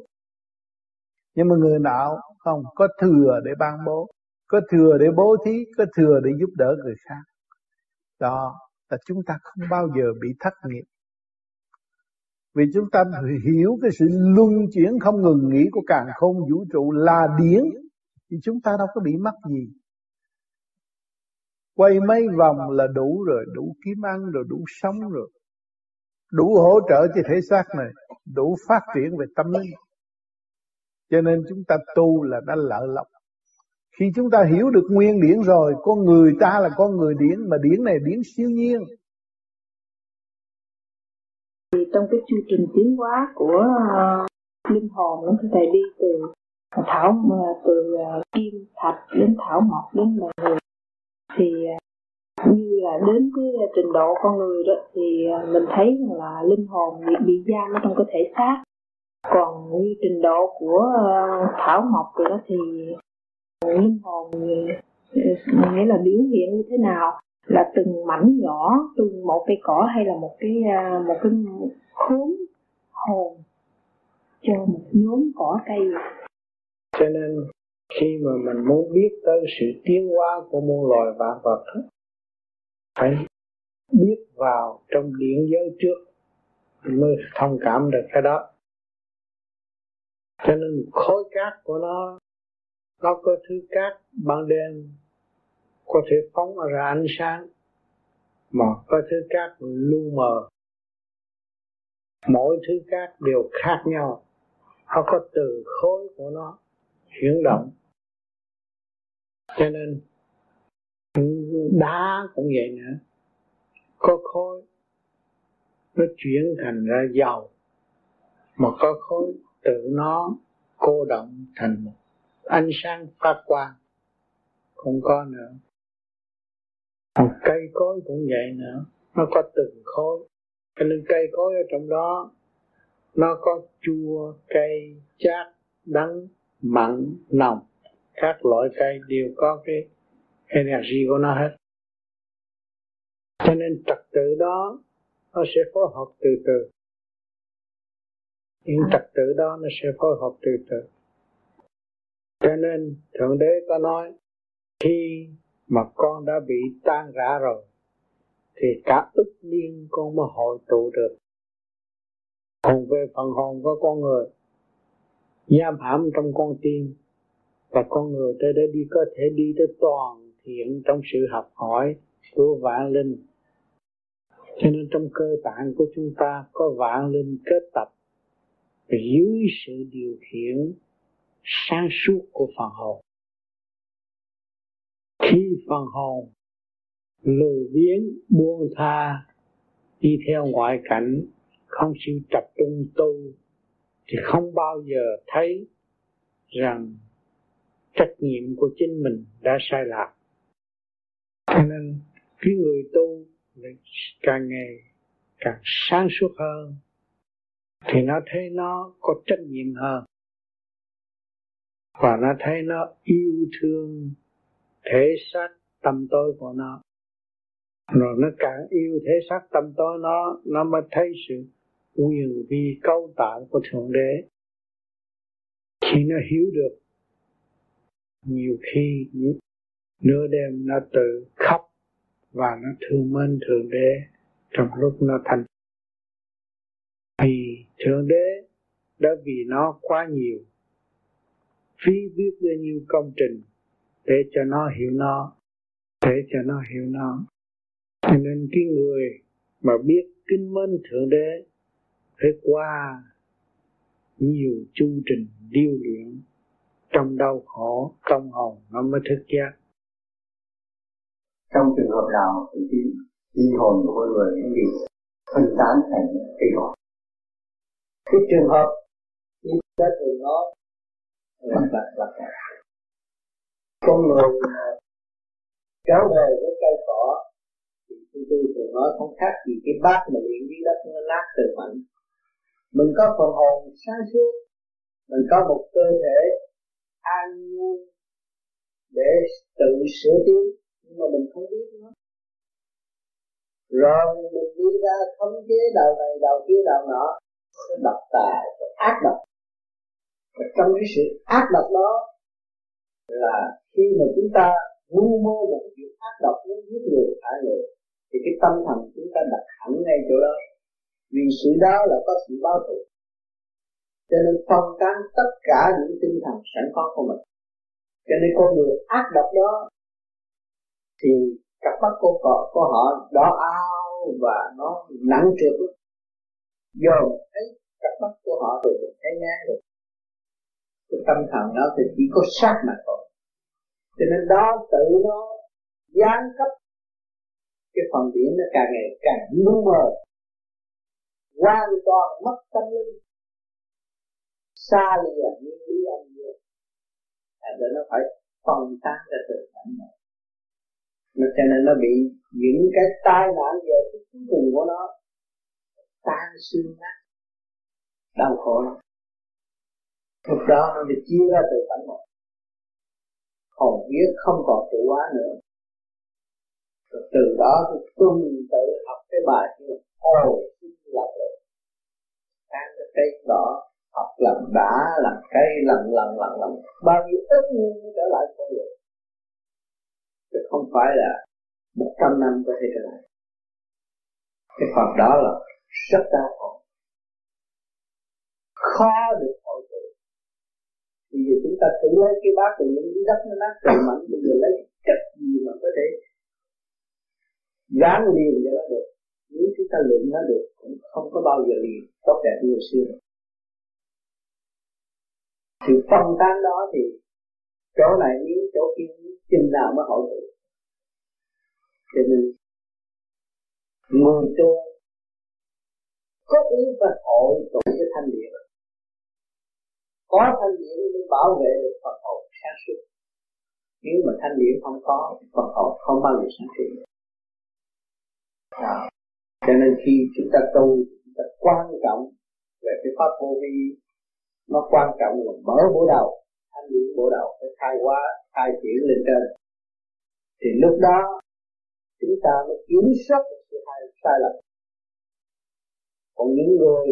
Nhưng mà người đạo không có thừa để ban bố. Có thừa để bố thí, có thừa để giúp đỡ người khác. Đó là chúng ta không bao giờ bị thất nghiệp. Vì chúng ta hiểu cái sự luân chuyển không ngừng nghỉ của càn khôn vũ trụ là điển. Thì chúng ta đâu có bị mất gì. Quay mấy vòng là đủ rồi. Đủ kiếm ăn rồi, đủ sống rồi. Đủ hỗ trợ cho thể xác này. Đủ phát triển về tâm linh. Cho nên chúng ta tu là đã lợi lộc. Khi chúng ta hiểu được nguyên điển rồi, con người ta là con người điển, mà điển này điển siêu nhiên. Trong cái chương trình tiến hóa của uh, linh hồn, nó thầy đi từ thảo uh, từ uh, kim thạch đến thảo mộc đến loài người, thì uh, như là đến cái uh, trình độ con người đó, thì uh, mình thấy là linh hồn bị, bị giam ở trong cái thể xác. Còn như trình độ của uh, thảo mộc rồi đó thì linh hồn nghĩa là biểu hiện như thế nào, là từng mảnh nhỏ, từng một cây cỏ hay là một cái một cái khóm hồn cho một nhóm cỏ cây. Cho nên khi mà mình muốn biết tới sự tiến hóa của muôn loài vạn vật, phải biết vào trong điển giới trước mới thông cảm được cái đó. Cho nên khối cát của nó, nó có thứ cát ban đêm có thể phóng ra ánh sáng, mà có thứ cát lu mờ. Mỗi thứ cát đều khác nhau, nó có từ khối của nó chuyển động. Cho nên đá cũng vậy nữa, có khối nó chuyển thành ra dầu, mà có khối tự nó cô động thành một ánh sáng phát quang, không có nữa. Một cây cối cũng vậy nữa, nó có từng khối. Cho nên cây cối ở trong đó nó có chua, cay, chát, đắng, mặn, nồng. Các loại cây đều có cái energy của nó hết. Cho nên trật tự đó nó sẽ phối hợp từ từ. Những trật tự đó nó sẽ phối hợp từ từ. Cho nên Thượng Đế có nói, khi mà con đã bị tan rã rồi thì cả ức niên con mới hội tụ được. Hồn về phần hồn của con người giam hãm trong con tim, và con người tới đây đi có thể đi tới toàn thiện trong sự học hỏi của vạn linh. Cho nên trong cơ tạng của chúng ta có vạn linh kết tập dưới sự điều khiển sáng suốt của phần hồn. Khi phần hồn lười biếng buông tha đi theo ngoại cảnh, không chịu tập trung tu, thì không bao giờ thấy rằng trách nhiệm của chính mình đã sai lạc. Cho nên cái người tu càng ngày càng sáng suốt hơn, thì nó thấy nó có trách nhiệm hơn, và nó thấy nó yêu thương thể xác tâm tối của nó. Rồi nó càng yêu thể xác tâm tối nó, nó mới thấy sự quyền vi cấu tạo của Thượng Đế. Khi nó hiểu được, nhiều khi nửa đêm nó tự khóc và nó thương mến Thượng Đế trong lúc nó thành. Vì Thượng Đế đã vì nó quá nhiều, phí biết bao nhiêu công trình để cho nó hiểu nó, để cho nó hiểu nó. Cho nên cái người mà biết kính mến Thượng Đế phải qua nhiều chu trình điêu luyện trong đau khổ, trong hồn nó mới thức giác. Trong trường hợp nào thì linh hồn của con người cũng bị phân tán thành cây cỏ? Cái trường hợp như đã từng nói là là là con người kéo về với cây cỏ. Chúng tôi thường nói không khác gì cái bát mà liền dưới đất nó nát từ mạnh. Mình có phần hồn sáng suốt, mình có một cơ thể an nhiên để tự sửa tiến, nhưng mà mình không biết nó. Rồi mình đi ra khống chế đầu này đầu kia đầu nọ, nó độc tài, nó ác độc. Và trong cái sự ác độc đó là khi mà chúng ta vu mô một cái chuyện ác độc đến giết người hại người, thì cái tâm thần chúng ta đặt hẳn ngay chỗ đó, vì sự đó là có sự báo thù. Cho nên phân tán tất cả những tinh thần sẵn có của mình. Cho nên con người ác độc đó thì các bác cô cọ của họ đỏ ao và nó nặng trược. Giờ mình thấy các bác của họ thì mình thấy ngang được. Cái tâm thần đó thì chỉ có sát mà thôi. Cho nên đó tự nó gián cấp cái phần biển, nó càng ngày càng lu mờ, hoàn toàn mất tâm linh, xa lìa nguyên lý âm dương, thành ra nó phải phân tán ra từ cảnh này. Cho nên nó bị những cái tai nạn giờ cái cuối cùng của nó tan xương nát, đau khổ lắm. Lúc đó nó bị chia ra từ cảnh một, hồn biết không còn tự hóa nữa. Rồi từ đó tôi tự học cái bài như hồi sinh là được, ăn cái cây cỏ, học làm đá, làm cây, lần lần lần lần, bao nhiêu tất nhiên mới trở lại con người, chứ không phải là một trăm năm có thể trở lại. Cái phần đó là rất đau khổ, khó được hồi tưởng. Bây giờ chúng ta thử lấy cái bát từ những đất nó nát từ mảnh, bây giờ lấy cách gì mà có thể dán liền cho nó được. Nếu chúng ta lượm nó được cũng không có bao giờ liền tốt đẹp như hồi xưa. Sự phân tán đó thì chỗ này miếng, chỗ kia miếng, chừng nào mới hội tụ. Cho nên người tu cốt ý và hội tụ cái thanh điển, có thanh điển mới bảo vệ được Phật hồn sáng suốt. Nếu mà thanh điển không có, Phật hồn không bao giờ sáng suốt. Nào, cho nên khi chúng ta tu, chúng ta quan trọng về cái pháp vô vi, nó quan trọng là mở bộ đầu, thanh điển bộ đầu phải khai hóa, khai triển lên trên. Thì lúc đó chúng ta mới kiểm soát được sự sai lầm. Còn những người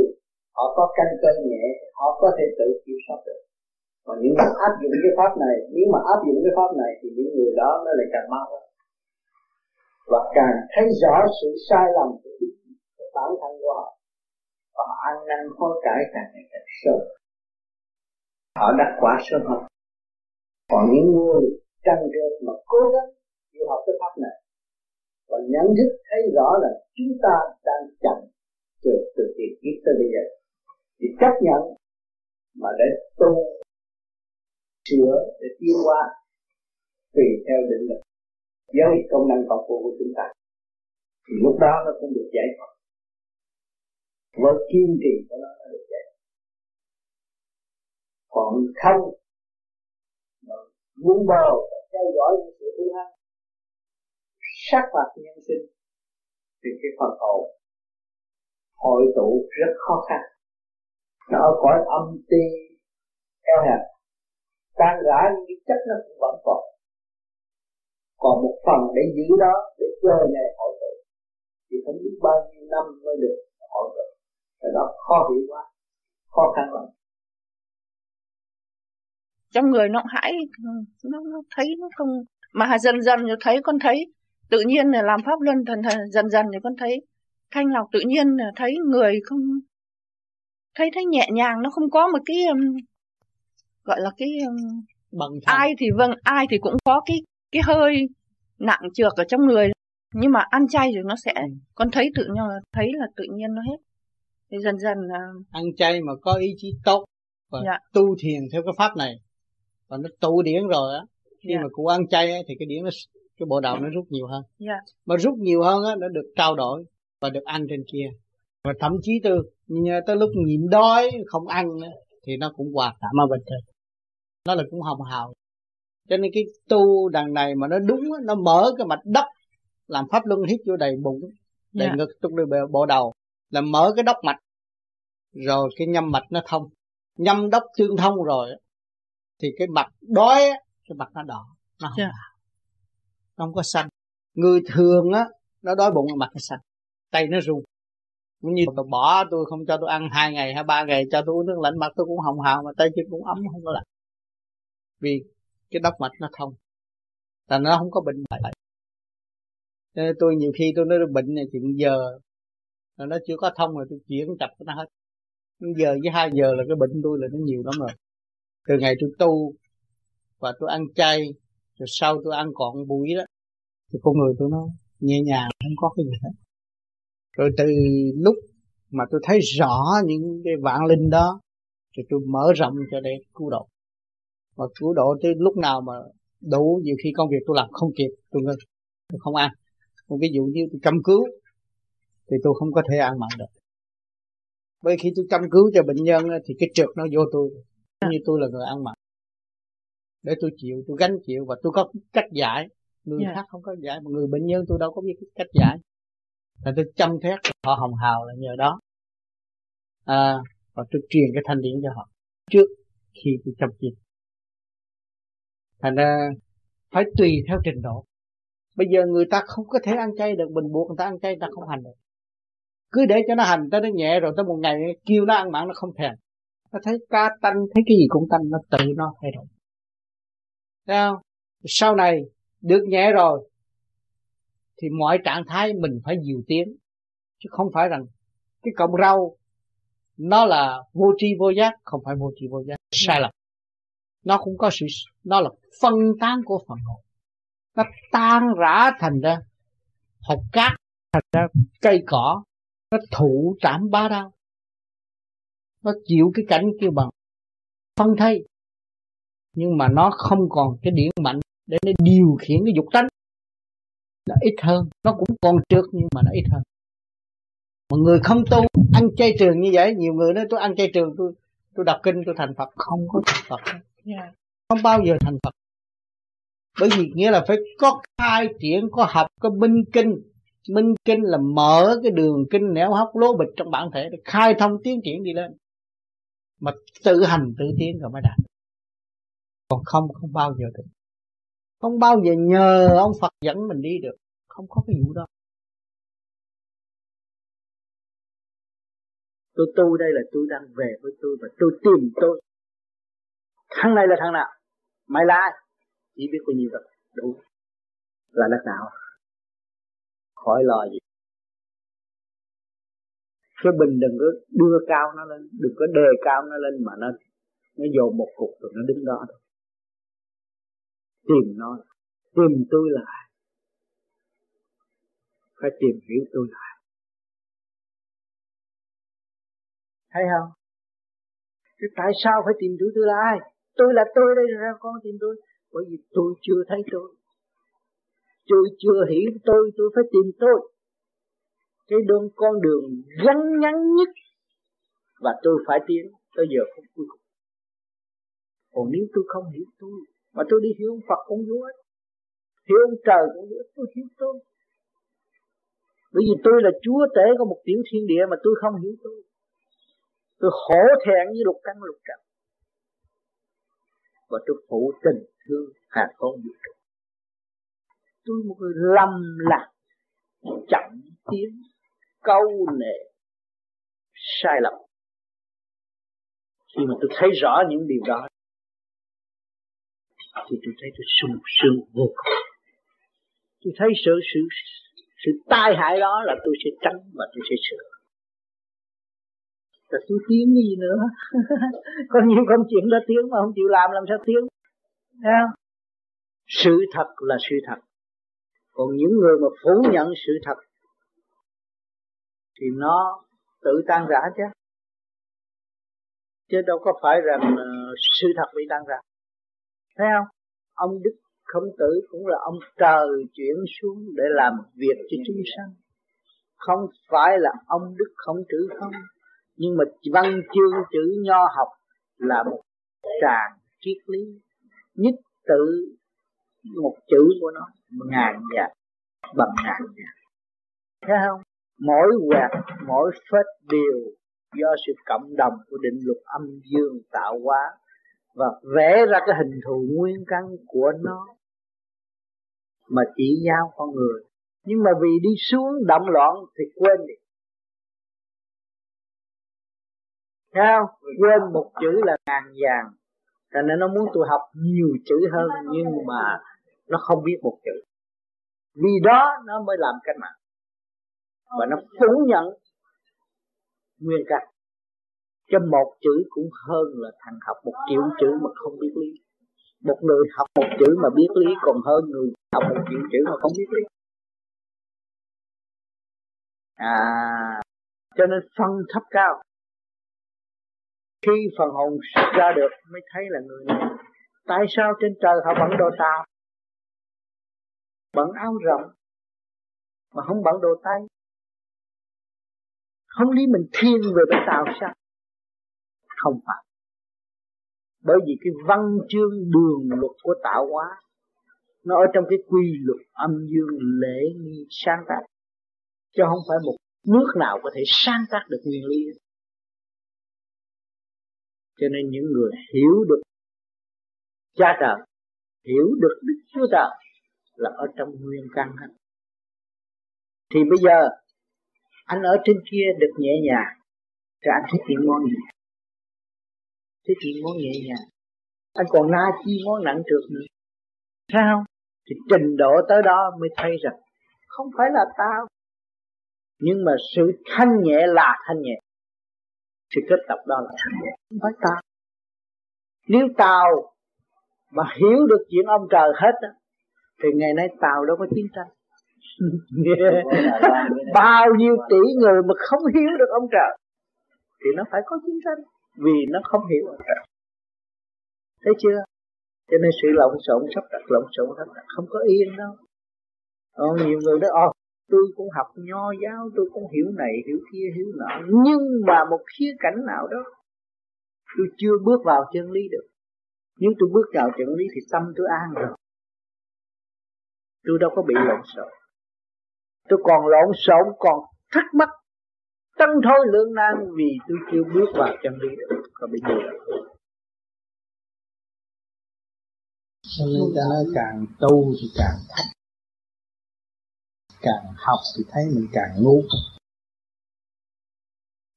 họ có căn cơ nhẹ, họ có thể tự kiểm soát được. Còn những người áp dụng cái pháp này, nếu mà áp dụng cái pháp này thì những người đó nó lại càng mau hơn. Và càng thấy rõ sự sai lầm của bản thân của họ, và họ ăn năn hối cải càng ngày càng sớm, họ đắc quả sớm hơn. Còn những người trăn trượt mà cố gắng chịu học cái pháp này và nhận thức thấy rõ là chúng ta đang chậm trượt từ tiền kiếp tới bây giờ, thì chấp nhận mà để tu sửa, để tiến qua tùy theo định lực với công năng cộng phụ của chúng ta, thì lúc đó nó cũng được giải thoát. Với kiên trì của nó, nó được giải thoát. Còn không muốn bầu theo dõi những sự hung hăng sát phạt nhân sinh thì cái phần hồn hội tụ rất khó khăn. Nó ở cõi âm ti eo hẹp, tan rã những chất nó cũng vẫn còn, còn một phần để giữ đó, để chờ ngày hội tụ, thì không biết bao nhiêu năm mới được hội tụ. Cái đó khó hiểu quá, khó khăn lắm. Trong người nó hãi, nó, nó thấy nó không, mà dần dần nó thấy, con thấy tự nhiên là làm pháp luân thần thần, dần dần thì con thấy thanh lọc, tự nhiên là thấy người không, thấy thấy nhẹ nhàng, nó không có một cái gọi là cái ai thì vâng ai thì cũng có cái cái hơi nặng trược ở trong người, nhưng mà ăn chay rồi nó sẽ ừ. Con thấy tự nhiên thấy là tự nhiên nó hết, thì dần dần là ăn chay mà có ý chí tốt và dạ. Tu thiền theo cái pháp này và nó tụ điển rồi á, khi dạ. Mà cụ ăn chay ấy, thì cái điển nó, cái bộ đầu nó rút nhiều hơn, yeah. Mà rút nhiều hơn á, nó được trao đổi và được ăn trên kia, và thậm chí từ tới lúc nhịn đói không ăn nữa, thì nó cũng hòa cảm ở bên trên, nó là cũng hồng hào. Cho nên cái tu đằng này mà nó đúng á, nó mở cái mạch đốc, làm pháp luân hít vô đầy bụng, đầy yeah. Ngực trong bộ đầu, là mở cái đốc mạch, rồi cái nhâm mạch nó thông, nhâm đốc tương thông rồi, thì cái mạch đói, cái mạch nó đỏ, nó hồng yeah. Hào. Nó không có xanh. Người thường á, nó đói bụng mặt nó xanh, tay nó run. Cũng như tôi bỏ tôi không cho tôi ăn hai ngày hay ba ngày, cho tôi uống nước lạnh, mặt tôi cũng hồng hào mà tay chân cũng ấm, không có lạnh. Vì cái đốc mạch nó thông, là nó không có bệnh bại. Nên tôi nhiều khi tôi nói bệnh này chuyện giờ, nó chưa có thông rồi tôi chuyển tập nó hết. Giờ với hai giờ là cái bệnh tôi là nó nhiều lắm rồi. Từ ngày tôi tu và tôi ăn chay, rồi sau tôi ăn còn bụi đó, thì con người tôi nó nhẹ nhàng, không có cái gì hết. Rồi từ lúc mà tôi thấy rõ những cái vạn linh đó, thì tôi mở rộng cho để cứu độ. Mà cứu độ tới lúc nào mà đủ, nhiều khi công việc tôi làm không kịp, tôi ngưng, tôi không ăn. Còn ví dụ như tôi chăm cứu, thì tôi không có thể ăn mặn được. Bởi khi tôi chăm cứu cho bệnh nhân thì cái trượt nó vô tôi, như tôi là người ăn mặn. Để tôi chịu, tôi gánh chịu và tôi có cách giải. Người yeah. khác không có giải, mà người bệnh nhân tôi đâu có biết cách giải. Là tôi chăm thét, họ hồng hào là nhờ đó. À, và tôi truyền cái thanh điển cho họ trước khi tôi chăm chịu. Thành ra phải tùy theo trình độ. Bây giờ người ta không có thể ăn chay được, mình buộc người ta ăn chay, người ta không hành được. Cứ để cho nó hành, tới nó nhẹ rồi tới một ngày kêu nó ăn mặn nó không thèm. Nó thấy cá tanh, thấy cái gì cũng tanh, nó tự nó thay đổi. Sao? Sau này được nhẹ rồi thì mọi trạng thái mình phải nhiều tiếng, Chứ không phải rằng cái cọng rau nó là vô tri vô giác. Không phải vô tri vô giác, sai lầm. Nó cũng có sự, nó là phân tán của phần hồn, nó tan rã thành ra hột cát, thành ra cây cỏ, nó thụ trảm bá đao, nó chịu cái cảnh kia bằng phân thây. Nhưng mà nó không còn cái điển mạnh để nó điều khiển cái dục tánh, nó ít hơn. Nó cũng còn trượt nhưng mà nó ít hơn. Mọi người không tu ăn chay trường như vậy. Nhiều người nói tôi ăn chay trường, tôi tôi đọc kinh tôi thành Phật. Không có thành Phật, không bao giờ thành Phật. Bởi vì nghĩa là phải có khai triển, có học, có minh kinh. Minh kinh là mở cái đường kinh nẻo hóc lố bịch trong bản thể để khai thông tiến triển đi lên. Mà tự hành tự tiến rồi mới đạt. Còn không, không bao giờ được. Không bao giờ nhờ ông Phật dẫn mình đi được. Không có cái vụ đó. Tôi tu đây là tôi đang về với tôi và tôi tìm tôi. Thằng này là thằng nào? Mày là ai? Chỉ biết bao nhiêu rồi. Đúng. Là đất đạo. Khỏi lo gì. Cái bình đừng có đưa cao nó lên, đừng có đề cao nó lên mà nó nó dồn một cục rồi nó đứng đó. Tìm nó, tìm tôi lại. Phải tìm hiểu tôi lại. Thấy không? Thế tại sao phải tìm hiểu tôi lại? Tôi là tôi đây rồi con tìm tôi. Bởi vì tôi chưa thấy tôi. Tôi chưa hiểu tôi, tôi phải tìm tôi. Cái đường con đường gắn ngắn nhất. Và tôi phải tiến tới giờ phút cuối cùng. Còn nếu tôi không hiểu tôi, mà tôi đi hiểu ông Phật cũng vô ích, hiểu ông trời cũng vô ích, tôi hiểu tôi. Bởi vì tôi là chúa tể của một tiểu thiên địa mà tôi không hiểu tôi. Tôi hổ thẹn với lục căn lục trần. Và tôi phụ tình thương hàng con vũ trụ. Tôi một người lầm lạc, chậm tiến, câu nệ, sai lầm. Khi mà tôi thấy rõ những điều đó thì tôi thấy tôi sung sướng vô cùng. Tôi thấy sự sự sự tai hại đó là tôi sẽ tránh và tôi sẽ sửa. Rồi tôi tiến cái gì nữa? Có nhiều công chuyện đó tiến mà không chịu làm, làm sao tiến? Thấy không? Sự thật là sự thật. Còn những người mà phủ nhận sự thật thì nó tự tan rã chứ. Chứ đâu có phải rằng uh, sự thật bị tan rã. Thấy không? Ông Đức Khổng Tử cũng là ông trời chuyển xuống để làm việc cho chúng sanh. Không phải là ông Đức Khổng Tử không. Nhưng mà văn chương chữ nho học là một tràng triết lý. Nhất tự một chữ của nó ngàn vàng bằng ngàn vàng. Thấy không? Mỗi quạt, mỗi phết đều do sự cộng đồng của định luật âm dương tạo hóa. Và vẽ ra cái hình thù nguyên căn của nó mà chỉ giao con người. Nhưng mà vì đi xuống động loạn thì quên đi. Thấy không? Quên một chữ là ngàn vàng. Cho nên nó muốn tôi học nhiều chữ hơn. Nhưng mà nó không biết một chữ. Vì đó nó mới làm cách mạng. Và nó phủ nhận nguyên căn. Cho một chữ cũng hơn là thằng học một triệu chữ mà không biết lý. Một người học một chữ mà biết lý còn hơn người học một triệu chữ mà không biết lý. À, cho nên phân thấp cao. Khi phần hồn ra được mới thấy là người này. Tại sao trên trời họ bận đồ tàu, bận áo rộng mà không bận đồ tay? Không lý mình thiên về bên tàu sao? Không phải. Bởi vì cái văn chương đường luật của tạo hóa nó ở trong cái quy luật âm dương lễ nghi sáng tác. Chứ không phải một nước nào có thể sáng tác được nguyên lý. Cho nên những người hiểu được cha trời, hiểu được Đức Chúa Trời là ở trong nguyên căn hết. Thì bây giờ anh ở trên kia được nhẹ nhàng thì anh thích những món gì? Thế thì món nhẹ nhàng. Anh còn na chi món nặng trược nữa. Sao? Thì trình độ tới đó mới thấy rằng không phải là tao, Nhưng mà sự thanh nhẹ là thanh nhẹ, sự kết tập đó là thanh nhẹ, không phải tao. Nếu tao mà hiểu được chuyện ông trời hết đó, thì ngày nay tao đâu có chiến tranh. Bao nhiêu tỷ người mà không hiểu được ông trời thì nó phải có chiến tranh, vì nó không hiểu ông trời. Thấy chưa? Cho nên sự lộn xộn sắp đặt, lộn xộn sắp đặt không có yên đâu. Còn nhiều người đó, ồ, tôi cũng học nho giáo, tôi cũng hiểu này, hiểu kia, hiểu nọ, nhưng mà một khía cảnh nào đó tôi chưa bước vào chân lý được. Nếu tôi bước vào chân lý thì tâm tôi an rồi, tôi đâu có bị lộn xộn. Tôi còn lộn xộn, còn thắc mắc, tăng thôi lương nan vì tôi chưa bước vào chân lý được, còn bị gì đâu. Cho nên ta nói càng tu thì càng thấp, càng học thì thấy mình càng ngu.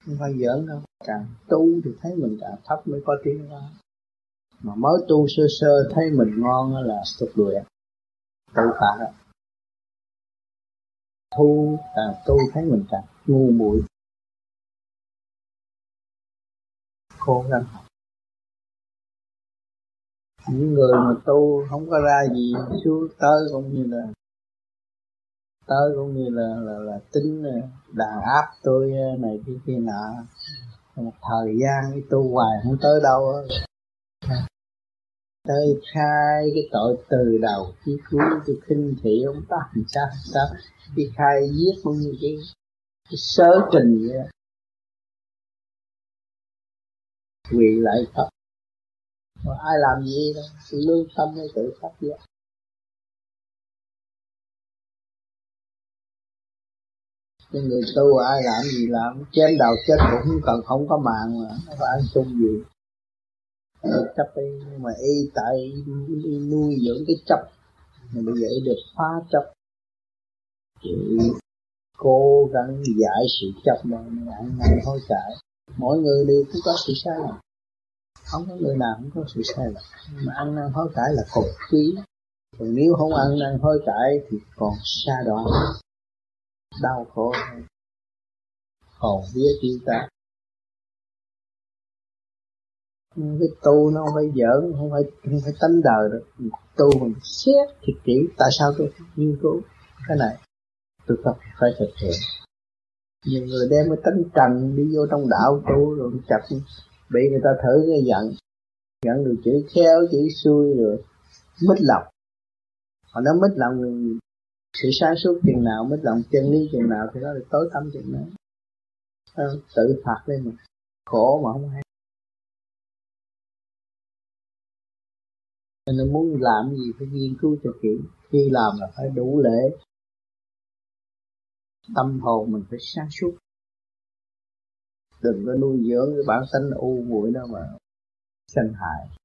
Không phải giỡn đâu, càng tu thì thấy mình càng thấp mới có tiếng đó. Mà mới tu sơ sơ thấy mình ngon là tục đuổi tu phá đó. Thu càng tu thấy mình càng ngu muội. Cố gắng học. Những người mà tu không có ra gì xuống tới cũng như là tới cũng như là là, là tính đàn áp tôi này kia kia nọ, một thời gian tu hoài không tới đâu đó. Tới khai cái tội từ đầu chí cuối, tôi khinh thị ông ta làm sao sao đi khai giết cũng như cái, cái sớ trình vậy đó. Quỳ lại Phật. Mà ai làm gì đâu, lương tâm hay tự phát giác. Cái người tu ai làm gì làm, chém đầu chết cũng không cần, không có mạng mà, nó có ăn chung gì. Được chấp đi, nhưng mà y tại y nuôi dưỡng cái chấp, mà bây giờ y được phá chấp. Chị cố gắng giải sự chấp mà ăn năn hối cải. Mỗi người đều cũng có sự sai lầm, không có người nào cũng có sự sai lầm, mà ăn năn hối cải là cột quý. Còn nếu không ăn năn hối cải thì còn sa đọa, đau khổ, còn vía tiêu tan. Cái tu nó không phải giỡn, không phải không phải tánh đời được. Tu mình xét thực tiễn, tại sao tôi nghiên cứu cái này, tôi cần phải thực hiện. Nhiều người đem cái tánh trần đi vô trong đạo tu rồi chặt, bị người ta thử cái giận, giận được chữ khéo, chữ xui rồi, mít lòng. Họ nói mít lòng sự sáng suốt chừng nào, mít lòng chân lý chừng nào thì nó được tối tâm chừng nào. À, tự phạt lên mà, khổ mà không hay. Nên muốn làm gì phải nghiên cứu cho kỹ, khi làm là phải đủ lễ, tâm hồn mình phải sáng suốt. Đừng có nuôi dưỡng cái bản tánh u muội đó mà sanh hại.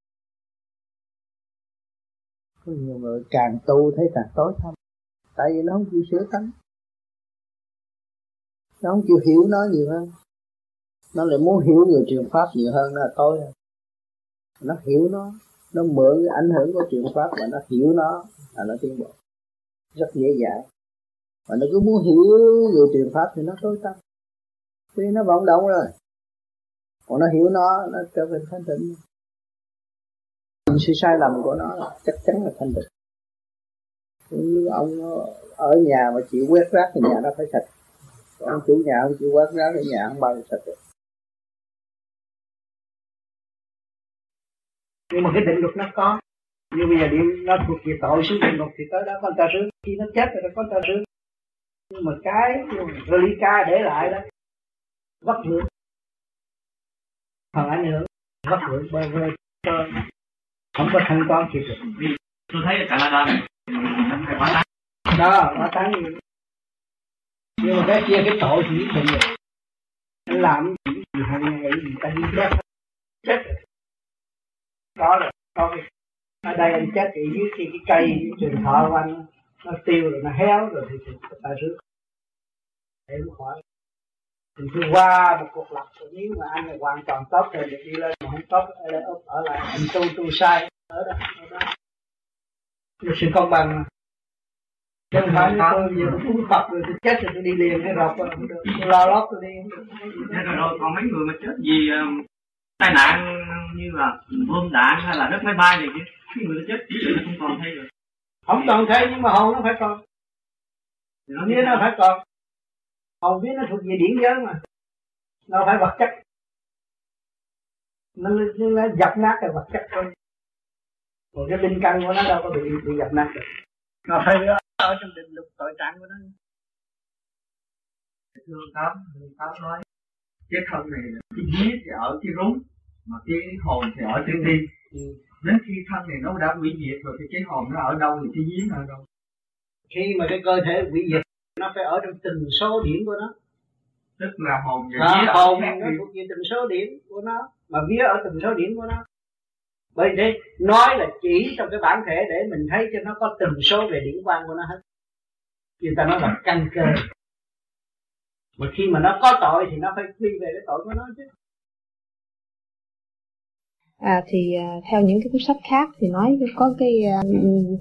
Có nhiều người càng tu thấy càng tối thâm, tại vì nó không chịu sửa tánh, nó không chịu hiểu nó nhiều hơn, nó lại muốn hiểu người truyền pháp nhiều hơn, nó là tối hơn. Nó hiểu nó, nó mượn cái ảnh hưởng của truyền pháp mà nó hiểu nó là nó tiến bộ rất dễ dàng. Mà nó cứ muốn hiểu người truyền pháp thì nó tối tâm, vì nó vọng động rồi. Còn nó hiểu nó, nó trở về thanh tịnh. Sự sai lầm của nó chắc chắn là thanh tịnh. Nếu ông ở nhà mà chịu quét rác thì nhà nó phải sạch. Còn ông chủ nhà không chịu quét rác thì nhà không bao giờ sạch được. Nhưng mà cái định luật nó có. Như bây giờ đi nó thuộc về tội xuống định luật thì tới đó con ta rước. Khi nó chết rồi con ta rước. Nhưng mà cái Relika để lại đó vất vưởng, phần ảnh hưởng vất vưởng bơ vơ, không có thanh toán kịp được. Tôi thấy ở Canada này phải quá tán đó, quá tán nhiều. Nhưng mà cái kia cái tội chỉ bình thường, anh làm gì gì hàng ngày gì ta đi chết chết rồi đó rồi. Còn ở đây anh chết thì dưới cái cái cây trường thọ của anh nó tiêu rồi, nó héo rồi thì ta rước để nó khỏi. Thì cứ qua một cuộc lập, nếu mà anh là hoàn toàn tốt rồi thì đi lên, mà không tốt ở lại, ở lại anh tu tu sai ở đó, ở đó. Sự công bằng Đừng hỏi tôi, giờ tôi cũng tập rồi, tôi chết rồi tôi đi liền cái rọc rồi, tôi lo lót tôi đi. Thế rồi rồi, còn mấy người mà chết gì tai nạn như là bom đạn hay là đất máy bay này kia, cái người nó chết chỉ là không còn thấy rồi. Không còn thấy nhưng mà hồn nó phải còn. Hồn vía nó phải còn. Hồn vía nó thuộc về điển giới mà, nó phải vật chất. Nó, nó, nó dập nát cái vật chất thôi. Còn cái linh căn của nó đâu có bị, bị dập nát được. Nó phải ở trong định luật tội trạng của nó. Thương Tám, Thương Tám nói cái thân này là cái vía thì ở cái rốn, mà cái hồn thì ở trên tim. Ừ. Đến khi thân này nó đã hủy diệt rồi thì cái hồn nó ở đâu thì cái vía nó ở đâu? Khi mà cái cơ thể hủy diệt, nó phải ở trong từng số điểm của nó. Tức là hồn và vía à, ở hồn nó thuộc về từng số điểm của nó, mà vía ở từng số điểm của nó. Bởi thế nói là chỉ trong cái bản thể để mình thấy cho nó có từng số về điển quan của nó hết. Người ta nói là căn cơ. Mà khi mà nó có tội thì nó phải quy về cái tội của nó chứ. À thì theo những cái cuốn sách khác thì nói có cái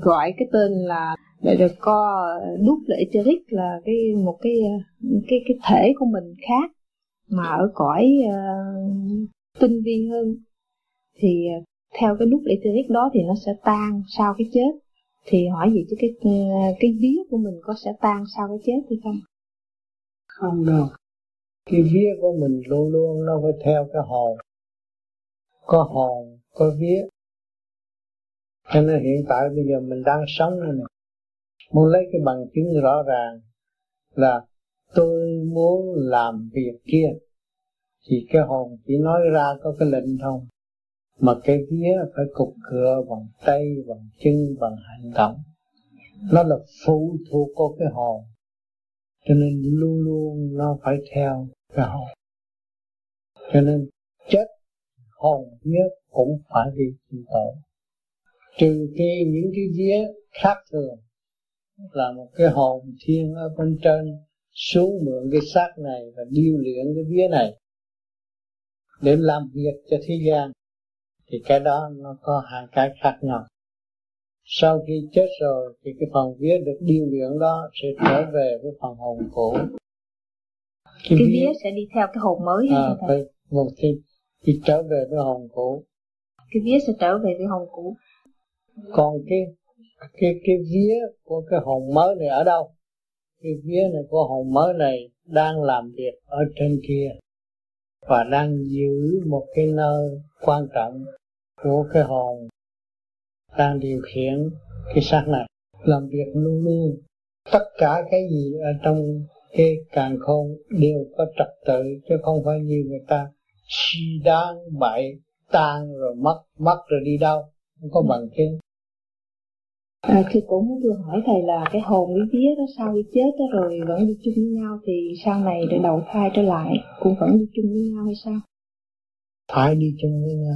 gọi cái tên là được có đúc là etheric, là cái một cái cái cái thể của mình khác mà ở cõi uh, tinh vi hơn. Thì theo cái đúc etheric đó thì nó sẽ tan sau cái chết. Thì hỏi gì chứ cái cái vía của mình có sẽ tan sau cái chết hay không? Không đâu. Cái vía của mình luôn luôn nó phải theo cái hồn. Có hồn, có vía. Cho nên hiện tại bây giờ mình đang sống đây này. Muốn lấy cái bằng chứng rõ ràng là tôi muốn làm việc kia. Thì cái hồn chỉ nói ra có cái lệnh không. Mà cái vía phải cục cửa bằng tay, bằng chân, bằng hành động. Nó là phụ thuộc của cái hồn. Cho nên luôn luôn nó phải theo cái hồn. Cho nên chết hồn vía cũng phải đi chịu tội. Trừ khi những cái vía khác thường, là một cái hồn thiên ở bên trên xuống mượn cái xác này và điêu luyện cái vía này để làm việc cho thế gian, thì cái đó nó có hai cái khác nhau. Sau khi chết rồi thì cái phần vía được điêu luyện đó sẽ trở về với phần hồn cũ. Cái, cái vía sẽ đi theo cái hồn mới hay à, phải một thì, thì trở về với hồn cũ. Cái vía sẽ trở về với hồn cũ. Còn cái cái cái vía của cái hồn mới này ở đâu? Cái vía này của hồn mới này đang làm việc ở trên kia và đang giữ một cái nơi quan trọng của cái hồn đang điều khiển cái xác này, làm việc luôn luôn. Tất cả cái gì ở trong cái càn khôn đều có trật tự, chứ không phải như người ta suy đoán bậy, tan rồi mất, mất rồi đi đâu, không có bằng chứng. À, thì cũng muốn tôi hỏi thầy là cái hồn với vía đó sau khi chết đó rồi vẫn đi chung với nhau, thì sau này để đầu thai trở lại cũng vẫn đi chung với nhau hay sao? Phải đi chung với nhau.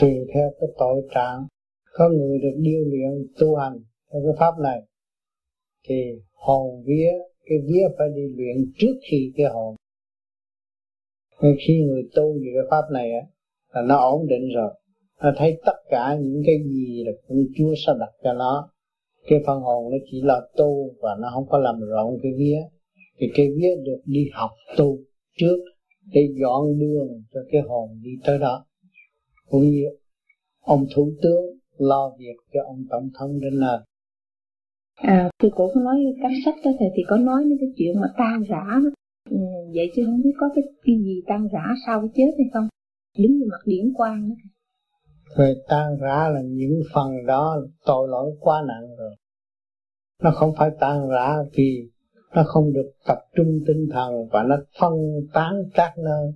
Tùy theo cái tội trạng, có người được điêu luyện tu hành theo cái pháp này thì hồn vía, cái vía phải đi luyện trước khi cái hồn. Nên khi người tu về cái pháp này á, là nó ổn định rồi. Nó thấy tất cả những cái gì là cũng Chúa sắp đặt cho nó. Cái phần hồn nó chỉ là tu và nó không có làm rộng cái vía. Thì cái vía được đi học tu trước để dọn đường cho cái hồn đi tới đó. Cũng như ông thủ tướng lo việc cho ông tổng thống đến nơi. À, tôi cũng có nói các sách đó thầy thì có nói những cái chuyện mà tan rã đó. Ừ, vậy chứ không biết có cái, cái gì tan rã sau cái chết hay không? Đứng như mặt điển quang đó. Rồi tan rã là những phần đó tội lỗi quá nặng rồi. Nó không phải tan rã vì nó không được tập trung tinh thần và nó phân tán các nơi.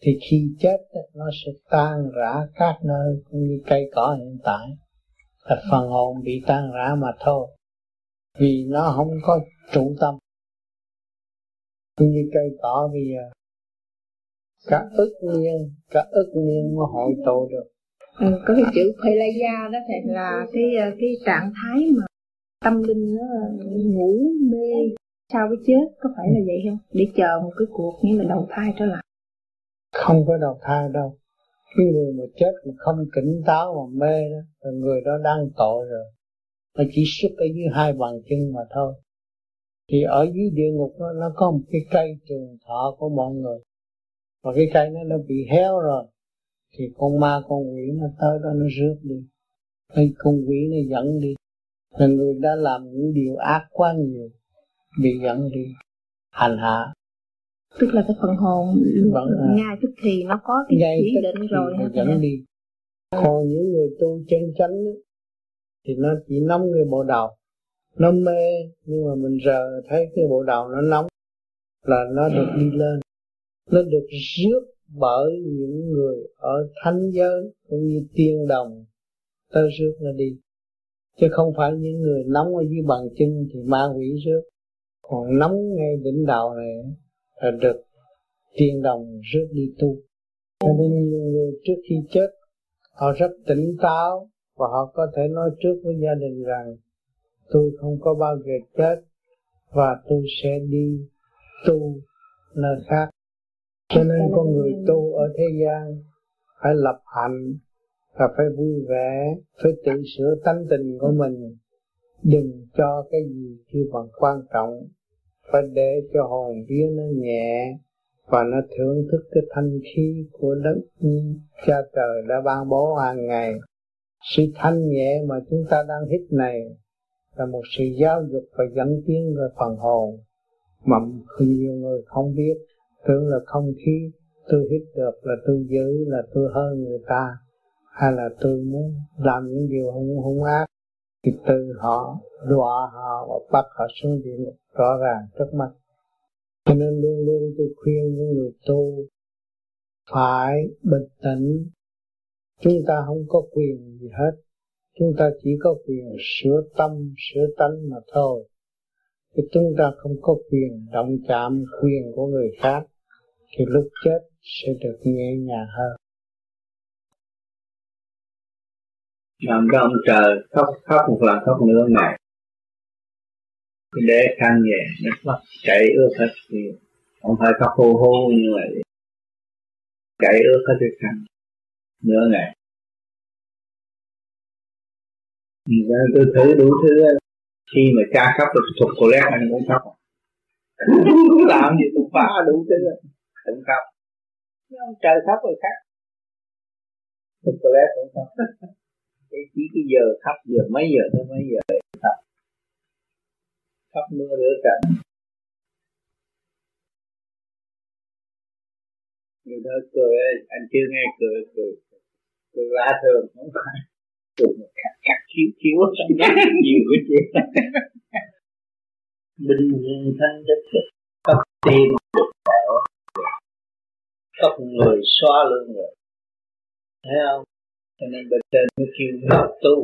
Thì khi chết nó sẽ tan rã các nơi cũng như cây cỏ hiện tại. Là phần hồn bị tan rã mà thôi. Vì nó không có trụ tâm. Cũng như cây cỏ bây giờ. Cả ức niên, cả ức niên mới hội tụ được. Ừ, có cái chữ Pelaya đó thầy là cái cái trạng thái mà tâm linh nó ngủ mê sau cái chết, có phải là vậy không? Để chờ một cái cuộc nghĩa là đầu thai trở lại. Không có đầu thai đâu. Cái người mà chết mà không tỉnh táo mà mê đó, người đó đang tội rồi. Nó chỉ xuất ở dưới hai bàn chân mà thôi. Thì ở dưới địa ngục đó, nó có một cái cây trường thọ của mọi người. Và cái cây nó, nó bị héo rồi. Thì con ma con quỷ nó tới đó nó rước đi. Hay con quỷ nó dẫn đi. Là người đã làm những điều ác quá nhiều, bị dẫn đi, hành hạ. Tức là cái phần hồn vẫn ngay tức thì nó có cái chỉ định rồi. Nó dẫn đi. Còn những người tu chân chánh thì nó chỉ nóng cái bộ đầu. Nó mê, nhưng mà mình giờ thấy cái bộ đầu nó nóng là nó được đi lên. Nó được rước bởi những người ở thánh giới cũng như tiên đồng tới rước nó đi. Chứ không phải những người nóng ở dưới bàn chân thì ma quỷ rước. Còn nóng ngay đỉnh đạo này là được tiên đồng rước đi tu. Cho nên nhiều người trước khi chết họ rất tỉnh táo và họ có thể nói trước với gia đình rằng tôi không có bao giờ chết và tôi sẽ đi tu nơi khác. Cho nên con người tu ở thế gian phải lập hạnh và phải vui vẻ, phải tự sửa tánh tình của mình. Đừng cho cái gì chưa bằng quan trọng, phải để cho hồn vía nó nhẹ và nó thưởng thức cái thanh khí của đất cha trời đã ban bố hàng ngày. Sự thanh nhẹ mà chúng ta đang hít này là một sự giáo dục và dẫn tiến về phần hồn mà nhiều người không biết, tưởng là không khí tôi hít được là tôi giữ, là tôi hơn người ta, hay là tôi muốn làm những điều hung hung ác thì từ họ đọa họ và bắt họ xuống địa ngục rõ ràng trước mắt. Cho nên luôn luôn tôi khuyên những người tu phải bình tĩnh. Chúng ta không có quyền gì hết. Chúng ta chỉ có quyền sửa tâm, sửa tánh mà thôi. Thì chúng ta không có quyền động chạm quyền của người khác. Thì lúc chết sẽ được nhẹ nhàng hơn. Làm cho ông trời khóc khóc một lần khóc nửa ngày. Để thanh nhẹ, nước mắt chảy ướt hết nhiều. Không phải khóc hô hô như vậy. Chảy ướt hết cái khăn. Nửa ngày. Tôi thử đủ thứ. Khi mà cha khóc thì thuộc cô lét anh cũng khóc. Làm gì cũng phá đủ thứ. Cũng khóc. Nếu ông trời khóc rồi khóc. Thuộc cô lét cũng khóc. Cái chỉ cái giờ khóc giờ mấy giờ tới mấy giờ khóc. Khóc mưa rửa trận. Người ta cười, anh chưa nghe cười, cười, cười lạ thường, không phải. Cười một khắc khắc khiếu khiếu, nhiều cái chuyện. Bình nhiên thanh chất, khóc tim, khóc người, xóa lưng người. Thấy không? Cho nên bên trên mới kêu khóc tu.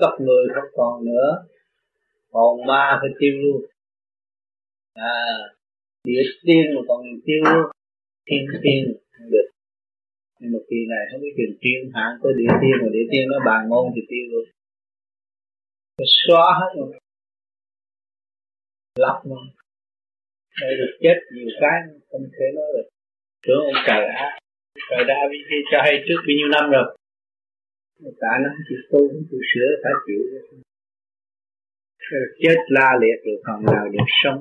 Khóc người không còn nữa, hồn ma phải tiêu luôn. À... Địa tiên mà còn tiêu thiên tiên không được. Nhưng mà kỳ này không biết chuyện tiên hạng tới địa tiên mà địa tiên nó bàn ngôn thì tiêu luôn. Nó xóa hết rồi. Lọc luôn. Đây được chết nhiều cái không thể nói được. Tưởng ông trời đã trời đã cho hay trước bao nhiêu năm rồi. Tại nó không chịu tu, không chịu sửa, phải chịu. Chết la liệt rồi còn nào được sống.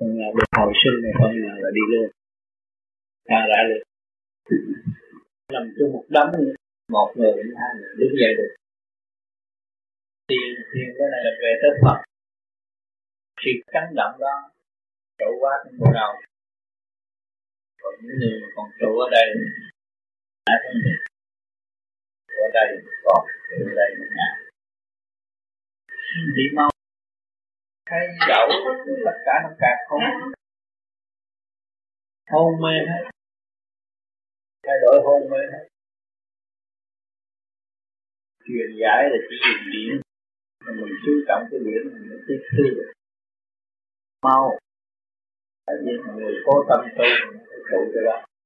Phần nào được hồi sinh này, phần nào là đi luôn. À đã được. Nằm chung một đống, một người, hai người đứng dậy được. Tiền, tiền cái này là về tới Phật. Khi cánh động đó, trụ quá trong bộ đầu. Còn những người mà còn trụ ở đây, đã thân được. Trụ ở đây còn, trụ ở đây mình ngã. Đi mau. Thấy đậu tất cả năm càng không hôn mê hết, thay đổi hôn mê hết. Truyền giải là chỉ dùng điểm, mình chú trọng cái điểm mình mới tiếp thu được mau. Tại vì người cố tâm tu mình phải trụ cho đó.